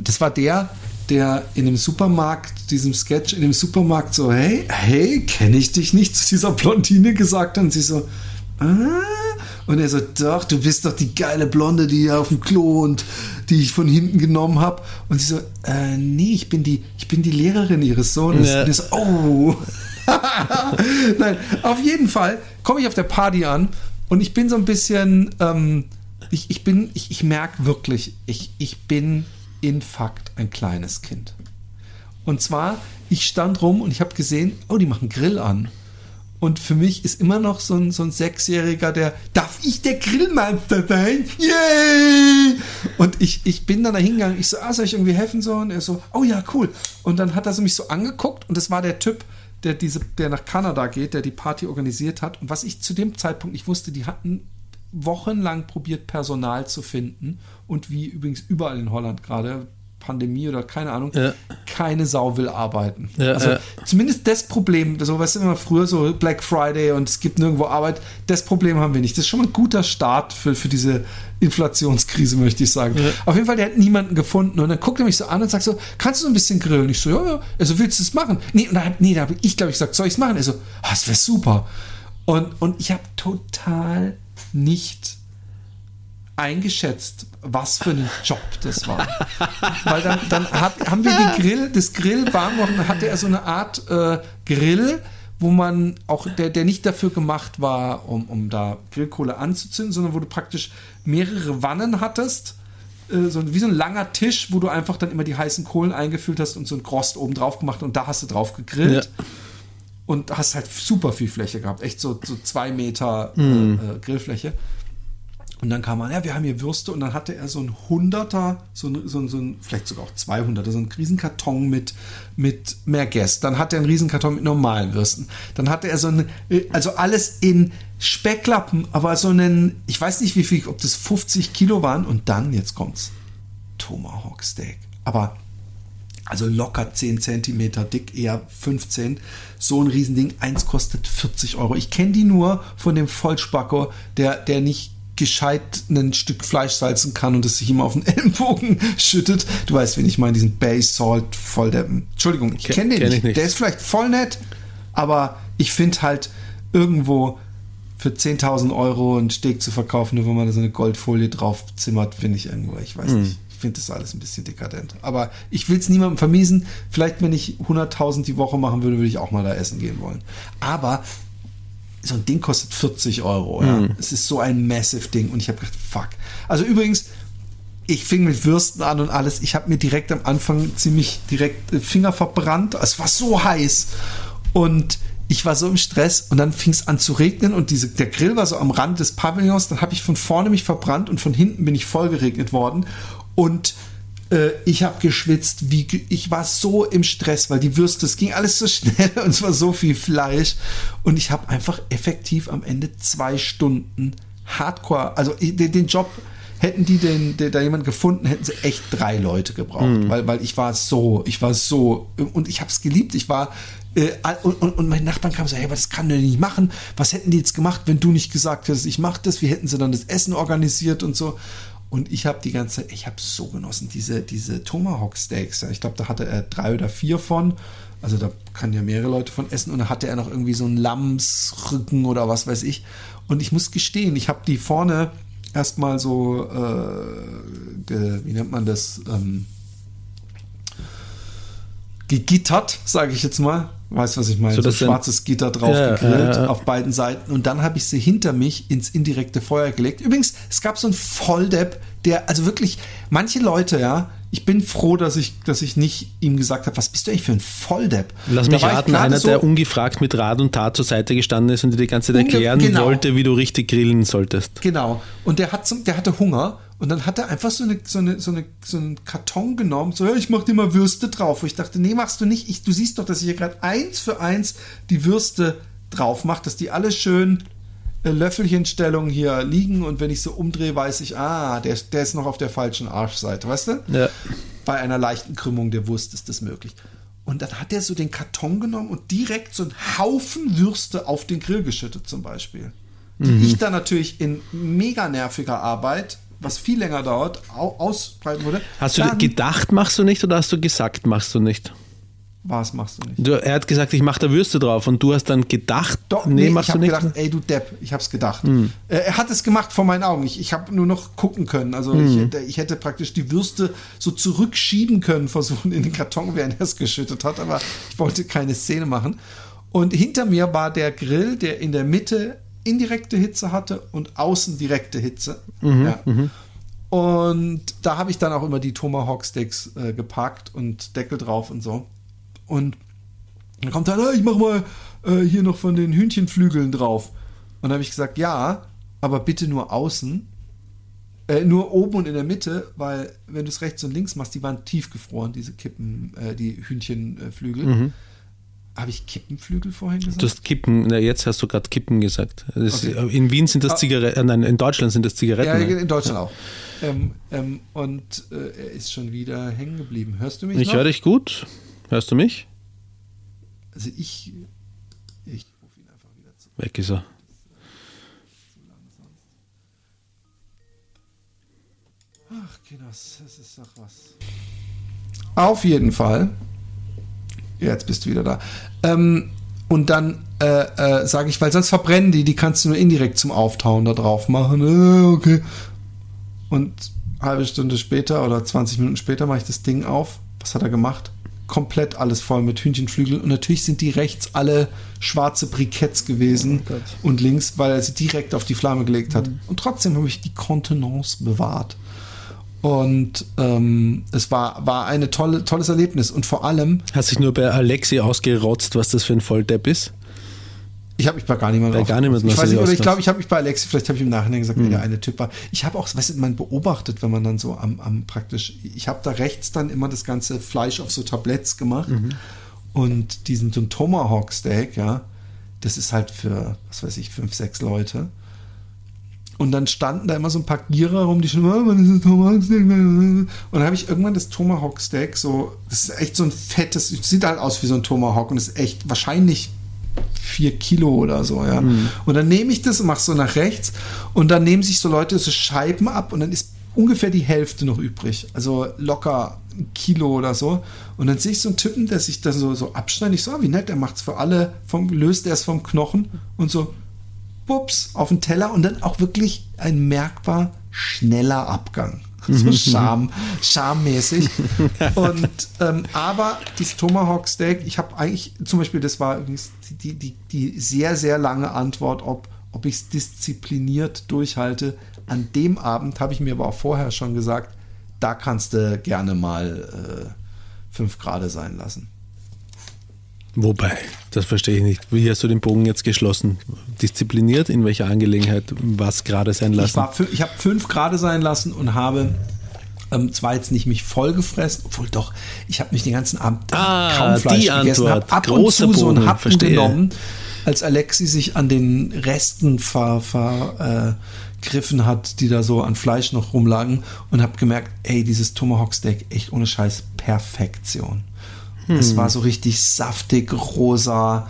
Das war der, der in dem Supermarkt, diesem Sketch, in dem Supermarkt so, hey, hey, kenne ich dich nicht, zu dieser Blondine gesagt hat. Und sie so, ah. Und er so, doch, du bist doch die geile Blonde, die hier auf dem Klo und die ich von hinten genommen habe. Und sie so, äh, nee, ich bin die, ich bin die Lehrerin ihres Sohnes. Ja. Und er so, oh. Nein, auf jeden Fall komme ich auf der Party an und ich bin so ein bisschen, ähm, ich, ich bin, ich, ich merke wirklich, ich, ich bin in Fakt ein kleines Kind. Und zwar, ich stand rum und ich habe gesehen, oh, die machen Grill an. Und für mich ist immer noch so ein, so ein Sechsjähriger, der, darf ich der Grillmeister sein? Yay! Und ich, ich bin dann da hingegangen, ich so, ah, soll ich irgendwie helfen? So? Und er so, oh ja, cool. Und dann hat er so mich so angeguckt und das war der Typ, der, diese, der nach Kanada geht, der die Party organisiert hat. Und was ich zu dem Zeitpunkt nicht wusste, die hatten wochenlang probiert, Personal zu finden und wie übrigens überall in Holland gerade Pandemie oder keine Ahnung, ja. keine Sau will arbeiten. Ja, also ja. zumindest das Problem, so weißt du immer früher so Black Friday und es gibt nirgendwo Arbeit, das Problem haben wir nicht. Das ist schon mal ein guter Start für, für diese Inflationskrise, möchte ich sagen. Ja. Auf jeden Fall, der hat niemanden gefunden und dann guckt er mich so an und sagt so, kannst du so ein bisschen grillen? Ich so, ja, ja. Also willst du es machen? Nee, und dann, nee, da habe ich, glaube ich, gesagt, soll ich es machen? Er so, ah, das wäre super. Und, und ich habe total nicht eingeschätzt, was für ein Job das war. Weil dann, dann hat, haben wir die Grill, das Grill warm gemacht und dann hatte er so eine Art äh, Grill, wo man auch, der, der nicht dafür gemacht war, um, um da Grillkohle anzuzünden, sondern wo du praktisch mehrere Wannen hattest, äh, so, wie so ein langer Tisch, wo du einfach dann immer die heißen Kohlen eingefüllt hast und so ein Rost oben drauf gemacht und da hast du drauf gegrillt. Ja. Und hast halt super viel Fläche gehabt, echt so, so zwei Meter äh, mm. äh, Grillfläche. Und dann kam man, ja, wir haben hier Würste und dann hatte er so ein Hunderter, so ein, so ein, so ein vielleicht sogar auch zweihunderter, so einen Riesenkarton mit, mit Merguez. Dann hatte er einen Riesenkarton mit normalen Würsten. Dann hatte er so ein, also alles in Specklappen, aber so einen, ich weiß nicht wie viel, ob das fünfzig Kilo waren und dann, jetzt kommt's, Tomahawk Steak. Aber also locker zehn Zentimeter dick, eher fünfzehn. So ein Riesending, eins kostet vierzig Euro. Ich kenne die nur von dem Vollspacko, der, der nicht gescheit ein Stück Fleisch salzen kann und es sich immer auf den Ellenbogen schüttet. Du weißt, wen ich meine, diesen Bay Salt voll der... Entschuldigung, ich kenne den kenn nicht. nicht. Der ist vielleicht voll nett, aber ich finde halt irgendwo für zehntausend Euro ein Steak zu verkaufen, nur wenn man da so eine Goldfolie drauf zimmert, finde ich irgendwo, ich weiß hm. nicht. Ich finde das alles ein bisschen dekadent. Aber ich will es niemandem vermiesen. Vielleicht, wenn ich hunderttausend die Woche machen würde, würde ich auch mal da essen gehen wollen. Aber so ein Ding kostet vierzig Euro. Ja. Mm. Es ist so ein massive Ding. Und ich habe gedacht, fuck. Also übrigens, ich fing mit Würsten an und alles. Ich habe mir direkt am Anfang ziemlich direkt Finger verbrannt. Es war so heiß. Und ich war so im Stress. Und dann fing es an zu regnen. Und diese, der Grill war so am Rand des Pavillons. Dann habe ich von vorne mich verbrannt. Und von hinten bin ich vollgeregnet worden. Und äh, ich habe geschwitzt. Wie ge- ich war so im Stress, weil die Würste, es ging alles so schnell und es war so viel Fleisch. Und ich habe einfach effektiv am Ende zwei Stunden Hardcore, also den, den Job, hätten die den, den, da jemanden gefunden, hätten sie echt drei Leute gebraucht. Mhm. Weil, weil ich war so, ich war so, und ich habe es geliebt. Ich war, äh, und, und, und mein Nachbarn kam und sagte, hey, das kann der nicht machen. Was hätten die jetzt gemacht, wenn du nicht gesagt hättest, ich mache das? Wie hätten sie dann das Essen organisiert und so? Und ich habe die ganze Zeit, ich habe so genossen, diese, diese Tomahawk Steaks. Ich glaube, da hatte er drei oder vier von. Also da kann ja mehrere Leute von essen. Und da hatte er noch irgendwie so einen Lammsrücken oder was weiß ich. Und ich muss gestehen, ich habe die vorne erstmal so, äh, ge, wie nennt man das, ähm, gegittert, sage ich jetzt mal. Weißt du, was ich meine? So, so ein schwarzes Gitter drauf ja, gegrillt ja, ja. auf beiden Seiten. Und dann habe ich sie hinter mich ins indirekte Feuer gelegt. Übrigens, es gab so einen Volldepp, der, also wirklich, manche Leute, ja, ich bin froh, dass ich, dass ich nicht ihm gesagt habe, was bist du eigentlich für ein Volldepp? Lass mich raten, einer, so, der ungefragt mit Rat und Tat zur Seite gestanden ist und dir die ganze Zeit unge- erklären genau. wollte, wie du richtig grillen solltest. Genau. Und der, hat zum, der hatte Hunger. Und dann hat er einfach so, eine, so, eine, so, eine, so einen Karton genommen, so, ja, ich mach dir mal Würste drauf. Wo ich dachte, nee, machst du nicht. Ich, du siehst doch, dass ich hier gerade eins für eins die Würste drauf mache, dass die alle schön äh, Löffelchenstellung hier liegen. Und wenn ich so umdrehe, weiß ich, ah, der, der ist noch auf der falschen Arschseite, weißt du? Ja. Bei einer leichten Krümmung der Wurst ist das möglich. Und dann hat er so den Karton genommen und direkt so einen Haufen Würste auf den Grill geschüttet zum Beispiel. Mhm. Die ich dann natürlich in mega nerviger Arbeit, was viel länger dauert, ausbreiten würde. Hast dann, du gedacht, machst du nicht, oder hast du gesagt, machst du nicht? Was machst du nicht? Du, er hat gesagt, ich mache da Würste drauf, und du hast dann gedacht, Doch, nee, nee, machst du nicht? Ich habe gedacht, ey, du Depp, ich habe es gedacht. Hm. Er hat es gemacht vor meinen Augen. Ich, ich habe nur noch gucken können. Also hm. ich, ich hätte praktisch die Würste so zurückschieben können, versuchen in den Karton, während er es geschüttet hat, aber ich wollte keine Szene machen. Und hinter mir war der Grill, der in der Mitte indirekte Hitze hatte und außen direkte Hitze. Mhm, ja. mhm. Und da habe ich dann auch immer die Tomahawk Steaks äh, gepackt und Deckel drauf und so. Und dann kommt dann, oh, ich mache mal äh, hier noch von den Hühnchenflügeln drauf. Und da habe ich gesagt, ja, aber bitte nur außen, äh, nur oben und in der Mitte, weil wenn du es rechts und links machst, die waren tiefgefroren, diese Kippen, äh, die Hühnchenflügel. Mhm. Habe ich Kippenflügel vorhin gesagt? Du hast Kippen, na jetzt hast du gerade Kippen gesagt. Das okay. ist, in Wien sind das Zigaretten, nein, in Deutschland sind das Zigaretten. Ja, in Deutschland ja. auch. Ähm, ähm, und äh, er ist schon wieder hängen geblieben. Hörst du mich Ich noch? Höre dich gut. Hörst du mich? Also ich, ich rufe ihn einfach wieder zurück. Weg ist er. Ach, Kinders, das ist doch was. Auf jeden Fall. Jetzt bist du wieder da. Ähm, und dann äh, äh, sage ich, weil sonst verbrennen die, die kannst du nur indirekt zum Auftauen da drauf machen. Äh, okay. Und eine halbe Stunde später oder zwanzig Minuten später mache ich das Ding auf. Was hat er gemacht? Komplett alles voll mit Hühnchenflügeln. Und natürlich sind die rechts alle schwarze Briketts gewesen oh und links, weil er sie direkt auf die Flamme gelegt hat. Mhm. Und trotzdem habe ich die Kontenance bewahrt. Und ähm, es war, war ein tolle, tolles Erlebnis. Und vor allem... Hast dich nur bei Alexi ausgerotzt, was das für ein Volldepp ist? Ich habe mich bei gar niemandem... Bei gar niemandem. Ich weiß nicht, oder ich glaube, ich habe mich bei Alexi, vielleicht habe ich im Nachhinein gesagt, mhm. wie der eine Typ war. Ich habe auch, weißt du, man beobachtet, wenn man dann so am, am praktisch... Ich habe da rechts dann immer das ganze Fleisch auf so Tabletts gemacht. Mhm. Und diesen so Tomahawk-Steak, ja, das ist halt für, was weiß ich, fünf, sechs Leute... Und dann standen da immer so ein paar Gierer rum, die schon, oh, wann ist das Tomahawk-Steak? Und dann habe ich irgendwann das Tomahawk-Steak so, das ist echt so ein fettes, sieht halt aus wie so ein Tomahawk und ist echt wahrscheinlich vier Kilo oder so, ja. Mhm. Und dann nehme ich das und mache so nach rechts und dann nehmen sich so Leute so Scheiben ab und dann ist ungefähr die Hälfte noch übrig. Also locker ein Kilo oder so. Und dann sehe ich so einen Typen, der sich da so, so abschneidet. Ich so, ah, wie nett, er macht's für alle, vom, löst er es vom Knochen und so, Pups, auf den Teller und dann auch wirklich ein merkbar schneller Abgang. So Scham, schammäßig. Und, ähm, aber das Tomahawk-Steak, ich habe eigentlich, zum Beispiel, das war übrigens die, die, die sehr, sehr lange Antwort, ob, ob ich es diszipliniert durchhalte. An dem Abend habe ich mir aber auch vorher schon gesagt, da kannst du gerne mal fünf Grad sein lassen. Wobei, das verstehe ich nicht. Wie hast du den Bogen jetzt geschlossen? Diszipliniert? In welcher Angelegenheit? Was gerade sein lassen? Ich, war fün- ich habe fünf gerade sein lassen und habe ähm, zwar jetzt nicht mich voll gefressen, obwohl doch, ich habe mich den ganzen Abend ah, kaum Fleisch die gegessen. Ich habe ab Großer und zu Bogen, so einen Happen verstehe. genommen, als Alexi sich an den Resten ver... ver äh, griffen hat, die da so an Fleisch noch rumlagen und habe gemerkt, ey, dieses Tomahawk-Steak, echt ohne Scheiß, Perfektion. Hm. Es war so richtig saftig, rosa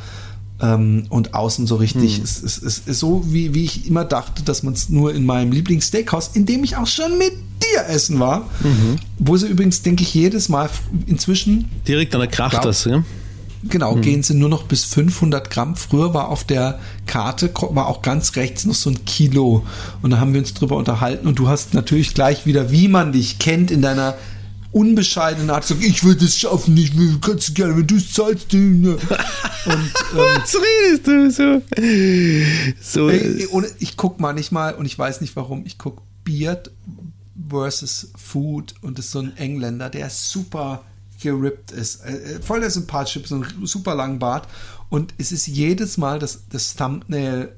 ähm, und außen so richtig, hm. es, es, es ist so, wie, wie ich immer dachte, dass man es nur in meinem Lieblingssteakhouse, in dem ich auch schon mit dir essen war, mhm. wo sie übrigens, denke ich, jedes Mal inzwischen... Direkt an der Krachter, ja? Genau, hm. gehen sie nur noch bis fünfhundert Gramm. Früher war auf der Karte, war auch ganz rechts noch so ein Kilo. Und da haben wir uns drüber unterhalten. Und du hast natürlich gleich wieder, wie man dich kennt, in deiner unbescheidenen Art gesagt, ich will das schaffen, ich will, kannst du gerne, wenn du es zahlst. Und, ähm, was redest du so? so ich, ich guck mal nicht mal, und ich weiß nicht warum, ich guck Beard versus Food. Und das ist so ein Engländer, der ist super... gerippt ist. Voll der sympathische, so einen super langen Bart. Und es ist jedes Mal, dass das Thumbnail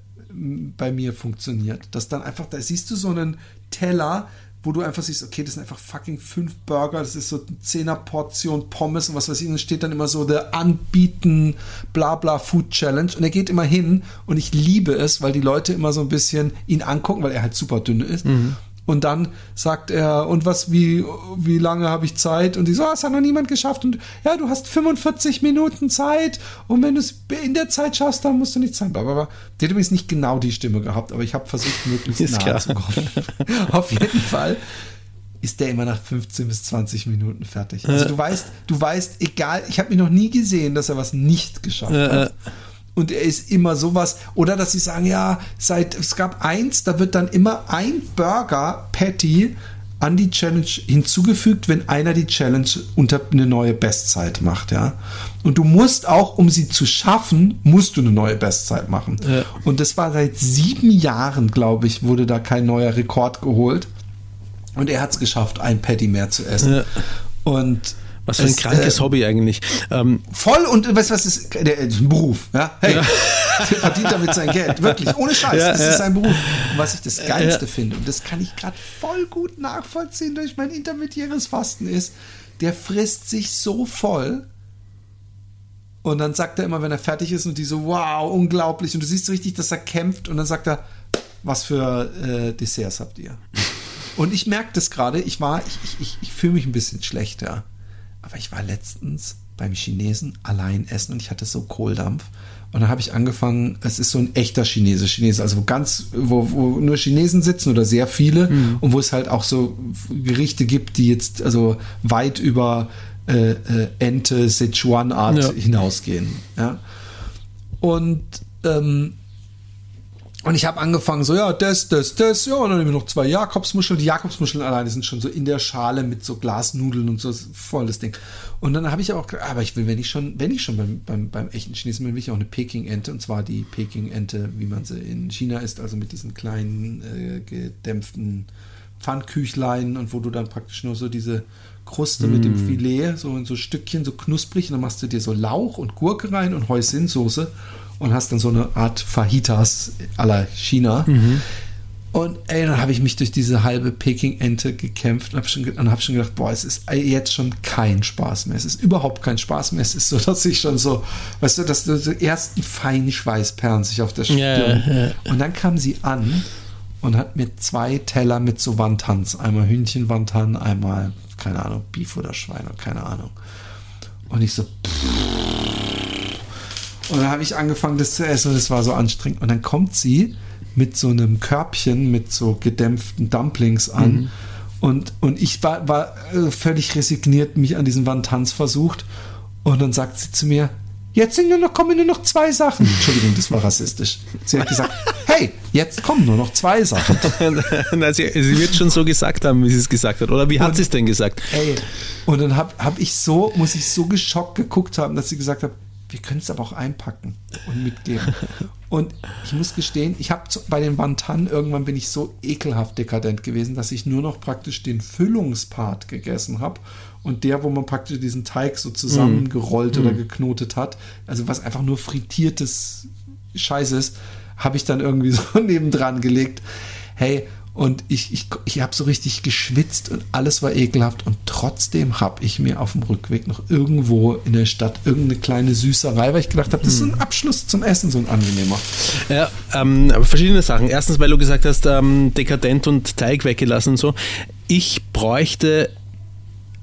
bei mir funktioniert. Dass dann einfach, da siehst du so einen Teller, wo du einfach siehst, okay, das sind einfach fucking fünf Burger, das ist so eine Zehner-Portion Pommes und was weiß ich. Und steht dann immer so The Unbeaten Blabla Food Challenge. Und er geht immer hin und ich liebe es, weil die Leute immer so ein bisschen ihn angucken, weil er halt super dünn ist. Mhm. Und dann sagt er, und was, wie, wie lange habe ich Zeit? Und die so, das hat noch niemand geschafft. Und ja, du hast fünfundvierzig Minuten Zeit. Und wenn du es in der Zeit schaffst, dann musst du nichts sein. Blablabla. Der hat übrigens nicht genau die Stimme gehabt, aber ich habe versucht, möglichst ist nahe klar. zu kommen. Auf jeden Fall ist der immer nach fünfzehn bis zwanzig Minuten fertig. Also du weißt, du weißt, egal, ich habe mich noch nie gesehen, dass er was nicht geschafft hat. Und er ist immer sowas, oder dass sie sagen, ja, seit es gab eins, da wird dann immer ein Burger-Patty an die Challenge hinzugefügt, wenn einer die Challenge unter eine neue Bestzeit macht, ja. Und du musst auch, um sie zu schaffen, musst du eine neue Bestzeit machen. Ja. Und das war seit sieben Jahren, glaube ich, wurde da kein neuer Rekord geholt. Und er hat es geschafft, ein Patty mehr zu essen. Ja. Und was für ein es, krankes äh, Hobby eigentlich. Ähm, voll und weißt du was ist? Der, der Beruf. Ja? Hey, ja. Der verdient damit sein Geld. Wirklich, ohne Scheiß. Ja, das ja. ist sein Beruf. Und was ich das Geilste ja. finde, und das kann ich gerade voll gut nachvollziehen durch mein intermittierendes Fasten ist, der frisst sich so voll Und dann sagt er immer, wenn er fertig ist und die so, wow, unglaublich. Und du siehst richtig, dass er kämpft. Und dann sagt er, was für äh, Desserts habt ihr? Und ich merke das gerade. Ich war, ich, ich, ich, ich fühle mich ein bisschen schlechter. Aber ich war letztens beim Chinesen allein essen und ich hatte so Kohldampf. Und dann habe ich angefangen, es ist so ein echter Chinese, Chinese, also wo ganz, wo, wo nur Chinesen sitzen oder sehr viele mhm. und wo es halt auch so Gerichte gibt, die jetzt also weit über äh, äh, Ente, Sichuan-Art ja. hinausgehen. Ja? Und ähm, und ich habe angefangen so, ja, das, das, das, ja, und dann nehmen wir noch zwei Jakobsmuscheln. Die Jakobsmuscheln alleine sind schon so in der Schale mit so Glasnudeln und so, volles Ding. Und dann habe ich aber auch gedacht, aber ich will, wenn ich schon, wenn ich schon beim, beim, beim echten Chinesen bin, will ich auch eine Peking-Ente, und zwar die Peking-Ente, wie man sie in China isst, also mit diesen kleinen, äh, gedämpften Pfannküchlein und wo du dann praktisch nur so diese Kruste mm. mit dem Filet, so in so Stückchen, so knusprig, und dann machst du dir so Lauch und Gurke rein und Hoisin-Soße. Und hast dann so eine Art Fajitas à la China. Mhm. Und ey, dann habe ich mich durch diese halbe Peking-Ente gekämpft und habe schon, hab schon gedacht, boah, es ist jetzt schon kein Spaß mehr. Es ist überhaupt kein Spaß mehr. Es ist so, dass ich schon so, weißt du, dass die ersten feinen Schweißperlen sich auf der Stirn. Yeah, yeah. Und dann kam sie an und hat mir zwei Teller mit so Wontons. Einmal Hühnchen-Wonton, einmal, keine Ahnung, Beef oder Schwein oder keine Ahnung. Und ich so, und dann habe ich angefangen, das zu essen, und es war so anstrengend. Und dann kommt sie mit so einem Körbchen, mit so gedämpften Dumplings an. Mhm. Und, und ich war, war völlig resigniert, mich an diesen Wontons versucht. Und dann sagt sie zu mir, jetzt sind nur noch, kommen nur noch zwei Sachen. Entschuldigung, das war rassistisch. Sie hat gesagt, hey, jetzt kommen nur noch zwei Sachen. Na, sie, sie wird schon so gesagt haben, wie sie es gesagt hat. Oder wie hat sie es denn gesagt? Ey, und dann habe hab ich so, muss ich so geschockt geguckt haben, dass sie gesagt hat, wir können es aber auch einpacken und mitgeben. Und ich muss gestehen, ich habe bei den Wonton, irgendwann bin ich so ekelhaft dekadent gewesen, dass ich nur noch praktisch den Füllungspart gegessen habe und der, wo man praktisch diesen Teig so zusammengerollt mm. oder geknotet hat, also was einfach nur frittiertes Scheiß ist, habe ich dann irgendwie so nebendran gelegt. Hey, und ich, ich, ich habe so richtig geschwitzt und alles war ekelhaft, und trotzdem habe ich mir auf dem Rückweg noch irgendwo in der Stadt irgendeine kleine Süßerei, weil ich gedacht habe, das ist ein Abschluss zum Essen, so ein angenehmer. Ja, ähm, verschiedene Sachen. Erstens, weil du gesagt hast, ähm, dekadent und Teig weggelassen und so. Ich bräuchte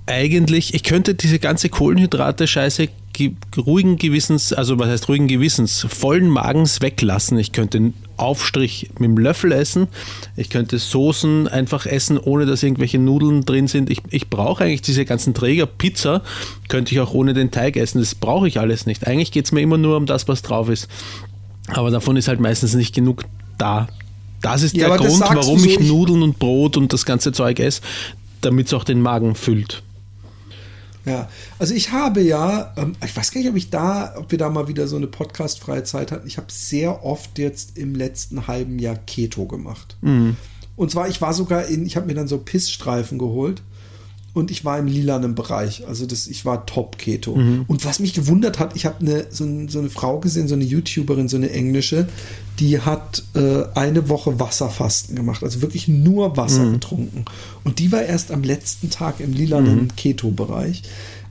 eigentlich, ich könnte diese ganze Kohlenhydrate-Scheiße ruhigen Gewissens, also was heißt ruhigen Gewissens, vollen Magens weglassen. Ich könnte einen Aufstrich mit dem Löffel essen. Ich könnte Soßen einfach essen, ohne dass irgendwelche Nudeln drin sind. Ich, ich brauche eigentlich diese ganzen Träger. Pizza könnte ich auch ohne den Teig essen. Das brauche ich alles nicht. Eigentlich geht es mir immer nur um das, was drauf ist. Aber davon ist halt meistens nicht genug da. Das ist ja der Grund, warum ich Nudeln und Brot und das ganze Zeug esse, damit es auch den Magen füllt. Ja, also ich habe ja, ich weiß gar nicht, ob ich da, ob wir da mal wieder so eine Podcast-freie Zeit hatten. Ich habe sehr oft jetzt im letzten halben Jahr Keto gemacht. Mhm. Und zwar, ich war sogar in, ich habe mir dann so Pissstreifen geholt und ich war im lilanen Bereich. Also das, ich war Top-Keto. Mhm. Und was mich gewundert hat, ich habe eine, so, so eine Frau gesehen, so eine YouTuberin, so eine englische, die hat äh, eine Woche Wasserfasten gemacht, also wirklich nur Wasser mhm. getrunken. Und die war erst am letzten Tag im lilanen mhm. Keto-Bereich.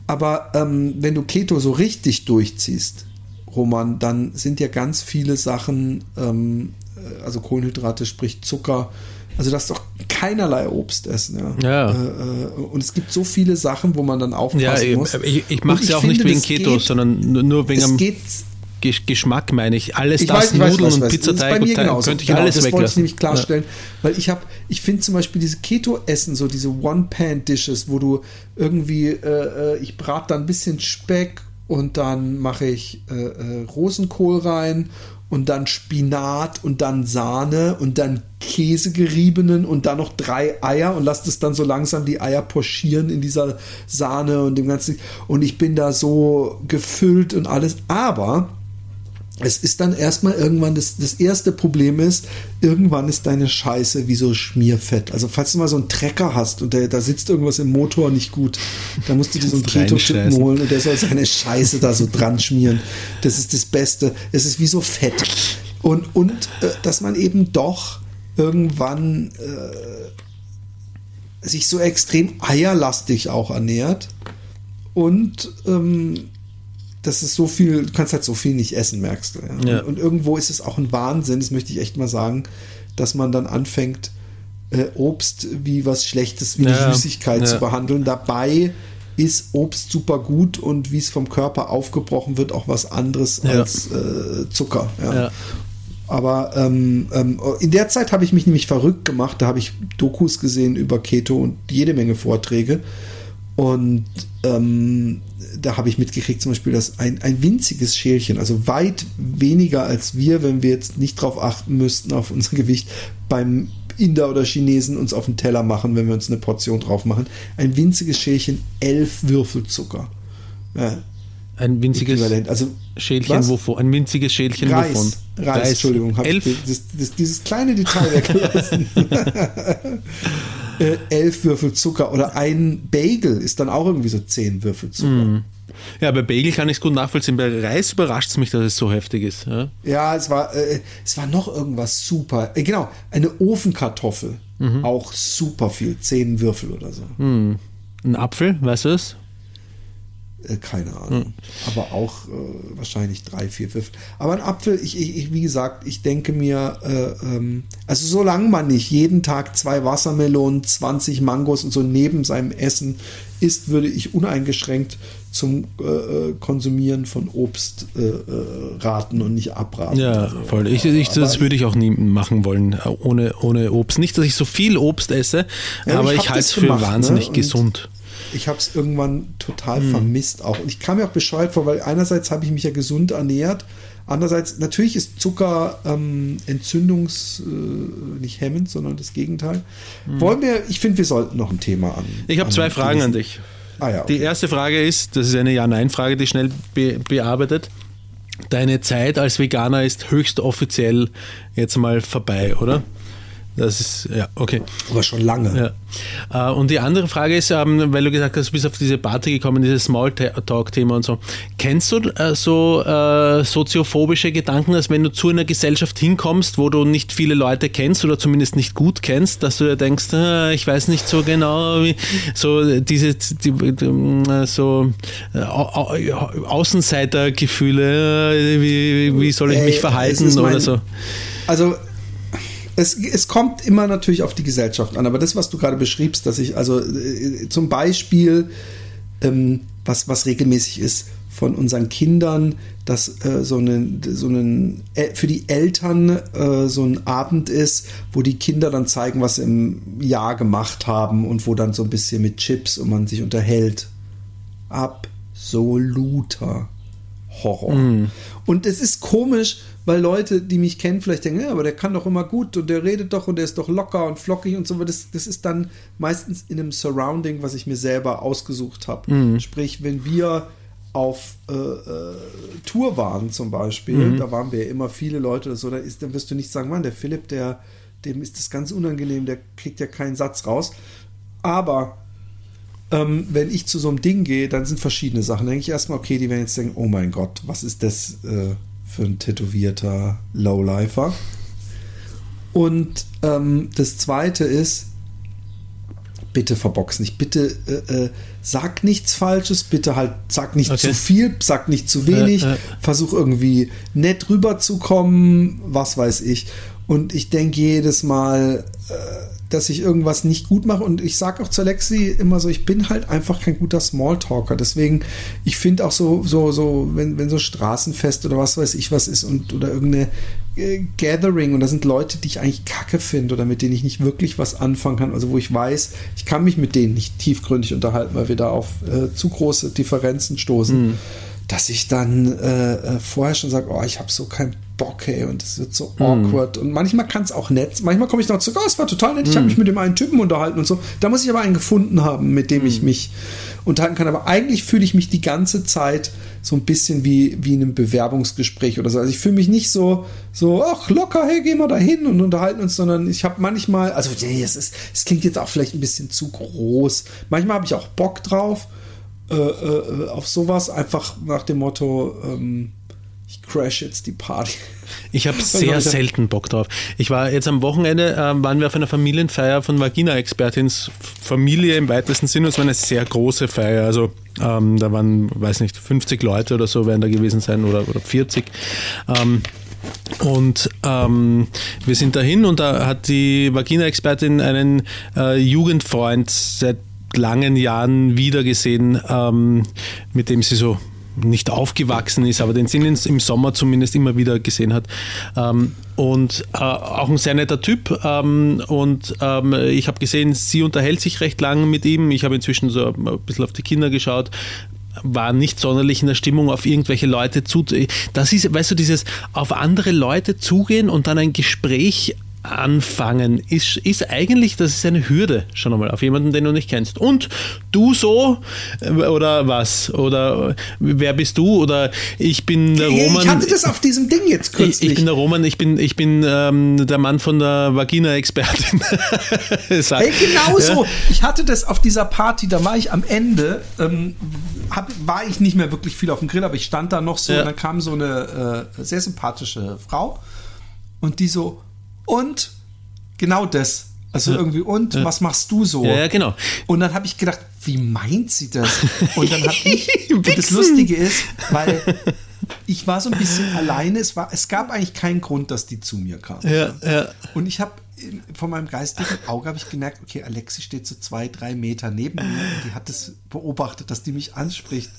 Aber ähm, wenn du Keto so richtig durchziehst, Roman, dann sind ja ganz viele Sachen, ähm, also Kohlenhydrate, sprich Zucker, also das ist doch keinerlei Obst essen. Ja. ja. Äh, und es gibt so viele Sachen, wo man dann aufpassen ja, muss. Ich, ich mache es ja auch finde, nicht wegen Keto, geht, sondern nur wegen am Geschmack, meine ich. Alles ich das, weiß, Nudeln weiß, weiß, und Pizzateig und Teig, könnte ich genau, alles das weglassen. Das wollte ich nämlich klarstellen, ja. weil ich habe, ich finde zum Beispiel diese Keto-Essen, so diese One-Pan-Dishes, wo du irgendwie, äh, ich brate dann ein bisschen Speck und dann mache ich äh, äh, Rosenkohl rein und dann Spinat und dann Sahne und dann Käse geriebenen und dann noch drei Eier und lass das dann so langsam die Eier pochieren in dieser Sahne und dem ganzen. Und ich bin da so gefüllt und alles, aber es ist dann erstmal irgendwann, das, das erste Problem ist, irgendwann ist deine Scheiße wie so Schmierfett. Also falls du mal so einen Trecker hast und der, da sitzt irgendwas im Motor nicht gut, dann musst du dir so einen Keto-Typen holen und der soll seine Scheiße da so dran schmieren. Das ist das Beste. Es ist wie so Fett. Und, und äh, dass man eben doch irgendwann äh, sich so extrem eierlastig auch ernährt und ähm, das ist so viel, du kannst halt so viel nicht essen, merkst du. Ja? Ja. Und, und irgendwo ist es auch ein Wahnsinn, das möchte ich echt mal sagen, dass man dann anfängt, äh, Obst wie was Schlechtes, wie ja, eine Süßigkeit ja. zu behandeln. Dabei ist Obst super gut und wie es vom Körper aufgebrochen wird, auch was anderes ja. als äh, Zucker. Ja. Ja. Aber ähm, ähm, in der Zeit habe ich mich nämlich verrückt gemacht. Da habe ich Dokus gesehen über Keto und jede Menge Vorträge. Und ähm, da habe ich mitgekriegt zum Beispiel, dass ein, ein winziges Schälchen, also weit weniger als wir, wenn wir jetzt nicht drauf achten müssten auf unser Gewicht, beim Inder oder Chinesen uns auf den Teller machen, wenn wir uns eine Portion drauf machen, ein winziges Schälchen, elf Würfel Zucker. Ja. Ein winziges also, Schälchen was? Wovon? Ein winziges Schälchen Reis, wovon? Reis, Reis, Entschuldigung. Hab elf? Ich das, das, dieses kleine Detail weggelassen. äh, elf Würfel Zucker oder ein Bagel ist dann auch irgendwie so zehn Würfel Zucker. Mm. Ja, bei Bagel kann ich es gut nachvollziehen. Bei Reis überrascht es mich, dass es so heftig ist. Ja, ja es, war, äh, es war noch irgendwas super. Äh, genau, eine Ofenkartoffel. Mhm. Auch super viel. Zehn Würfel oder so. Mm. Ein Apfel, weißt du es? Keine Ahnung, hm. aber auch äh, wahrscheinlich drei, vier, fünf. Aber ein Apfel, ich, ich, wie gesagt, ich denke mir, äh, ähm, also solange man nicht jeden Tag zwei Wassermelonen, zwanzig Mangos und so neben seinem Essen isst, würde ich uneingeschränkt zum äh, Konsumieren von Obst äh, raten und nicht abraten. Ja, so. Voll. Ich, ich, das würde ich auch nie machen wollen, ohne, ohne Obst. Nicht, dass ich so viel Obst esse, ja, aber ich, ich halte es für gemacht, wahnsinnig ne? gesund. Ich habe es irgendwann total hm. vermisst auch. Und ich kam mir auch bescheuert vor, weil einerseits habe ich mich ja gesund ernährt, andererseits, natürlich ist Zucker ähm, entzündungs-, äh, nicht hemmend, sondern das Gegenteil. Hm. Wollen wir, ich finde, wir sollten noch ein Thema an. Ich habe zwei Fragen an dich. Ah, ja, okay. Die erste Frage ist, das ist eine Ja-Nein-Frage, die schnell be- bearbeitet. Deine Zeit als Veganer ist höchst offiziell jetzt mal vorbei, oder? Das ist, ja, okay. Aber schon lange. Ja. Und die andere Frage ist, weil du gesagt hast, du bist auf diese Party gekommen, dieses Smalltalk-Thema und so. Kennst du so äh, soziophobische Gedanken, dass wenn du zu einer Gesellschaft hinkommst, wo du nicht viele Leute kennst oder zumindest nicht gut kennst, dass du dir denkst, ah, ich weiß nicht so genau, wie, so diese die, so Au- Außenseitergefühle, wie, wie soll ich mich verhalten mein, oder so? Also, Es, es kommt immer natürlich auf die Gesellschaft an, aber das, was du gerade beschriebst, dass ich, also äh, zum Beispiel, ähm, was, was regelmäßig ist von unseren Kindern, dass äh, so einen, so einen, äh, für die Eltern äh, so ein Abend ist, wo die Kinder dann zeigen, was sie im Jahr gemacht haben und wo dann so ein bisschen mit Chips und man sich unterhält. Absoluter Horror. Mm. Und es ist komisch, weil Leute, die mich kennen, vielleicht denken, ja, aber der kann doch immer gut und der redet doch und der ist doch locker und flockig und so. Das, das ist dann meistens in einem Surrounding, was ich mir selber ausgesucht habe. Mhm. Sprich, wenn wir auf äh, äh, Tour waren zum Beispiel, mhm. da waren wir ja immer viele Leute oder so, da ist, dann wirst du nicht sagen, Mann, der Philipp, der, dem ist das ganz unangenehm, der kriegt ja keinen Satz raus. Aber Ähm, wenn ich zu so einem Ding gehe, dann sind verschiedene Sachen. Da denke ich erstmal, okay, die werden jetzt denken, oh mein Gott, was ist das äh, für ein tätowierter Lowlifer? Und ähm, das Zweite ist, bitte verbox nicht, bitte äh, äh, sag nichts Falsches, bitte halt sag nicht okay. zu viel, sag nicht zu wenig, äh, äh. versuch irgendwie nett rüberzukommen, was weiß ich. Und ich denke jedes Mal, äh, dass ich irgendwas nicht gut mache. Und ich sage auch zu Alexi immer so, ich bin halt einfach kein guter Smalltalker. Deswegen, ich finde auch so, so, so, wenn, wenn so Straßenfest oder was weiß ich was ist und oder irgendeine äh, Gathering und da sind Leute, die ich eigentlich kacke finde oder mit denen ich nicht wirklich was anfangen kann. Also wo ich weiß, ich kann mich mit denen nicht tiefgründig unterhalten, weil wir da auf äh, zu große Differenzen stoßen. Mhm. Dass ich dann äh, vorher schon sage, oh, ich habe so keinen Bock, ey, und es wird so mm. awkward. Und manchmal kann es auch nett, manchmal komme ich noch zurück, oh, es war total nett, mm. ich habe mich mit dem einen Typen unterhalten und so. Da muss ich aber einen gefunden haben, mit dem mm. ich mich unterhalten kann. Aber eigentlich fühle ich mich die ganze Zeit so ein bisschen wie, wie in einem Bewerbungsgespräch oder so. Also ich fühle mich nicht so, so, ach, locker, hey, gehen wir da hin und unterhalten uns, sondern ich habe manchmal, also nee, es, ist, es klingt jetzt auch vielleicht ein bisschen zu groß. Manchmal habe ich auch Bock drauf, Äh, äh, auf sowas, einfach nach dem Motto, ähm, ich crash jetzt die Party. Ich habe sehr selten Bock drauf. Ich war jetzt am Wochenende, äh, waren wir auf einer Familienfeier von Vagina-Expertins Familie im weitesten Sinne. Es war eine sehr große Feier. Also ähm, da waren, weiß nicht, fünfzig Leute oder so werden da gewesen sein oder, oder vierzig. Ähm, Und ähm, wir sind dahin und da hat die Vagina-Expertin einen äh, Jugendfreund seit langen Jahren wiedergesehen, ähm, mit dem sie so nicht aufgewachsen ist, aber den sie im Sommer zumindest immer wieder gesehen hat. Ähm, und äh, auch ein sehr netter Typ. Ähm, und ähm, ich habe gesehen, sie unterhält sich recht lang mit ihm. Ich habe inzwischen so ein bisschen auf die Kinder geschaut. War nicht sonderlich in der Stimmung, auf irgendwelche Leute zu... Das ist, weißt du, dieses auf andere Leute zugehen und dann ein Gespräch anfangen, ist, ist eigentlich, das ist eine Hürde, schon einmal, auf jemanden, den du nicht kennst. Und du so oder was? Oder wer bist du? Oder ich bin der Roman... Ich hatte das auf diesem Ding jetzt kürzlich. Ich, ich bin der Roman, ich bin, ich bin ähm, der Mann von der Vagina-Expertin. Hey, genau so. Ja? Ich hatte das auf dieser Party, da war ich am Ende... Ähm, Hab, war ich nicht mehr wirklich viel auf dem Grill, aber ich stand da noch so ja. Und dann kam so eine äh, sehr sympathische Frau und die so, und genau das, also ja. irgendwie, und ja. was machst du so? Ja, ja genau. Und dann habe ich gedacht, wie meint sie das? Und dann habe ich, und das Lustige ist, weil ich war so ein bisschen alleine, es, war, es gab eigentlich keinen Grund, dass die zu mir kam. Ja, ja. Und ich habe von meinem geistigen Auge habe ich gemerkt, okay, Alexi steht so zwei, drei Meter neben mir und die hat das beobachtet, dass die mich anspricht.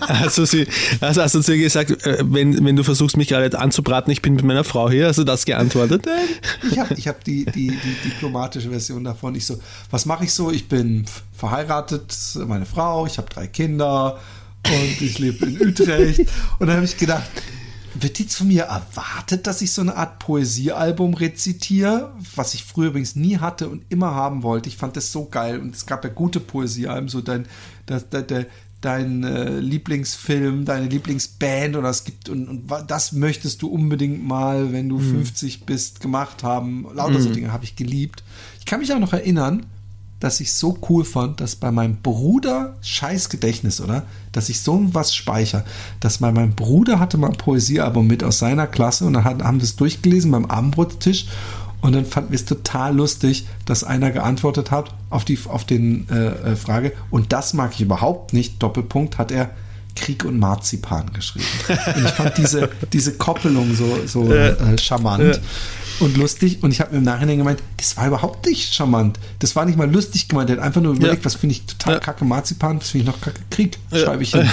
Also sie, also hast du zu ihr gesagt, wenn, wenn du versuchst, mich gerade anzubraten, ich bin mit meiner Frau hier, hast du das geantwortet? Ich habe ich hab die, die, die diplomatische Version davon. Ich so, was mache ich so? Ich bin verheiratet, meine Frau, ich habe drei Kinder und ich lebe in Utrecht. Und dann habe ich gedacht, wird jetzt von mir erwartet, dass ich so eine Art Poesiealbum rezitiere, was ich früher übrigens nie hatte und immer haben wollte. Ich fand das so geil und es gab ja gute Poesiealben, so dein, de, de, de, dein äh, Lieblingsfilm, deine Lieblingsband oder es gibt und, und das möchtest du unbedingt mal, wenn du mhm. fünfzig bist, gemacht haben. Lauter mhm. so Dinge habe ich geliebt. Ich kann mich auch noch erinnern, dass ich so cool fand, dass bei meinem Bruder, scheiß Gedächtnis, oder? Dass ich so was speichere, dass bei meinem Bruder hatte mal ein Poesiealbum mit aus seiner Klasse und dann haben wir es durchgelesen beim Abendbrotstisch und dann fanden wir es total lustig, dass einer geantwortet hat auf die auf den äh, Frage, und das mag ich überhaupt nicht, Doppelpunkt, hat er Krieg und Marzipan geschrieben. Und ich fand diese, diese Koppelung so, so äh, charmant. Ja. Und lustig, und ich habe mir im Nachhinein gemeint, das war überhaupt nicht charmant. Das war nicht mal lustig gemeint. Er hat einfach nur überlegt, ja. was finde ich total ja. kacke Marzipan, was finde ich noch kacke Krieg, schreibe ich hin.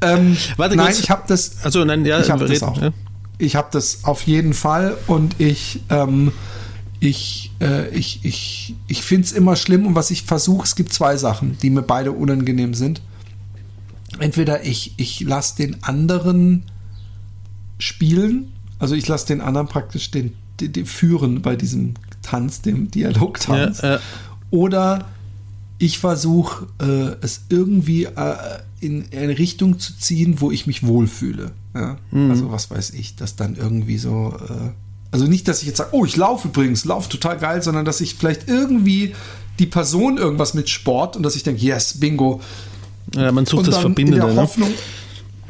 ähm, Warte, nein, ich habe das. Also nein, ja, ich habe das auch. Ja. Ich habe das auf jeden Fall und ich, ähm, ich, äh, ich, ich, ich finde es immer schlimm und was ich versuche, es gibt zwei Sachen, die mir beide unangenehm sind. Entweder ich, ich lasse den anderen spielen, also ich lasse den anderen praktisch den Die, die führen bei diesem Tanz, dem Dialogtanz. Ja, ja. Oder ich versuche, äh, es irgendwie äh, in, in eine Richtung zu ziehen, wo ich mich wohlfühle. Ja? Mhm. Also was weiß ich, dass dann irgendwie so... Äh, also nicht, dass ich jetzt sage, oh, ich laufe übrigens, laufe total geil, sondern dass ich vielleicht irgendwie die Person irgendwas mit Sport und dass ich denke, yes, bingo. Ja, man sucht und das Verbindende. In der Hoffnung,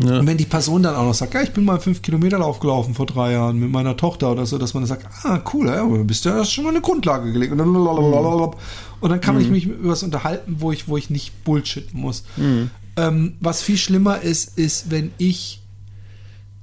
ne? Ja. Und wenn die Person dann auch noch sagt, ja, ich bin mal einen fünf Kilometer Lauf gelaufen vor drei Jahren mit meiner Tochter oder so, dass man dann sagt, ah, cool, ja, du bist ja schon mal eine Grundlage gelegt. Und dann, mhm. und dann kann mhm. ich mich über was unterhalten, wo ich, wo ich nicht bullshitten muss. Mhm. Ähm, was viel schlimmer ist, ist, wenn ich,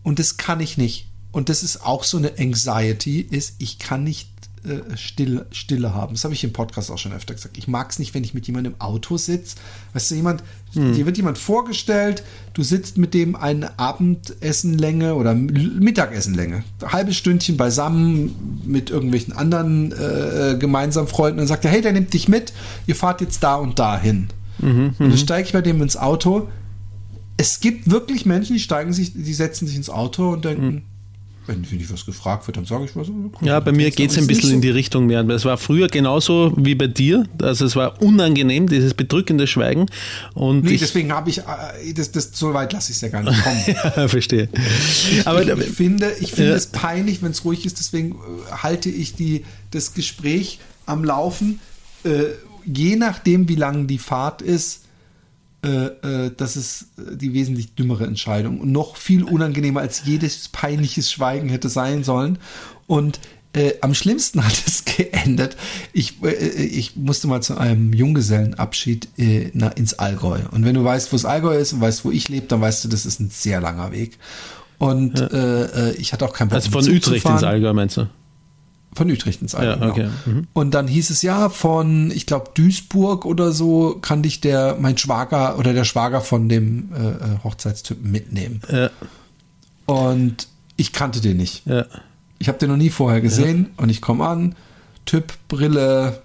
und das kann ich nicht, und das ist auch so eine Anxiety, ist, ich kann nicht äh, Stille, Stille haben. Das habe ich im Podcast auch schon öfter gesagt. Ich mag es nicht, wenn ich mit jemandem im Auto sitze. Weißt du, jemand... Hm. Dir wird jemand vorgestellt, du sitzt mit dem eine Abendessenlänge oder Mittagessenlänge, ein halbes Stündchen beisammen mit irgendwelchen anderen äh, gemeinsamen Freunden und sagt, hey, der nimmt dich mit, ihr fahrt jetzt da und da hin. Mhm, und dann steige ich bei dem ins Auto. Es gibt wirklich Menschen, die steigen sich, die setzen sich ins Auto und denken, mhm. wenn ich was gefragt wird, dann sage ich was. Ja, bei mir geht es ein bisschen so in die Richtung mehr. Es war früher genauso wie bei dir. Also es war unangenehm, dieses bedrückende Schweigen. Und nee, ich, deswegen habe ich, das, das, so weit lasse ich es ja gar nicht kommen. Ja, verstehe. Ich, aber, ich, ich finde, ich finde ja. es peinlich, wenn es ruhig ist. Deswegen halte ich die, das Gespräch am Laufen. Äh, je nachdem, wie lang die Fahrt ist, äh, äh, das ist die wesentlich dümmere Entscheidung und noch viel unangenehmer als jedes peinliches Schweigen hätte sein sollen. Und Äh, am schlimmsten hat es geendet. Ich, äh, ich musste mal zu einem Junggesellenabschied äh, na, ins Allgäu. Und wenn du weißt, wo es Allgäu ist und weißt, wo ich lebe, dann weißt du, das ist ein sehr langer Weg. Und ja. äh, ich hatte auch keinen Bock. Also von Utrecht ins Allgäu, meinst du? Von Utrecht ins Allgäu, ja, okay. Genau. Mhm. Und dann hieß es ja von, ich glaube, Duisburg oder so, kann dich der, mein Schwager oder der Schwager von dem äh, Hochzeitstypen mitnehmen. Ja. Und ich kannte den nicht. Ja. Ich habe den noch nie vorher gesehen, ja. Und ich komme an, Typ, Brille,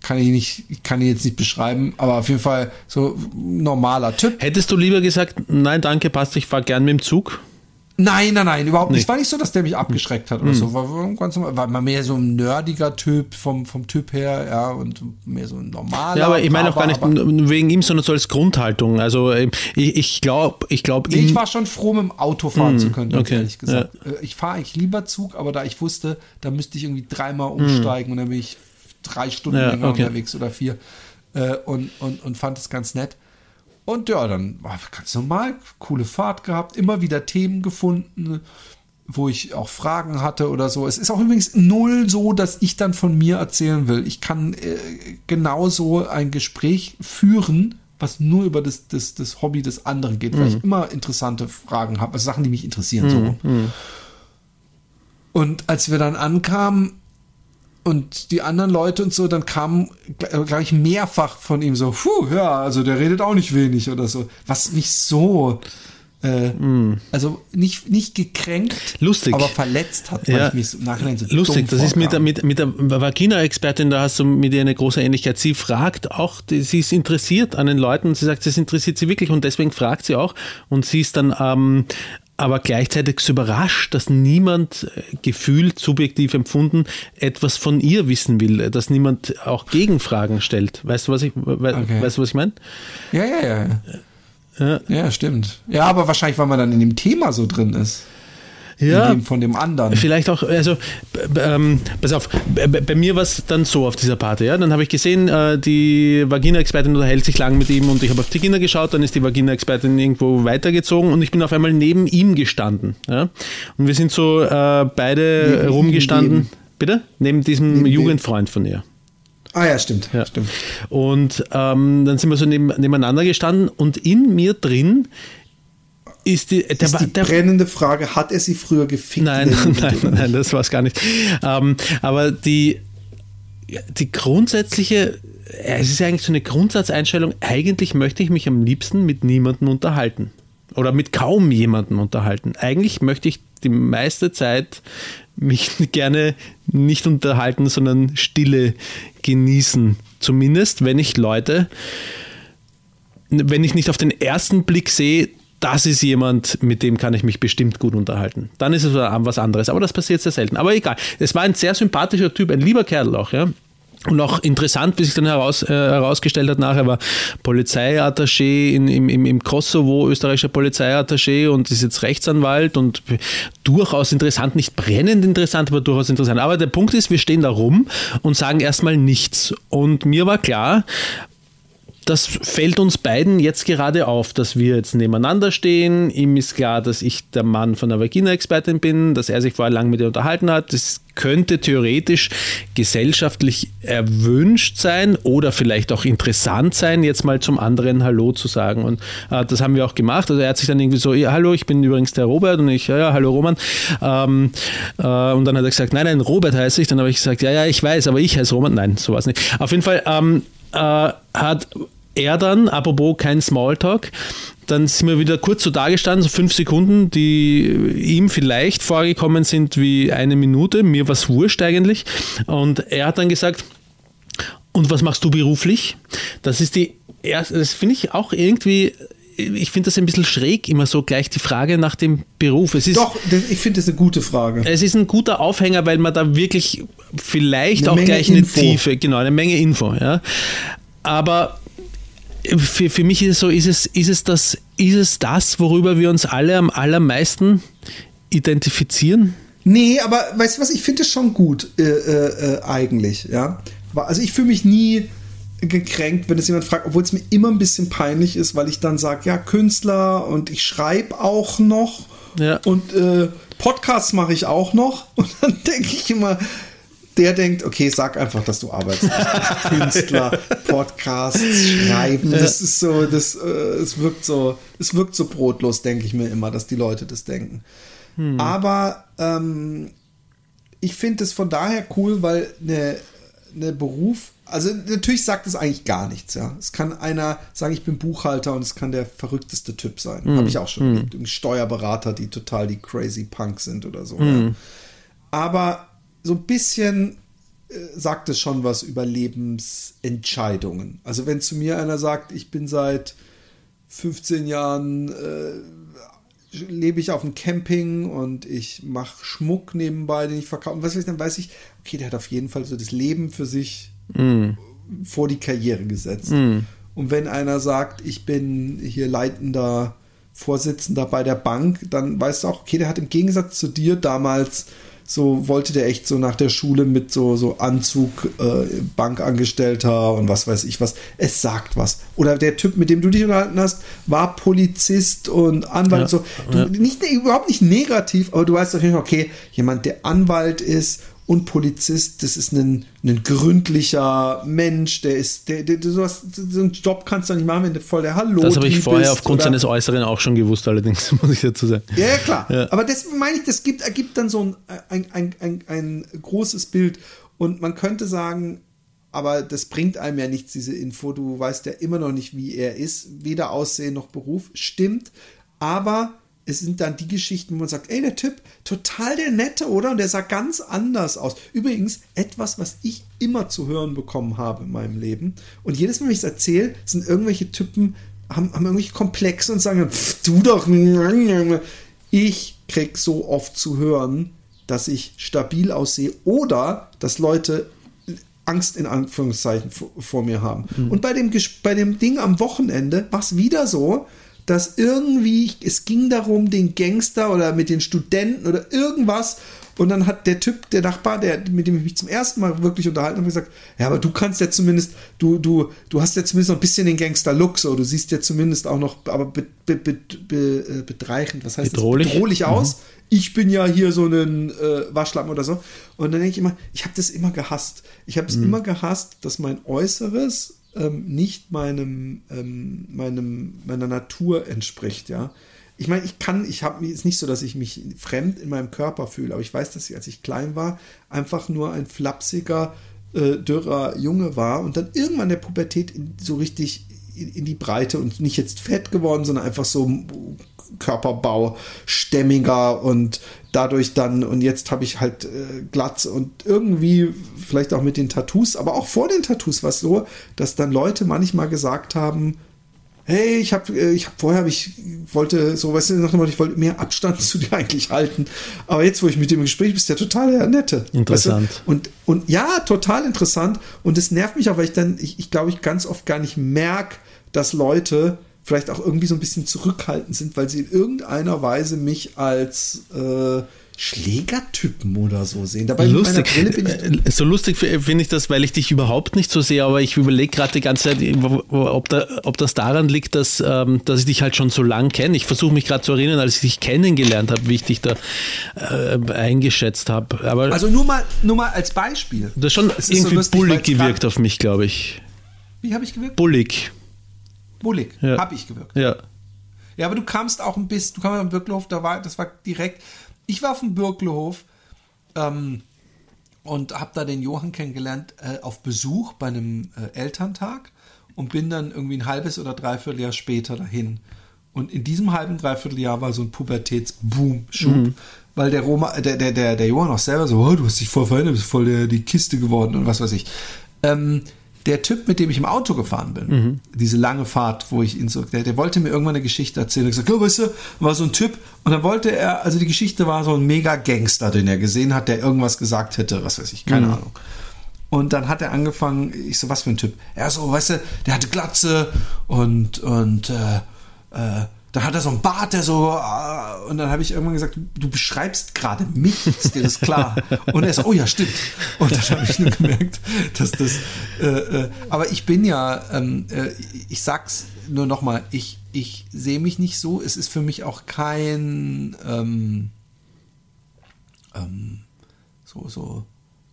kann ich nicht, kann ich jetzt nicht beschreiben, aber auf jeden Fall so normaler Typ. Hättest du lieber gesagt, nein, danke, passt, ich fahre gern mit dem Zug? Nein, nein, nein, überhaupt nicht. Es war nicht so, dass der mich abgeschreckt hat oder mhm. so. War, ganz normal, war mehr so ein nerdiger Typ vom, vom Typ her, ja, und mehr so ein normaler. Ja, aber ich meine auch gar nicht wegen ihm, sondern so als Grundhaltung. Also ich glaube, ich glaube. Ich, glaub, nee, ich war schon froh, mit dem Auto fahren mhm. zu können, okay. Ehrlich gesagt. Ja. Ich fahre eigentlich lieber Zug, aber da ich wusste, da müsste ich irgendwie dreimal umsteigen mhm. und dann bin ich drei Stunden ja, länger okay. unterwegs oder vier und, und, und fand es ganz nett. Und ja, dann war ganz normal, coole Fahrt gehabt, immer wieder Themen gefunden, wo ich auch Fragen hatte oder so. Es ist auch übrigens null so, dass ich dann von mir erzählen will. Ich kann äh, genauso ein Gespräch führen, was nur über das, das, das Hobby des anderen geht, mhm. weil ich immer interessante Fragen habe, also Sachen, die mich interessieren. Mhm. So. Mhm. Und als wir dann ankamen, und die anderen Leute und so, dann kamen gleich mehrfach von ihm so, puh, ja, also der redet auch nicht wenig oder so. Was mich so, äh, mm. also nicht, nicht gekränkt, lustig. Aber verletzt hat, weil ja. ich mich im Nachhinein so lustig, das vorkam. Ist mit der, mit, mit der Vagina-Expertin, da hast du mit ihr eine große Ähnlichkeit. Sie fragt auch, sie ist interessiert an den Leuten und sie sagt, das interessiert sie wirklich und deswegen fragt sie auch und sie ist dann ähm, aber gleichzeitig überrascht, dass niemand gefühlt, subjektiv empfunden, etwas von ihr wissen will, dass niemand auch Gegenfragen stellt. Weißt du, was ich, we- okay. weißt du, was ich meine? Ja, ja, ja, ja. Ja, stimmt. Ja, aber wahrscheinlich, weil man dann in dem Thema so drin ist. Ja, in dem von dem anderen. Vielleicht auch, also, ähm, pass auf, b- b- bei mir war es dann so auf dieser Party, ja, dann habe ich gesehen, äh, die Vagina-Expertin unterhält sich lang mit ihm und ich habe auf die Kinder geschaut, dann ist die Vagina-Expertin irgendwo weitergezogen und ich bin auf einmal neben ihm gestanden, ja, und wir sind so äh, beide neben rumgestanden, neben. bitte, neben diesem neben Jugendfreund von ihr. Ah ja, stimmt, ja. stimmt. Und ähm, dann sind wir so neben, nebeneinander gestanden und in mir drin Ist die, der, ist die der, brennende Frage, hat er sie früher gefickt? Nein, nein, nein, das war es gar nicht. Ähm, aber die, die grundsätzliche, es ist eigentlich so eine Grundsatzeinstellung, eigentlich möchte ich mich am liebsten mit niemandem unterhalten. Oder mit kaum jemandem unterhalten. Eigentlich möchte ich die meiste Zeit mich gerne nicht unterhalten, sondern Stille genießen. Zumindest, wenn ich Leute, wenn ich nicht auf den ersten Blick sehe, das ist jemand, mit dem kann ich mich bestimmt gut unterhalten. Dann ist es was anderes, aber das passiert sehr selten. Aber egal, es war ein sehr sympathischer Typ, ein lieber Kerl auch, ja. Und auch interessant, wie sich dann heraus, äh, herausgestellt hat nachher, war Polizeiattaché in, im, im, im Kosovo, österreichischer Polizeiattaché und ist jetzt Rechtsanwalt und durchaus interessant, nicht brennend interessant, aber durchaus interessant. Aber der Punkt ist, wir stehen da rum und sagen erstmal nichts. Und mir war klar, das fällt uns beiden jetzt gerade auf, dass wir jetzt nebeneinander stehen. Ihm ist klar, dass ich der Mann von der Vagina-Expertin bin, dass er sich vorher lang mit ihr unterhalten hat. Das könnte theoretisch gesellschaftlich erwünscht sein oder vielleicht auch interessant sein, jetzt mal zum anderen Hallo zu sagen. Und äh, das haben wir auch gemacht. Also er hat sich dann irgendwie so, ja, hallo, ich bin übrigens der Robert und ich, ja, ja hallo Roman. Ähm, äh, und dann hat er gesagt, nein, nein, Robert heiße ich. Dann habe ich gesagt, ja, ja, ich weiß, aber ich heiße Roman. Nein, so war es nicht. Auf jeden Fall ähm, äh, hat er dann, apropos kein Smalltalk, dann sind wir wieder kurz so dagestanden, so fünf Sekunden, die ihm vielleicht vorgekommen sind wie eine Minute, mir war es wurscht eigentlich. Und er hat dann gesagt, und was machst du beruflich? Das ist die erste, das finde ich auch irgendwie, ich finde das ein bisschen schräg, immer so gleich die Frage nach dem Beruf. Es ist, doch, ich finde das eine gute Frage. Es ist ein guter Aufhänger, weil man da wirklich vielleicht eine auch Menge gleich eine Info. Tiefe, genau, eine Menge Info, ja. Aber für, für mich ist es so, ist es, ist es das, ist es das, worüber wir uns alle am allermeisten identifizieren? Nee, aber weißt du was, ich finde es schon gut, äh, äh, eigentlich, ja. Also ich fühle mich nie gekränkt, wenn es jemand fragt, obwohl es mir immer ein bisschen peinlich ist, weil ich dann sage, ja, Künstler und ich schreibe auch noch ja. und äh, Podcasts mache ich auch noch und dann denke ich immer, der denkt, okay, sag einfach, dass du arbeitest. Künstler, Podcasts, Schreiben, ja. das ist so, das, äh, es wirkt so, es wirkt so brotlos, denke ich mir immer, dass die Leute das denken. Hm. Aber ähm, ich finde es von daher cool, weil eine ne Beruf, also natürlich sagt es eigentlich gar nichts. Ja, es kann einer sagen, ich bin Buchhalter und es kann der verrückteste Typ sein. Hm. Habe ich auch schon. Hm. Steuerberater, die total die crazy Punk sind oder so. Hm. Ja. Aber so ein bisschen äh, sagt es schon was über Lebensentscheidungen. Also wenn zu mir einer sagt, ich bin seit fünfzehn Jahren äh, lebe ich auf dem Camping und ich mache Schmuck nebenbei, den ich verkaufe. Und was weiß ich, dann weiß ich, okay, der hat auf jeden Fall so das Leben für sich mm. vor die Karriere gesetzt. Mm. Und wenn einer sagt, ich bin hier leitender Vorsitzender bei der Bank, dann weißt du auch, okay, der hat im Gegensatz zu dir damals, so wollte der echt so nach der Schule mit so, so Anzug, äh, Bankangestellter und was weiß ich was. Es sagt was. Oder der Typ, mit dem du dich unterhalten hast, war Polizist und Anwalt. Ja, so. Du, ja. nicht, überhaupt nicht negativ, aber du weißt auf jeden Fall, okay, jemand, der Anwalt ist und Polizist, das ist ein, ein gründlicher Mensch, der ist, der, der, der sowas, so einen Job kannst du nicht machen, wenn du voll der Hallo bist. Das habe ich vorher aufgrund oder, seines Äußeren auch schon gewusst, allerdings, muss ich dazu sagen. Ja, ja klar. Ja. Aber das meine ich, das gibt, ergibt dann so ein, ein, ein, ein, ein großes Bild. Und man könnte sagen, aber das bringt einem ja nichts, diese Info. Du weißt ja immer noch nicht, wie er ist. Weder Aussehen noch Beruf. Stimmt. Aber es sind dann die Geschichten, wo man sagt, ey, der Typ, total der Nette, oder? Und der sah ganz anders aus. Übrigens, etwas, was ich immer zu hören bekommen habe in meinem Leben. Und jedes Mal, wenn ich es erzähle, sind irgendwelche Typen, haben, haben irgendwelche Komplexe und sagen, pff, du doch. Ich krieg so oft zu hören, dass ich stabil aussehe oder dass Leute Angst in Anführungszeichen vor, vor mir haben. Mhm. Und bei dem, bei dem Ding am Wochenende war es wieder so, dass irgendwie, es ging darum, den Gangster oder mit den Studenten oder irgendwas, und dann hat der Typ, der Nachbar, der, mit dem ich mich zum ersten Mal wirklich unterhalten habe, gesagt, ja, aber du kannst ja zumindest, du, du, du hast ja zumindest noch ein bisschen den Gangster-Look, so, du siehst ja zumindest auch noch, aber be, be, be, be, bedreichend, was heißt bedrohlich. das, bedrohlich aus, mhm. ich bin ja hier so ein äh, Waschlappen oder so, und dann denke ich immer, ich habe das immer gehasst, ich habe es mhm. immer gehasst, dass mein Äußeres Ähm, nicht meinem, ähm, meinem, meiner Natur entspricht, ja. Ich meine, ich kann, ich habe, es ist nicht so, dass ich mich fremd in meinem Körper fühle, aber ich weiß, dass ich, als ich klein war, einfach nur ein flapsiger, äh, dürrer Junge war und dann irgendwann in der Pubertät in, so richtig in, in die Breite und nicht jetzt fett geworden, sondern einfach so Körperbau, stämmiger und dadurch dann, und jetzt habe ich halt äh, Glatze und irgendwie vielleicht auch mit den Tattoos, aber auch vor den Tattoos war es so, dass dann Leute manchmal gesagt haben, hey, ich habe äh, ich hab, vorher, hab ich wollte so, weißt du, ich wollte mehr Abstand zu dir eigentlich halten, aber jetzt, wo ich mit dem Gespräch bist, ja total der Nette. Interessant. Weißt du? Und, und ja, total interessant, und das nervt mich auch, weil ich dann, ich, ich glaube, ich ganz oft gar nicht merke, dass Leute vielleicht auch irgendwie so ein bisschen zurückhaltend sind, weil sie in irgendeiner Weise mich als äh, Schlägertypen oder so sehen. Dabei lustig. Mit meiner Brille bin ich so lustig finde ich das, weil ich dich überhaupt nicht so sehe, aber ich überlege gerade die ganze Zeit, ob, da, ob das daran liegt, dass, ähm, dass ich dich halt schon so lang kenne. Ich versuche mich gerade zu erinnern, als ich dich kennengelernt habe, wie ich dich da äh, eingeschätzt habe. Also nur mal, nur mal als Beispiel. Du hast schon das irgendwie so lustig, bullig gewirkt auf mich, glaube ich. Wie habe ich gewirkt? Bullig. Bullig, ja. Habe ich gewirkt. Ja. Ja, aber du kamst auch ein bisschen, du kamst am Birklehof, da war, das war direkt, ich war auf dem Birklehof ähm, und habe da den Johann kennengelernt äh, auf Besuch bei einem äh, Elterntag und bin dann irgendwie ein halbes oder dreiviertel Jahr später dahin. Und in diesem halben, dreiviertel Jahr war so ein Pubertätsboom-Schub, mhm. weil der, Roma, der, der, der, der Johann auch selber so, oh, du hast dich voll verändert, bist voll der, die Kiste geworden und was weiß ich. Ähm, Der Typ, mit dem ich im Auto gefahren bin, mhm. diese lange Fahrt, wo ich ihn so, der, der wollte mir irgendwann eine Geschichte erzählen. Ich sagte, oh, weißt du, war so ein Typ. Und dann wollte er, also die Geschichte war so ein Mega-Gangster, den er gesehen hat, der irgendwas gesagt hätte, was weiß ich, keine mhm. Ahnung. Und dann hat er angefangen, ich so, was für ein Typ? Er so, weißt du, der hatte Glatze und, und, äh, äh, Dann hat er so einen Bart, der so, und dann habe ich irgendwann gesagt, du beschreibst gerade mich, ist dir das klar? Und er so, oh ja, stimmt. Und dann habe ich nur gemerkt, dass das, äh, äh, aber ich bin ja, ähm, äh, ich sag's nur nochmal, ich, ich sehe mich nicht so, es ist für mich auch kein, ähm, ähm, so, so,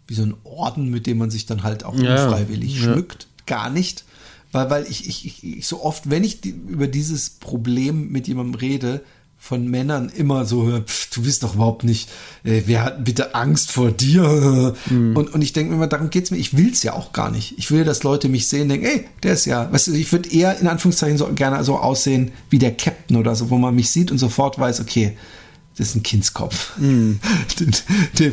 wie so ein Orden, mit dem man sich dann halt auch ja, unfreiwillig ja. schmückt, gar nicht. Weil, weil ich, ich, ich so oft, wenn ich die, über dieses Problem mit jemandem rede, von Männern immer so, pff, du bist doch überhaupt nicht, äh, wer hat bitte Angst vor dir? Mhm. Und, und ich denke mir immer, darum geht's mir, ich will's ja auch gar nicht. Ich will, dass Leute mich sehen, denken, ey, der ist ja, weißt du, ich würde eher in Anführungszeichen so gerne so aussehen wie der Captain oder so, wo man mich sieht und sofort weiß, okay, das ist ein Kindskopf. Mm.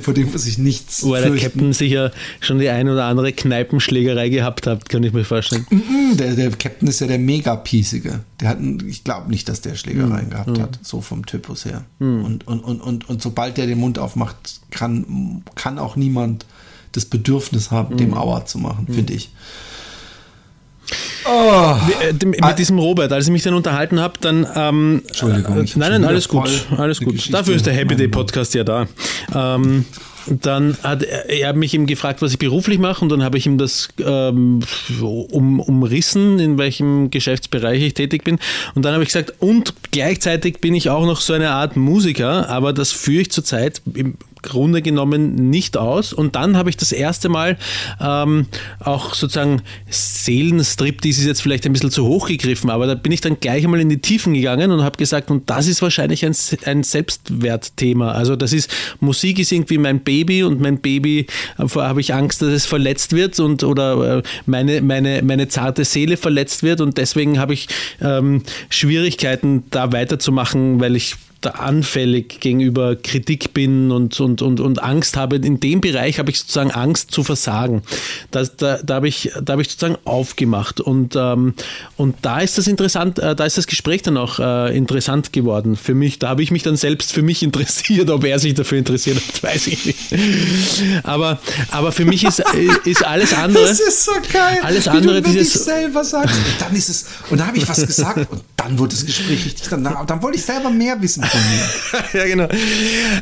Vor dem muss ich nichts fürchten. Weil der Captain sicher schon die ein oder andere Kneipenschlägerei gehabt hat, kann ich mir vorstellen. Mm-mm, der, der Captain ist ja der Mega-Piesige. Der hat, einen, ich glaube nicht, dass der Schlägereien mm. gehabt mm. hat, so vom Typus her. Mm. Und, und, und, und, und sobald der den Mund aufmacht, kann, kann auch niemand das Bedürfnis haben, mm. dem Auer zu machen, mm. finde ich. Oh. Mit ah. diesem Robert, als ich mich dann unterhalten habe, dann ähm, Entschuldigung. Ich nein, nein, alles gut, alles gut. Geschichte Dafür ist der Happy Day Podcast ja da. Ähm, dann hat er, er hat mich eben gefragt, was ich beruflich mache, und dann habe ich ihm das ähm, um, umrissen, in welchem Geschäftsbereich ich tätig bin. Und dann habe ich gesagt, und gleichzeitig bin ich auch noch so eine Art Musiker, aber das führe ich zurzeit im Grunde genommen nicht aus. Und dann habe ich das erste Mal ähm, auch sozusagen Seelenstrip, die ist jetzt vielleicht ein bisschen zu hoch gegriffen, aber da bin ich dann gleich einmal in die Tiefen gegangen und habe gesagt, und das ist wahrscheinlich ein, ein Selbstwertthema. Also das ist, Musik ist irgendwie mein Baby, und mein Baby, äh, habe ich Angst, dass es verletzt wird, und oder äh, meine, meine, meine zarte Seele verletzt wird, und deswegen habe ich ähm, Schwierigkeiten, da weiterzumachen, weil ich anfällig gegenüber Kritik bin und, und, und, und Angst habe. In dem Bereich habe ich sozusagen Angst zu versagen. Das, da da habe ich, da habe ich sozusagen aufgemacht. Und, ähm, und da ist das interessant, äh, da ist das Gespräch dann auch äh, interessant geworden für mich. Da habe ich mich dann selbst für mich interessiert. Ob er sich dafür interessiert hat, weiß ich nicht. Aber, aber für mich ist, ist alles andere. Das ist so geil. Alles andere, wie du dieses, selber sagst. Und dann ist es, und da habe ich was gesagt und dann wurde das Gespräch richtig. Dann, dann wollte ich selber mehr wissen. Ja, genau.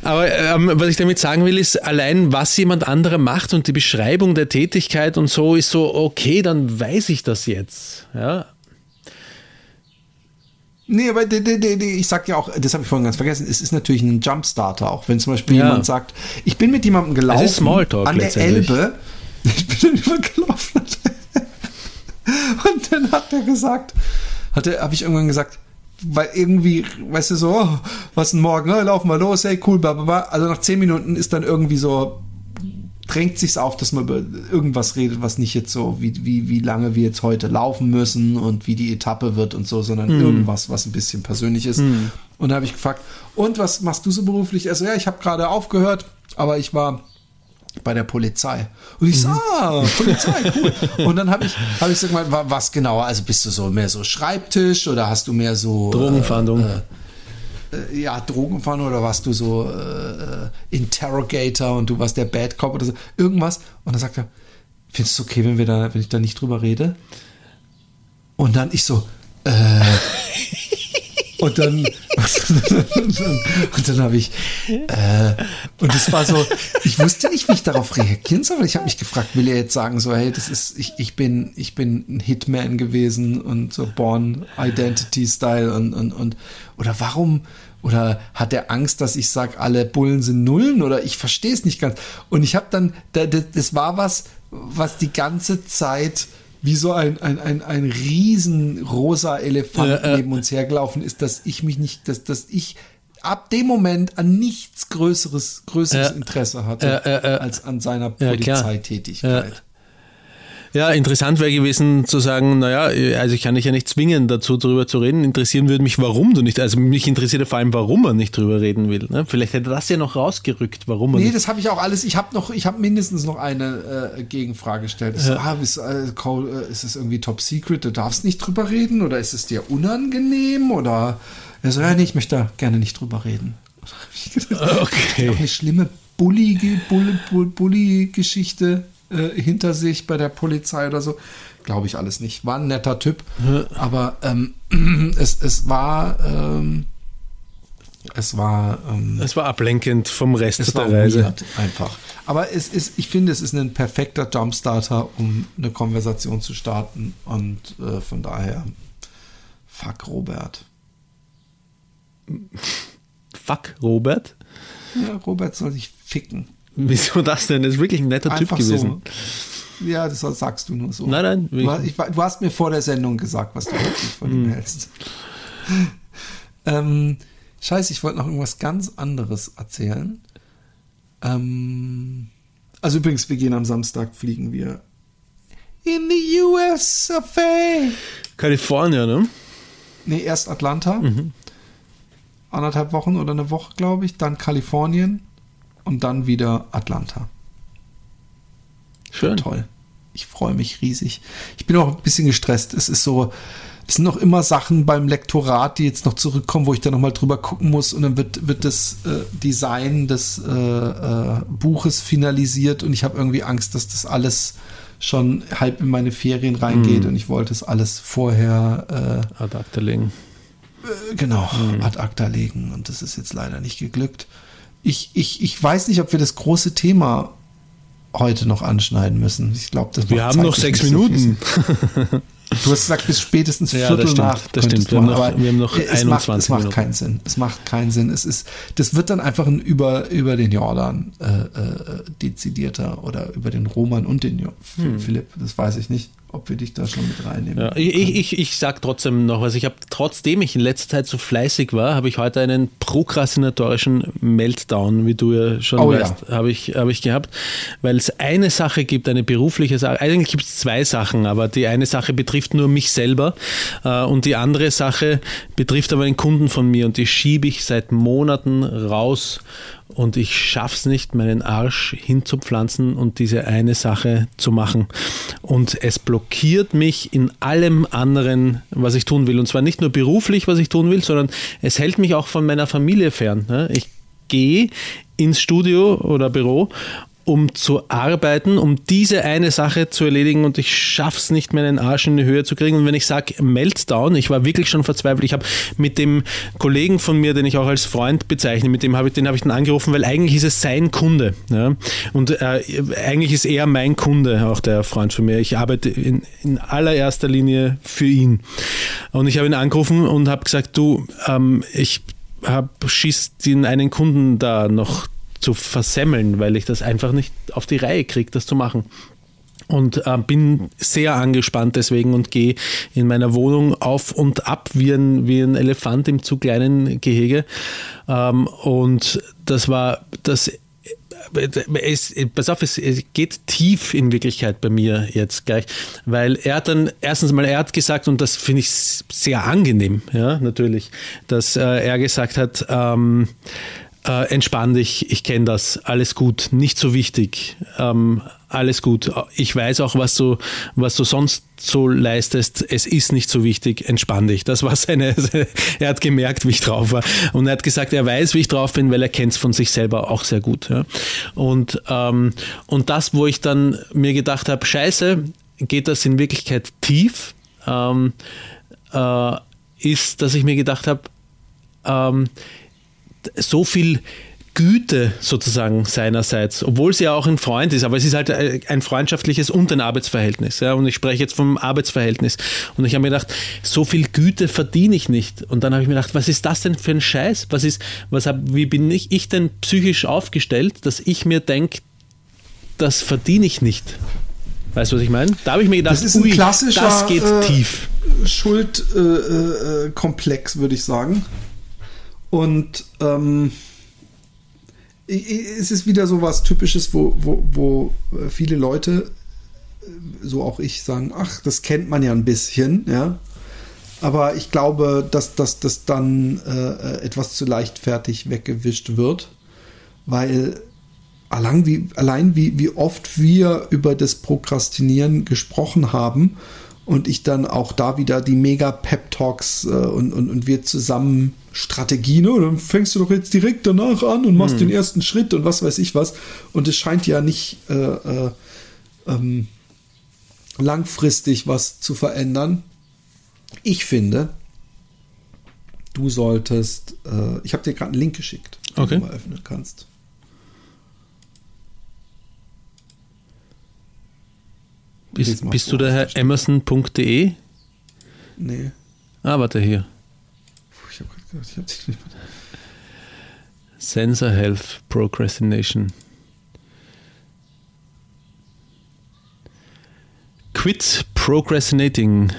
Aber ähm, was ich damit sagen will, ist, allein was jemand anderer macht und die Beschreibung der Tätigkeit und so ist so, okay, dann weiß ich das jetzt. Ja. Nee, aber de, de, de, ich sag ja auch, das habe ich vorhin ganz vergessen, es ist natürlich ein Jumpstarter, auch wenn zum Beispiel ja. jemand sagt, ich bin mit jemandem gelaufen, das ist Smalltalk an der Elbe, ich bin dann übergelaufen an der Elbe. Und dann hat er gesagt, habe ich irgendwann gesagt, weil irgendwie, weißt du, so, oh, was denn morgen, oh, laufen wir los, hey, cool, blablabla. Also nach zehn Minuten ist dann irgendwie so, drängt sich's auf, dass man über irgendwas redet, was nicht jetzt so, wie, wie, wie lange wir jetzt heute laufen müssen und wie die Etappe wird und so, sondern mm. irgendwas, was ein bisschen persönlich ist. Mm. Und da habe ich gefragt, und was machst du so beruflich? Also ja, ich habe gerade aufgehört, aber ich war bei der Polizei. Und ich so, mhm. ah, Polizei, cool. Und dann habe ich, hab ich so gemeint, was genau? Also bist du so mehr so Schreibtisch oder hast du mehr so Drogenfahndung? Äh, äh, ja, Drogenfahndung, oder warst du so äh, Interrogator und du warst der Bad Cop oder so? Irgendwas. Und dann sagt er, findest du es okay, wenn wir da, wenn ich da nicht drüber rede? Und dann ich so, äh, und dann, und dann, dann habe ich, äh, und es war so, ich wusste nicht, wie ich darauf reagieren soll, weil ich habe mich gefragt, will er jetzt sagen, so, hey, das ist, ich, ich bin, ich bin ein Hitman gewesen und so Born Identity Style und, und, und, oder warum, oder hat er Angst, dass ich sage, alle Bullen sind Nullen, oder ich verstehe es nicht ganz. Und ich habe dann, das war was, was die ganze Zeit wie so ein, ein, ein, ein riesen rosa Elefant ja, neben uns hergelaufen ist, dass ich mich nicht, dass, dass ich ab dem Moment an nichts größeres, größeres ja, Interesse hatte, äh, äh, als an seiner Polizeitätigkeit. Ja, Ja, interessant wäre gewesen zu sagen, naja, also ich kann dich ja nicht zwingen, dazu drüber zu reden. Interessieren würde mich, warum du nicht, also mich interessiert ja vor allem, warum er nicht drüber reden will. Ne? Vielleicht hätte das ja noch rausgerückt, warum er nee, nicht. Nee, das habe ich auch alles, ich habe noch, ich habe mindestens noch eine äh, Gegenfrage gestellt. Ja. Ah, ist, äh, ist es irgendwie top secret, du darfst nicht drüber reden, oder ist es dir unangenehm, oder? Er so, ja, nee, ich möchte da gerne nicht drüber reden. Okay. Das ist auch eine schlimme Bulli-Geschichte. Bulli, Bulli, äh, hinter sich bei der Polizei oder so. Glaube ich alles nicht. War ein netter Typ, aber ähm, es, es war ähm, es war ähm, es war ablenkend vom Rest der Reise. Einfach. Aber es ist, ich finde, es ist ein perfekter Jumpstarter, um eine Konversation zu starten, und äh, von daher fuck Robert. Fuck Robert? Ja, Robert soll sich ficken. Wieso das denn? Das ist wirklich ein netter einfach Typ gewesen. So. Ja, das sagst du nur so. Nein, nein. Ich, du hast mir vor der Sendung gesagt, was du wirklich von ihm hältst. ähm, scheiße, ich wollte noch irgendwas ganz anderes erzählen. Ähm, also übrigens, wir gehen am Samstag, fliegen wir in the U S A. Kalifornien, ne? Nee, erst Atlanta. Mhm. Anderthalb Wochen oder eine Woche, glaube ich. Dann Kalifornien. Und dann wieder Atlanta. Schön. Und toll. Ich freue mich riesig. Ich bin auch ein bisschen gestresst. Es ist so, es sind noch immer Sachen beim Lektorat, die jetzt noch zurückkommen, wo ich da nochmal drüber gucken muss. Und dann wird, wird das äh, Design des äh, äh, Buches finalisiert. Und ich habe irgendwie Angst, dass das alles schon halb in meine Ferien reingeht. Mhm. Und ich wollte es alles vorher äh, ad acta legen. Äh, genau, mhm. ad acta legen. Und das ist jetzt leider nicht geglückt. Ich, ich, ich weiß nicht, ob wir das große Thema heute noch anschneiden müssen. Ich glaube, das wir haben noch sechs Minuten. Du hast gesagt, bis spätestens ja, Viertel das nach. Das stimmt. Wir haben noch, aber wir haben noch einundzwanzig macht, Minuten. Es macht keinen Sinn. Es macht keinen Sinn. Es ist, das wird dann einfach ein über, über den Jordan äh, äh, dezidierter oder über den Roman und den Jordan. Hm. Philipp, das weiß ich nicht, ob wir dich da schon mit reinnehmen. Ja, ich ich, ich sage trotzdem noch was. Ich habe, trotzdem ich in letzter Zeit so fleißig war, habe ich heute einen prokrastinatorischen Meltdown, wie du ja schon oh, weißt, ja. habe ich, hab ich gehabt, weil es eine Sache gibt, eine berufliche Sache. Eigentlich gibt es zwei Sachen, aber die eine Sache betrifft nur mich selber äh, und die andere Sache betrifft aber einen Kunden von mir, und die schiebe ich seit Monaten raus. Und ich schaffe es nicht, meinen Arsch hinzupflanzen und diese eine Sache zu machen. Und es blockiert mich in allem anderen, was ich tun will. Und zwar nicht nur beruflich, was ich tun will, sondern es hält mich auch von meiner Familie fern. Ich gehe ins Studio oder Büro, um zu arbeiten, um diese eine Sache zu erledigen, und ich schaff's nicht, meinen Arsch in die Höhe zu kriegen. Und wenn ich sage Meltdown, ich war wirklich schon verzweifelt. Ich habe mit dem Kollegen von mir, den ich auch als Freund bezeichne, mit dem habe ich, den habe ich dann angerufen, weil eigentlich ist es sein Kunde. Ja? Und äh, eigentlich ist er mein Kunde, auch der Freund von mir. Ich arbeite in, in allererster Linie für ihn. Und ich habe ihn angerufen und habe gesagt, du, ähm, ich habe Schiss, den einen Kunden da noch zu versemmeln, weil ich das einfach nicht auf die Reihe kriege, das zu machen. Und äh, bin sehr angespannt deswegen und gehe in meiner Wohnung auf und ab wie ein, wie ein Elefant im zu kleinen Gehege. Ähm, und das war das. Es, pass auf, es geht tief in Wirklichkeit bei mir jetzt gleich, weil er hat dann erstens mal, er hat gesagt, und das finde ich sehr angenehm, ja, natürlich, dass äh, er gesagt hat, ähm, Äh, entspann dich, ich kenne das, alles gut, nicht so wichtig, ähm, alles gut. Ich weiß auch, was du, was du sonst so leistest, es ist nicht so wichtig, entspann dich. Das war seine, er hat gemerkt, wie ich drauf war, und er hat gesagt, er weiß, wie ich drauf bin, weil er kennt es von sich selber auch sehr gut. Ja. Und, ähm, und das, wo ich dann mir gedacht habe, scheiße, geht das in Wirklichkeit tief, ähm, äh, ist, dass ich mir gedacht habe, ähm, so viel Güte sozusagen seinerseits, obwohl sie ja auch ein Freund ist, aber es ist halt ein freundschaftliches und ein Arbeitsverhältnis. Ja? Und ich spreche jetzt vom Arbeitsverhältnis. Und ich habe mir gedacht, so viel Güte verdiene ich nicht. Und dann habe ich mir gedacht, was ist das denn für ein Scheiß? Was ist, was hab, wie bin ich, ich denn psychisch aufgestellt, dass ich mir denke, das verdiene ich nicht? Weißt du, was ich meine? Da habe ich mir gedacht, das ist ein ui, klassischer, das geht äh, tief. Schuldkomplex, äh, äh, würde ich sagen. Und ähm, es ist wieder so was Typisches, wo, wo, wo viele Leute, so auch ich, sagen, ach, das kennt man ja ein bisschen, ja. Aber ich glaube, dass das dann äh, etwas zu leichtfertig weggewischt wird, weil allein, wie, allein wie, wie oft wir über das Prokrastinieren gesprochen haben und ich dann auch da wieder die Mega-Pep-Talks äh, und, und, und wir zusammen Strategien, oder dann fängst du doch jetzt direkt danach an und machst hm. den ersten Schritt und was weiß ich was. Und es scheint ja nicht äh, äh, ähm, langfristig was zu verändern. Ich finde, du solltest, äh, ich habe dir gerade einen Link geschickt, den okay. du mal öffnen kannst. Bist, bist du der Herr Emerson punkt de? Nee. Ah, warte, hier. Puh, ich habe gerade gedacht, ich habe dich nicht mehr. Sensor Health Procrastination. Quit procrastinating.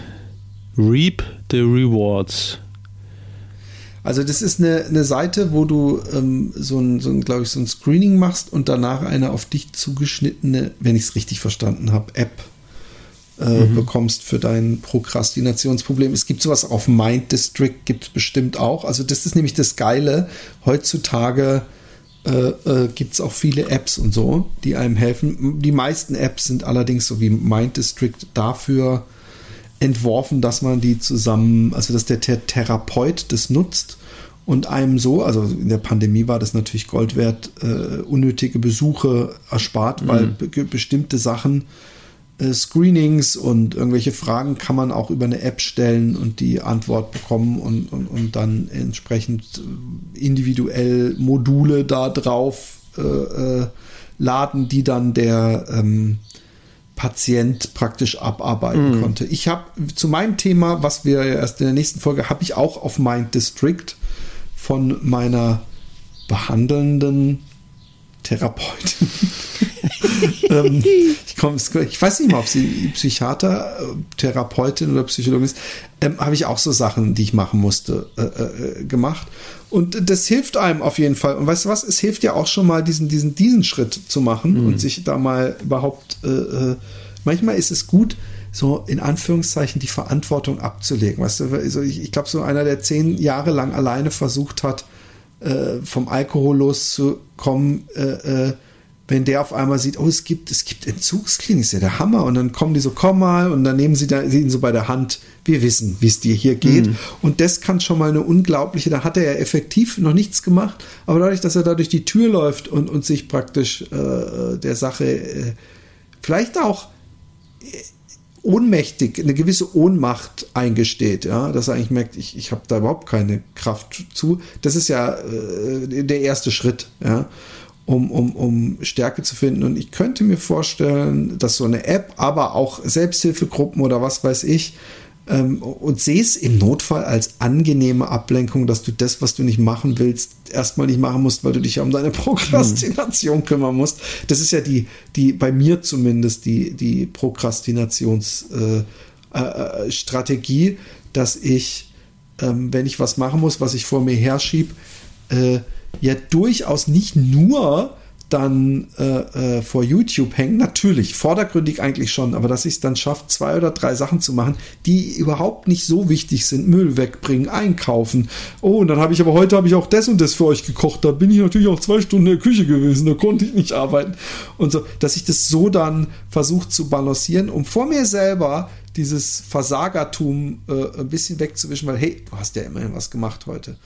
Reap the rewards. Also das ist eine, eine Seite, wo du ähm, so ein, so ein glaube ich, so ein Screening machst und danach eine auf dich zugeschnittene, wenn ich es richtig verstanden habe, App äh, mhm. bekommst für dein Prokrastinationsproblem. Es gibt sowas auf Mind District, gibt es bestimmt auch. Also das ist nämlich das Geile. Heutzutage äh, äh, gibt es auch viele Apps und so, die einem helfen. Die meisten Apps sind allerdings so wie Mind District dafür entworfen, dass man die zusammen, also dass der Th- Therapeut das nutzt und einem so, also in der Pandemie war das natürlich Gold wert, äh, unnötige Besuche erspart, mhm. weil be- bestimmte Sachen, äh, Screenings und irgendwelche Fragen kann man auch über eine App stellen und die Antwort bekommen und, und, und dann entsprechend individuell Module da drauf äh, äh, laden, die dann der ähm, Patient praktisch abarbeiten mm. konnte. Ich habe zu meinem Thema, was wir erst in der nächsten Folge, habe ich auch auf Mind District von meiner behandelnden Therapeutin. ähm, ich, komm, ich weiß nicht mal, ob sie Psychiater, Therapeutin oder Psychologin ist, ähm, habe ich auch so Sachen, die ich machen musste, äh, äh, gemacht. Und das hilft einem auf jeden Fall. Und weißt du was, es hilft ja auch schon mal, diesen, diesen, diesen Schritt zu machen mhm. und sich da mal überhaupt, äh, äh, manchmal ist es gut, so in Anführungszeichen die Verantwortung abzulegen. Weißt du, also ich, ich glaube, so einer, der zehn Jahre lang alleine versucht hat, äh, vom Alkohol loszukommen, äh, äh, wenn der auf einmal sieht, oh, es gibt, es gibt Entzugskliniken, ist ja der Hammer. Und dann kommen die so, komm mal, und dann nehmen sie da, ihn so bei der Hand. Wir wissen, wie es dir hier geht. Mhm. Und das kann schon mal eine unglaubliche, da hat er ja effektiv noch nichts gemacht, aber dadurch, dass er da durch die Tür läuft und, und sich praktisch äh, der Sache äh, vielleicht auch äh, ohnmächtig, eine gewisse Ohnmacht eingesteht, ja, dass er eigentlich merkt, ich, ich habe da überhaupt keine Kraft zu. Das ist ja äh, der erste Schritt, ja. Um, um, um Stärke zu finden. Und ich könnte mir vorstellen, dass so eine App, aber auch Selbsthilfegruppen oder was weiß ich, ähm, und sehe es im Notfall als angenehme Ablenkung, dass du das, was du nicht machen willst, erstmal nicht machen musst, weil du dich ja um deine Prokrastination hm. kümmern musst. Das ist ja die, die bei mir zumindest die, die Prokrastinationsstrategie, äh, äh, dass ich, ähm, wenn ich was machen muss, was ich vor mir herschiebe, äh, ja durchaus nicht nur dann äh, äh, vor YouTube hängen, natürlich, vordergründig eigentlich schon, aber dass ich es dann schaffe, zwei oder drei Sachen zu machen, die überhaupt nicht so wichtig sind, Müll wegbringen, einkaufen, oh, und dann habe ich aber heute habe ich auch das und das für euch gekocht, da bin ich natürlich auch zwei Stunden in der Küche gewesen, da konnte ich nicht arbeiten und so, dass ich das so dann versuche zu balancieren, um vor mir selber dieses Versagertum äh, ein bisschen wegzuwischen, weil hey, du hast ja immerhin was gemacht heute.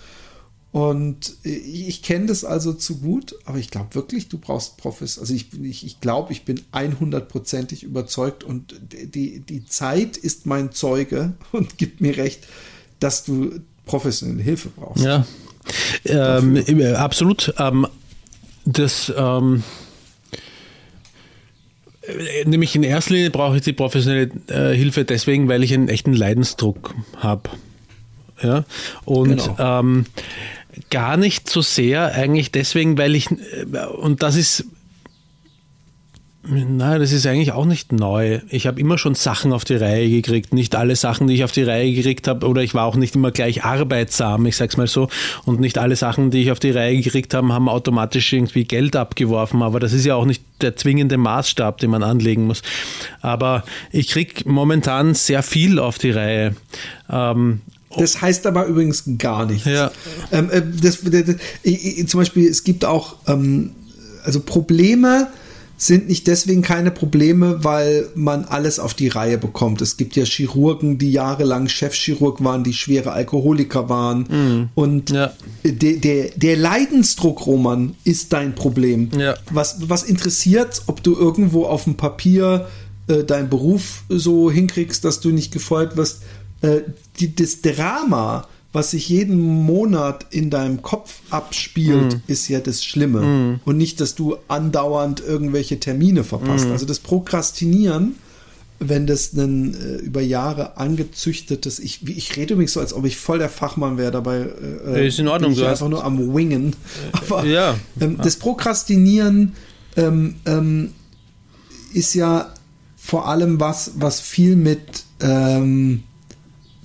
Und ich kenne das also zu gut, aber ich glaube wirklich, du brauchst Profis. Also ich, ich, ich glaube, ich bin hundertprozentig überzeugt und die, die Zeit ist mein Zeuge und gibt mir recht, dass du professionelle Hilfe brauchst. Ja, ähm, absolut. Ähm, das ähm, nämlich in erster Linie brauche ich die professionelle äh, Hilfe deswegen, weil ich einen echten Leidensdruck habe. Ja, und genau. ähm, gar nicht so sehr, eigentlich deswegen, weil ich, und das ist, nein, das ist eigentlich auch nicht neu. Ich habe immer schon Sachen auf die Reihe gekriegt. Nicht alle Sachen, die ich auf die Reihe gekriegt habe, oder ich war auch nicht immer gleich arbeitsam, ich sag's mal so. Und nicht alle Sachen, die ich auf die Reihe gekriegt habe, haben automatisch irgendwie Geld abgeworfen. Aber das ist ja auch nicht der zwingende Maßstab, den man anlegen muss. Aber ich krieg momentan sehr viel auf die Reihe. Ähm, Das heißt aber übrigens gar nichts. Ja. Ähm, das, das, das, ich, ich, zum Beispiel, es gibt auch, ähm, also Probleme sind nicht deswegen keine Probleme, weil man alles auf die Reihe bekommt. Es gibt ja Chirurgen, die jahrelang Chefchirurg waren, die schwere Alkoholiker waren. Mhm. Und ja. Der, der, der Leidensdruck, Roman, ist dein Problem. Ja. Was, was interessiert, ob du irgendwo auf dem Papier äh, deinen Beruf so hinkriegst, dass du nicht gefeuert wirst? Äh, die, das Drama, was sich jeden Monat in deinem Kopf abspielt, mm. ist ja das Schlimme. Mm. Und nicht, dass du andauernd irgendwelche Termine verpasst. Mm. Also das Prokrastinieren, wenn das ein äh, über Jahre angezüchtetes, ich, ich rede übrigens so, als ob ich voll der Fachmann wäre, dabei äh, ist in Ordnung, bin ich einfach nur am Wingen. Aber ja. ähm, das Prokrastinieren ähm, ähm, ist ja vor allem was, was viel mit ähm,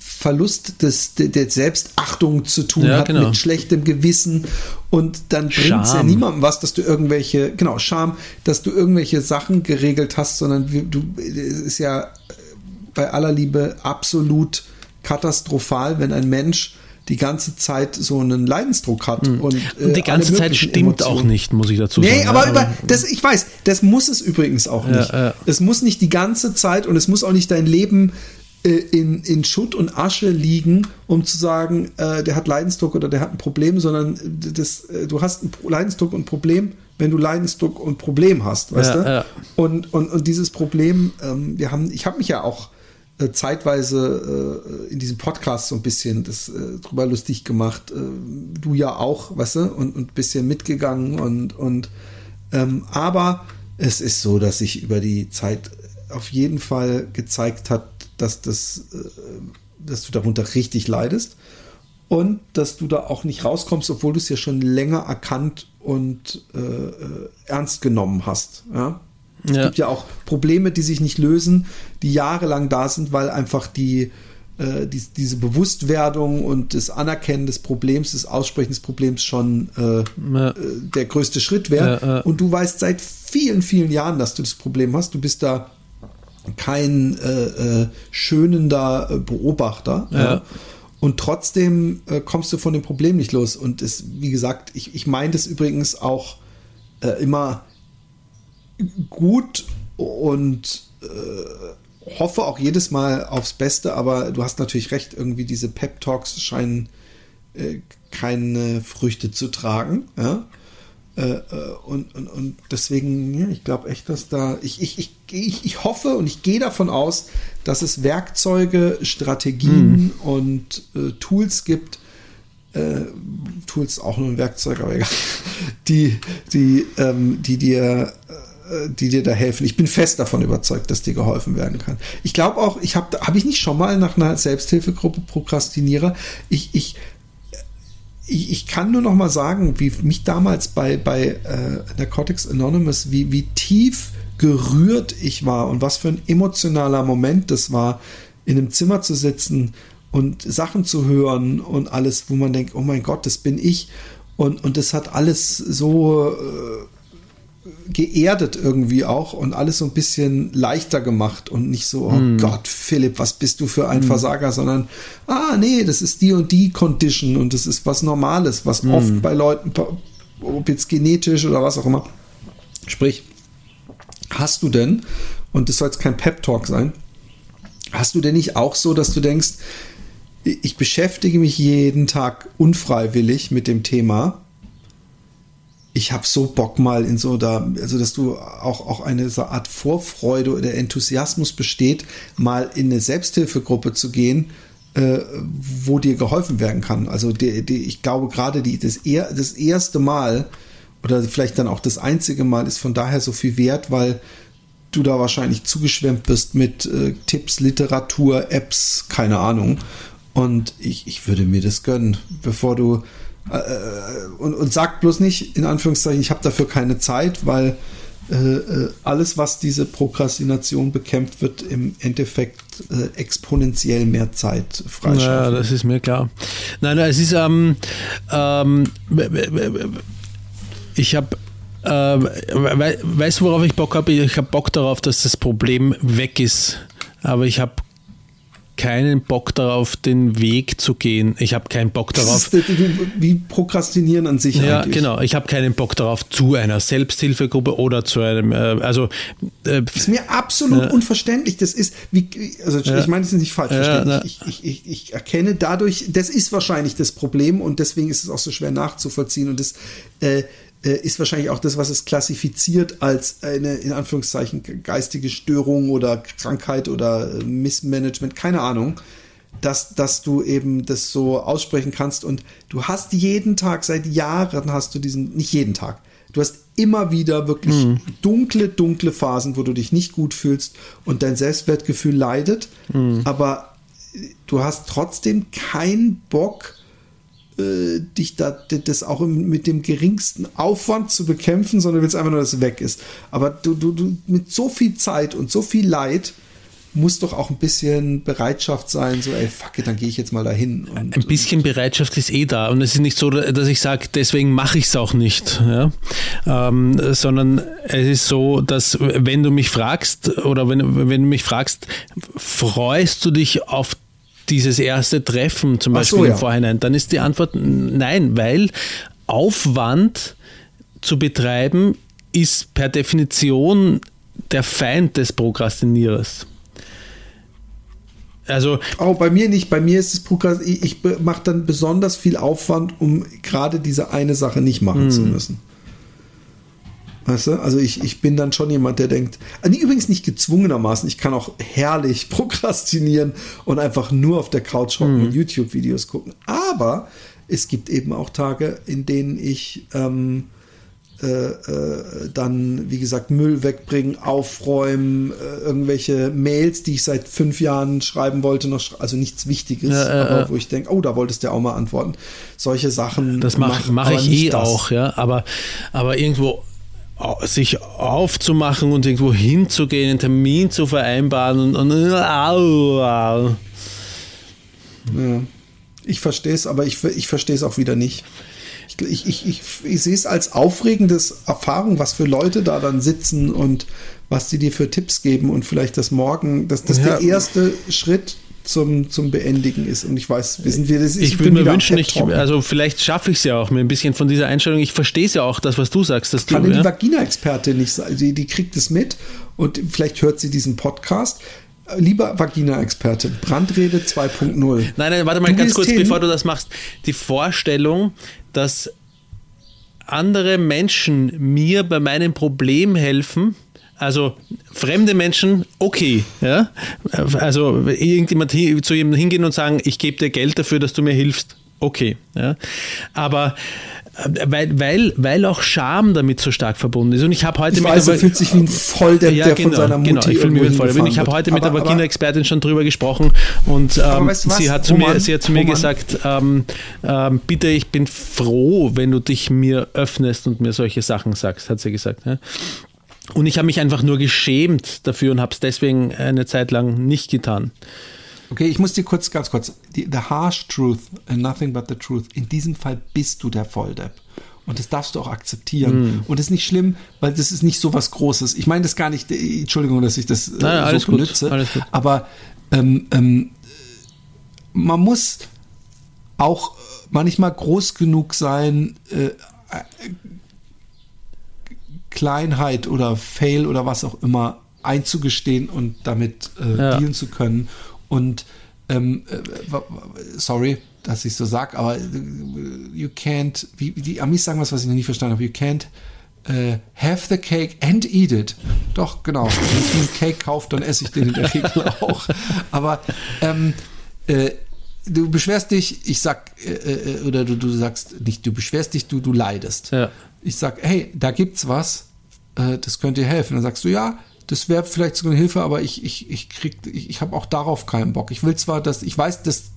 Verlust des, der Selbstachtung zu tun ja, hat, genau. mit schlechtem Gewissen, und dann bringt es ja niemandem was, dass du irgendwelche, genau, Scham, dass du irgendwelche Sachen geregelt hast, sondern du, es ist ja bei aller Liebe absolut katastrophal, wenn ein Mensch die ganze Zeit so einen Leidensdruck hat. Mhm. Und, äh, und die ganze Zeit stimmt Emotionen. Auch nicht, muss ich dazu sagen. Nee, aber ja, über, das, ich weiß, das muss es übrigens auch ja, nicht. Ja. Es muss nicht die ganze Zeit, und es muss auch nicht dein Leben In, in Schutt und Asche liegen, um zu sagen, äh, der hat Leidensdruck oder der hat ein Problem, sondern das, äh, du hast ein Leidensdruck und ein Problem, wenn du Leidensdruck und Problem hast, weißt ja, du? Ja. Und, und, und dieses Problem, ähm, wir haben, ich habe mich ja auch äh, zeitweise äh, in diesem Podcast so ein bisschen das, äh, drüber lustig gemacht, äh, du ja auch, weißt du, und ein bisschen mitgegangen und, und ähm, aber es ist so, dass sich über die Zeit auf jeden Fall gezeigt hat, dass das, dass du darunter richtig leidest und dass du da auch nicht rauskommst, obwohl du es ja schon länger erkannt und äh, ernst genommen hast. Ja? Ja. Es gibt ja auch Probleme, die sich nicht lösen, die jahrelang da sind, weil einfach die, äh, die diese Bewusstwerdung und das Anerkennen des Problems, des Aussprechen des Problems schon äh, ja. äh, der größte Schritt wäre. Ja, äh. Und du weißt seit vielen, vielen Jahren, dass du das Problem hast. Du bist da kein äh, äh, schönender Beobachter. Ja. Ja. Und trotzdem äh, kommst du von dem Problem nicht los. Und es, wie gesagt, ich, ich meine das übrigens auch äh, immer gut und äh, hoffe auch jedes Mal aufs Beste, aber du hast natürlich recht, irgendwie diese Pep-Talks scheinen äh, keine Früchte zu tragen. Ja? Äh, und, und, und deswegen, ja, ich glaube echt, dass da, ich, ich, ich, ich, ich hoffe und ich gehe davon aus, dass es Werkzeuge, Strategien mm. und äh, Tools gibt, äh, Tools auch nur ein Werkzeug, aber egal, die, die, ähm, die dir, äh, die dir da helfen. Ich bin fest davon überzeugt, dass dir geholfen werden kann. Ich glaube auch, ich habe, habe ich nicht schon mal nach einer Selbsthilfegruppe Prokrastinierer, ich, ich, Ich, ich kann nur noch mal sagen, wie mich damals bei, bei äh, Narcotics Anonymous, wie, wie tief gerührt ich war und was für ein emotionaler Moment das war, in einem Zimmer zu sitzen und Sachen zu hören und alles, wo man denkt, oh mein Gott, das bin ich. Und, und das hat alles so äh, geerdet irgendwie auch und alles so ein bisschen leichter gemacht und nicht so, oh hm. Gott, Philipp, was bist du für ein hm. Versager, sondern ah, nee, das ist die und die Condition und das ist was Normales, was hm. oft bei Leuten, ob jetzt genetisch oder was auch immer, sprich, hast du denn, und das soll jetzt kein Pep-Talk sein, hast du denn nicht auch so, dass du denkst, ich beschäftige mich jeden Tag unfreiwillig mit dem Thema, ich habe so Bock mal in so da, also dass du auch, auch eine so Art Vorfreude oder Enthusiasmus besteht, mal in eine Selbsthilfegruppe zu gehen, äh, wo dir geholfen werden kann. Also die, die, ich glaube gerade die, das, er, das erste Mal oder vielleicht dann auch das einzige Mal ist von daher so viel wert, weil du da wahrscheinlich zugeschwemmt bist mit äh, Tipps, Literatur, Apps, keine Ahnung. Und ich, ich würde mir das gönnen, bevor du Und, und sagt bloß nicht, in Anführungszeichen, ich habe dafür keine Zeit, weil äh, alles, was diese Prokrastination bekämpft, wird im Endeffekt äh, exponentiell mehr Zeit freischalten. Ja, naja, das ist mir klar. Nein, nein, es ist, ähm, ähm, ich habe, äh, we- weißt du, worauf ich Bock habe? Ich habe Bock darauf, dass das Problem weg ist, aber ich habe keinen Bock darauf, den Weg zu gehen. Ich habe keinen Bock darauf. Das ist wie Prokrastinieren an sich. Ja, eigentlich. Genau. Ich habe keinen Bock darauf, zu einer Selbsthilfegruppe oder zu einem, äh, also. Äh, ist mir absolut äh, unverständlich. Das ist, wie, also ja, ich meine, das ist nicht falsch verständlich. Ja, ich, ich, ich, ich erkenne dadurch, das ist wahrscheinlich das Problem und deswegen ist es auch so schwer nachzuvollziehen und das, äh, ist wahrscheinlich auch das, was es klassifiziert als eine, in Anführungszeichen, geistige Störung oder Krankheit oder Missmanagement, keine Ahnung, dass, dass du eben das so aussprechen kannst und du hast jeden Tag, seit Jahren hast du diesen, nicht jeden Tag, du hast immer wieder wirklich mhm. dunkle, dunkle Phasen, wo du dich nicht gut fühlst und dein Selbstwertgefühl leidet, mhm. aber du hast trotzdem keinen Bock, dich da, das auch mit dem geringsten Aufwand zu bekämpfen, sondern willst einfach nur, dass es weg ist. Aber du, du, du mit so viel Zeit und so viel Leid muss doch auch ein bisschen Bereitschaft sein, so ey, fuck it, dann gehe ich jetzt mal dahin. Und, ein bisschen und, Bereitschaft ist eh da und es ist nicht so, dass ich sage, deswegen mache ich es auch nicht, ja? ähm, sondern es ist so, dass wenn du mich fragst oder wenn, wenn du mich fragst, freust du dich auf dieses erste Treffen zum Beispiel so, ja. im Vorhinein, dann ist die Antwort nein, weil Aufwand zu betreiben ist per Definition der Feind des Prokrastinierers. Also oh, bei mir nicht, bei mir ist es Prokrastin, ich, ich mache dann besonders viel Aufwand, um gerade diese eine Sache nicht machen mh. zu müssen. Weißt du? Also ich, ich bin dann schon jemand, der denkt, also übrigens nicht gezwungenermaßen, ich kann auch herrlich prokrastinieren und einfach nur auf der Couch hocken mhm. und YouTube-Videos gucken. Aber es gibt eben auch Tage, in denen ich ähm, äh, äh, dann, wie gesagt, Müll wegbringen, aufräumen, äh, irgendwelche Mails, die ich seit fünf Jahren schreiben wollte, noch sch- also nichts Wichtiges, ja, äh, aber wo ich denke, oh, da wolltest du ja auch mal antworten. Solche Sachen. Das mache mach, mach ich eh das. auch, ja, aber, aber irgendwo sich aufzumachen und irgendwo hinzugehen, einen Termin zu vereinbaren und, und au, au. Ja, ich verstehe es, aber ich, ich verstehe es auch wieder nicht. Ich, ich, ich, ich, ich sehe es als aufregende Erfahrung, was für Leute da dann sitzen und was die dir für Tipps geben und vielleicht das morgen, das, das ja. der erste Schritt Zum, zum Beendigen ist. Und ich weiß, wissen wir das? Ich, ich würde mir wünschen, ich, also vielleicht schaffe ich es ja auch mit ein bisschen von dieser Einstellung. Ich verstehe es ja auch, das, was du sagst. Das kann du, die ja? Vagina-Experte nicht sein. Die, die kriegt es mit und vielleicht hört sie diesen Podcast. Lieber Vagina-Experte, Brandrede zwei Punkt null. Nein, nein, warte mal du ganz kurz, hin? bevor du das machst. Die Vorstellung, dass andere Menschen mir bei meinem Problem helfen, also fremde Menschen, okay. Ja? Also irgendjemand hin, zu jemandem hingehen und sagen, ich gebe dir Geld dafür, dass du mir hilfst. Okay. Ja? Aber weil, weil, weil auch Scham damit so stark verbunden ist. Und ich habe heute ich mit weiß, der, er fühlt sich wie ein Volldepp, ja, der genau, von seiner Mutti genau, ich fühle mich wie ein Volldepp. Ich habe heute aber, mit der Vagina-Expertin schon drüber gesprochen und ähm, weißt du sie, hat zu mir, sie hat zu mir gesagt, ähm, ähm, bitte, ich bin froh, wenn du dich mir öffnest und mir solche Sachen sagst, hat sie gesagt. Ja? Und ich habe mich einfach nur geschämt dafür und habe es deswegen eine Zeit lang nicht getan. Okay, ich muss dir kurz, ganz kurz, the, the harsh truth and nothing but the truth. In diesem Fall bist du der Volldepp. Und das darfst du auch akzeptieren. Mm. Und das ist nicht schlimm, weil das ist nicht so was Großes. Ich meine das gar nicht, Entschuldigung, dass ich das äh, naja, alles so benutze. Gut, alles gut. Aber ähm, ähm, man muss auch manchmal groß genug sein, äh, Kleinheit oder Fail oder was auch immer einzugestehen und damit äh, ja. dealen zu können. Und ähm, äh, w- w- sorry, dass ich so sage, aber you can't, wie die Amis sagen was, was ich noch nie verstanden habe, you can't äh, have the cake and eat it. Doch, genau. Wenn ich einen Cake kaufe, dann esse ich den in der Regel auch. Aber ähm, äh, du beschwerst dich, ich sag, äh, oder du, du sagst nicht, du beschwerst dich, du, du leidest. Ja. Ich sag, hey, da gibt's was, äh, das könnte dir helfen. Dann sagst du, ja, das wäre vielleicht sogar eine Hilfe, aber ich, ich, ich krieg, ich, ich habe auch darauf keinen Bock. Ich will zwar, dass, ich weiß, das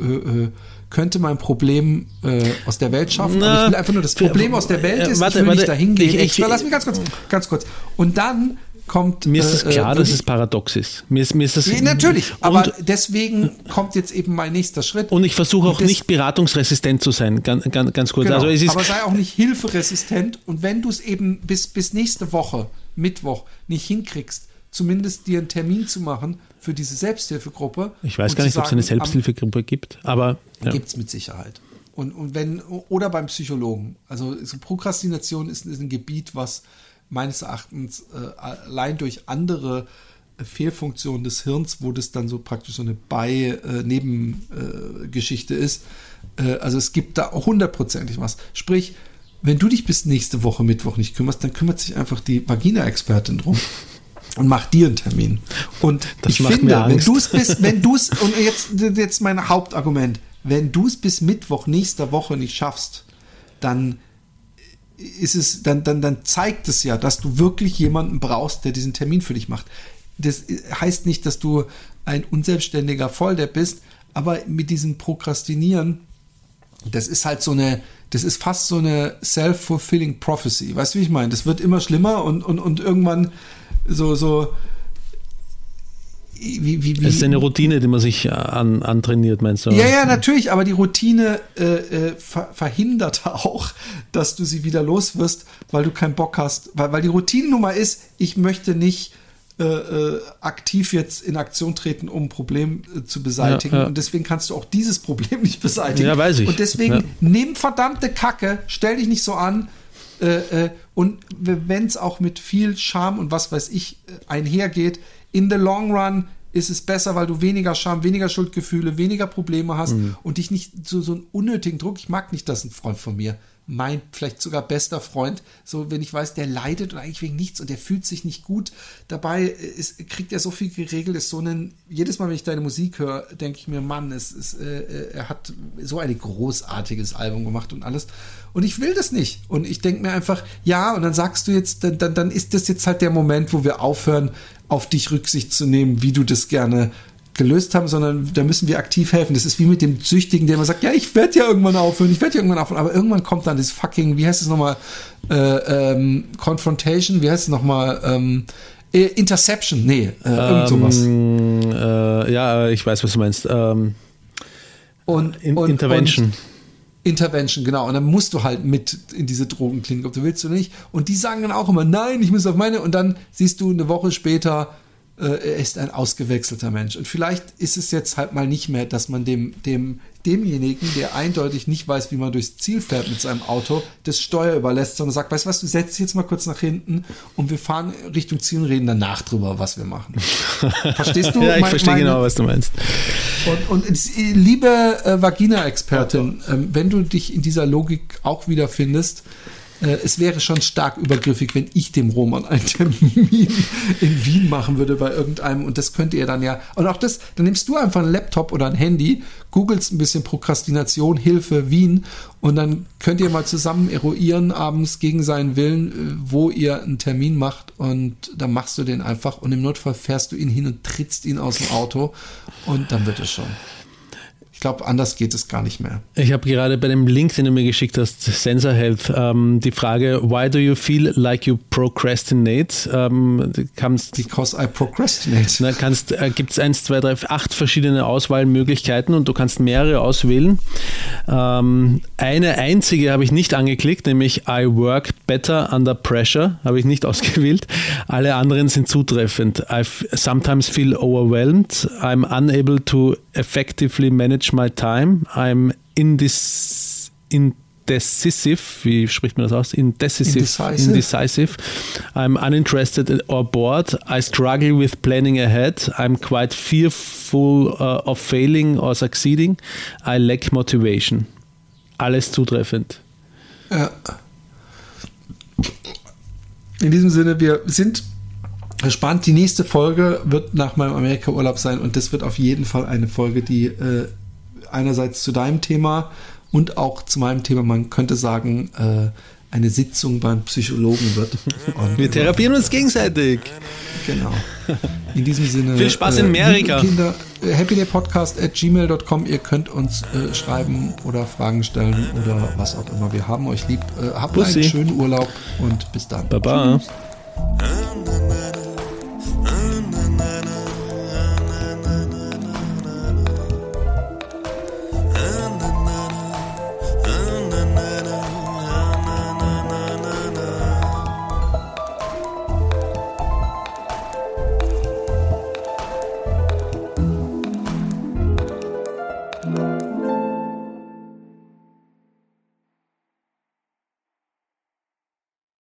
äh, äh, könnte mein Problem äh, aus der Welt schaffen, Na, aber ich will einfach nur, das Problem aus der Welt äh, ist, warte, ich will warte, nicht dahin gehen. Ich, ich, ich, lass mich ganz kurz, ganz kurz. Und dann kommt... Mir ist es äh, klar, äh, dass ich, es paradox ist. Mir ist, mir ist das, nee, natürlich, und, aber deswegen kommt jetzt eben mein nächster Schritt. Und ich versuche auch das, nicht beratungsresistent zu sein, ganz, ganz, ganz kurz. Genau, also es ist, aber sei auch nicht hilferesistent und wenn du es eben bis, bis nächste Woche, Mittwoch, nicht hinkriegst, zumindest dir einen Termin zu machen für diese Selbsthilfegruppe. Ich weiß gar nicht, ob es eine Selbsthilfegruppe gibt, aber ja. Gibt es mit Sicherheit. Und, und wenn, oder beim Psychologen. Also so Prokrastination ist, ist ein Gebiet, was meines Erachtens äh, allein durch andere Fehlfunktionen des Hirns, wo das dann so praktisch so eine Bei-Nebengeschichte äh, äh, ist. Äh, also es gibt da auch hundertprozentig was. Sprich, wenn du dich bis nächste Woche Mittwoch nicht kümmerst, dann kümmert sich einfach die Vagina-Expertin drum und macht dir einen Termin. Und das ich macht finde, mir Angst. Wenn du es bist, wenn du es, und jetzt, jetzt mein Hauptargument, wenn du es bis Mittwoch nächster Woche nicht schaffst, dann ist es, dann, dann, dann zeigt es ja, dass du wirklich jemanden brauchst, der diesen Termin für dich macht. Das heißt nicht, dass du ein unselbstständiger Volldepp bist, aber mit diesem Prokrastinieren, das ist halt so eine, das ist fast so eine self-fulfilling prophecy. Weißt du, wie ich meine? Das wird immer schlimmer und, und, und irgendwann so, so. Wie, wie, wie, es ist eine Routine, die man sich an, antrainiert, meinst du? Ja, ja, natürlich, aber die Routine äh, äh, ver- verhindert auch, dass du sie wieder los wirst, weil du keinen Bock hast. Weil, weil die Routinennummer ist, ich möchte nicht Äh, aktiv jetzt in Aktion treten, um ein Problem äh, zu beseitigen. Ja, ja. Und deswegen kannst du auch dieses Problem nicht beseitigen. Ja, weiß ich. Und deswegen, ja. Nimm verdammte Kacke, stell dich nicht so an äh, äh, und wenn es auch mit viel Charme und was weiß ich äh, einhergeht, in the long run ist es besser, weil du weniger Scham, weniger Schuldgefühle, weniger Probleme hast mhm. und dich nicht so, so einen unnötigen Druck, ich mag nicht, dass ein Freund von mir mein vielleicht sogar bester Freund, so wenn ich weiß, der leidet und eigentlich wegen nichts und der fühlt sich nicht gut dabei, ist, kriegt er so viel geregelt, ist so ein, jedes Mal, wenn ich deine Musik höre, denke ich mir, Mann, es, es, äh, er hat so ein großartiges Album gemacht und alles und ich will das nicht und ich denke mir einfach, ja und dann sagst du jetzt, dann, dann, dann ist das jetzt halt der Moment, wo wir aufhören, auf dich Rücksicht zu nehmen, wie du das gerne gelöst haben, sondern da müssen wir aktiv helfen. Das ist wie mit dem Süchtigen, der immer sagt, ja, ich werde ja irgendwann aufhören, ich werde ja irgendwann aufhören, aber irgendwann kommt dann das fucking, wie heißt es nochmal, äh, ähm, Confrontation, wie heißt es nochmal, ähm, Interception, nee, äh, irgend sowas. Ähm, äh, ja, ich weiß, was du meinst. Ähm, und, in, und Intervention. Und Intervention, genau. Und dann musst du halt mit in diese Drogenklinik, ob du willst oder nicht. Und die sagen dann auch immer, nein, ich muss auf meine, und dann siehst du eine Woche später, er ist ein ausgewechselter Mensch. Und vielleicht ist es jetzt halt mal nicht mehr, dass man dem, dem, demjenigen, der eindeutig nicht weiß, wie man durchs Ziel fährt mit seinem Auto, das Steuer überlässt, sondern sagt, weißt du was, du setzt dich jetzt mal kurz nach hinten und wir fahren Richtung Ziel und reden danach drüber, was wir machen. Verstehst du? Ja, ich mein, verstehe meine? Genau, was du meinst. Und, und liebe äh, Vagina-Expertin, äh, wenn du dich in dieser Logik auch wiederfindest, es wäre schon stark übergriffig, wenn ich dem Roman einen Termin in Wien machen würde bei irgendeinem und das könnt ihr dann ja, und auch das, dann nimmst du einfach einen Laptop oder ein Handy, googelst ein bisschen Prokrastination, Hilfe, Wien und dann könnt ihr mal zusammen eruieren abends gegen seinen Willen, wo ihr einen Termin macht und dann machst du den einfach und im Notfall fährst du ihn hin und trittst ihn aus dem Auto und dann wird es schon. Ich glaube, anders geht es gar nicht mehr. Ich habe gerade bei dem Link, den du mir geschickt hast, Sensor Health, ähm, die Frage, why do you feel like you procrastinate? Ähm, kannst, Because I procrastinate. Na, kannst, äh, gibt's eins, zwei, drei, acht verschiedene Auswahlmöglichkeiten und du kannst mehrere auswählen. Ähm, eine einzige habe ich nicht angeklickt, nämlich I work better under pressure, habe ich nicht ausgewählt. Alle anderen sind zutreffend. I sometimes feel overwhelmed. I'm unable to effectively manage my time, I'm indis, indecisive, wie spricht man das aus? Indecisive, indecisive. indecisive. I'm uninterested or bored. I struggle with planning ahead. I'm quite fearful uh, of failing or succeeding. I lack motivation. Alles zutreffend. Ja. In diesem Sinne, wir sind gespannt. Die nächste Folge wird nach meinem Amerika-Urlaub sein und das wird auf jeden Fall eine Folge, die äh, einerseits zu deinem Thema und auch zu meinem Thema, man könnte sagen, äh, eine Sitzung beim Psychologen wird. Und wir therapieren uns gegenseitig. Genau. In diesem Sinne. Viel Spaß äh, in Amerika. Kinder, happydaypodcast at gmail dot com. Ihr könnt uns äh, schreiben oder Fragen stellen oder was auch immer. Wir haben euch lieb. Äh, habt Bussi. Einen schönen Urlaub und bis dann. Baba. Tschüss.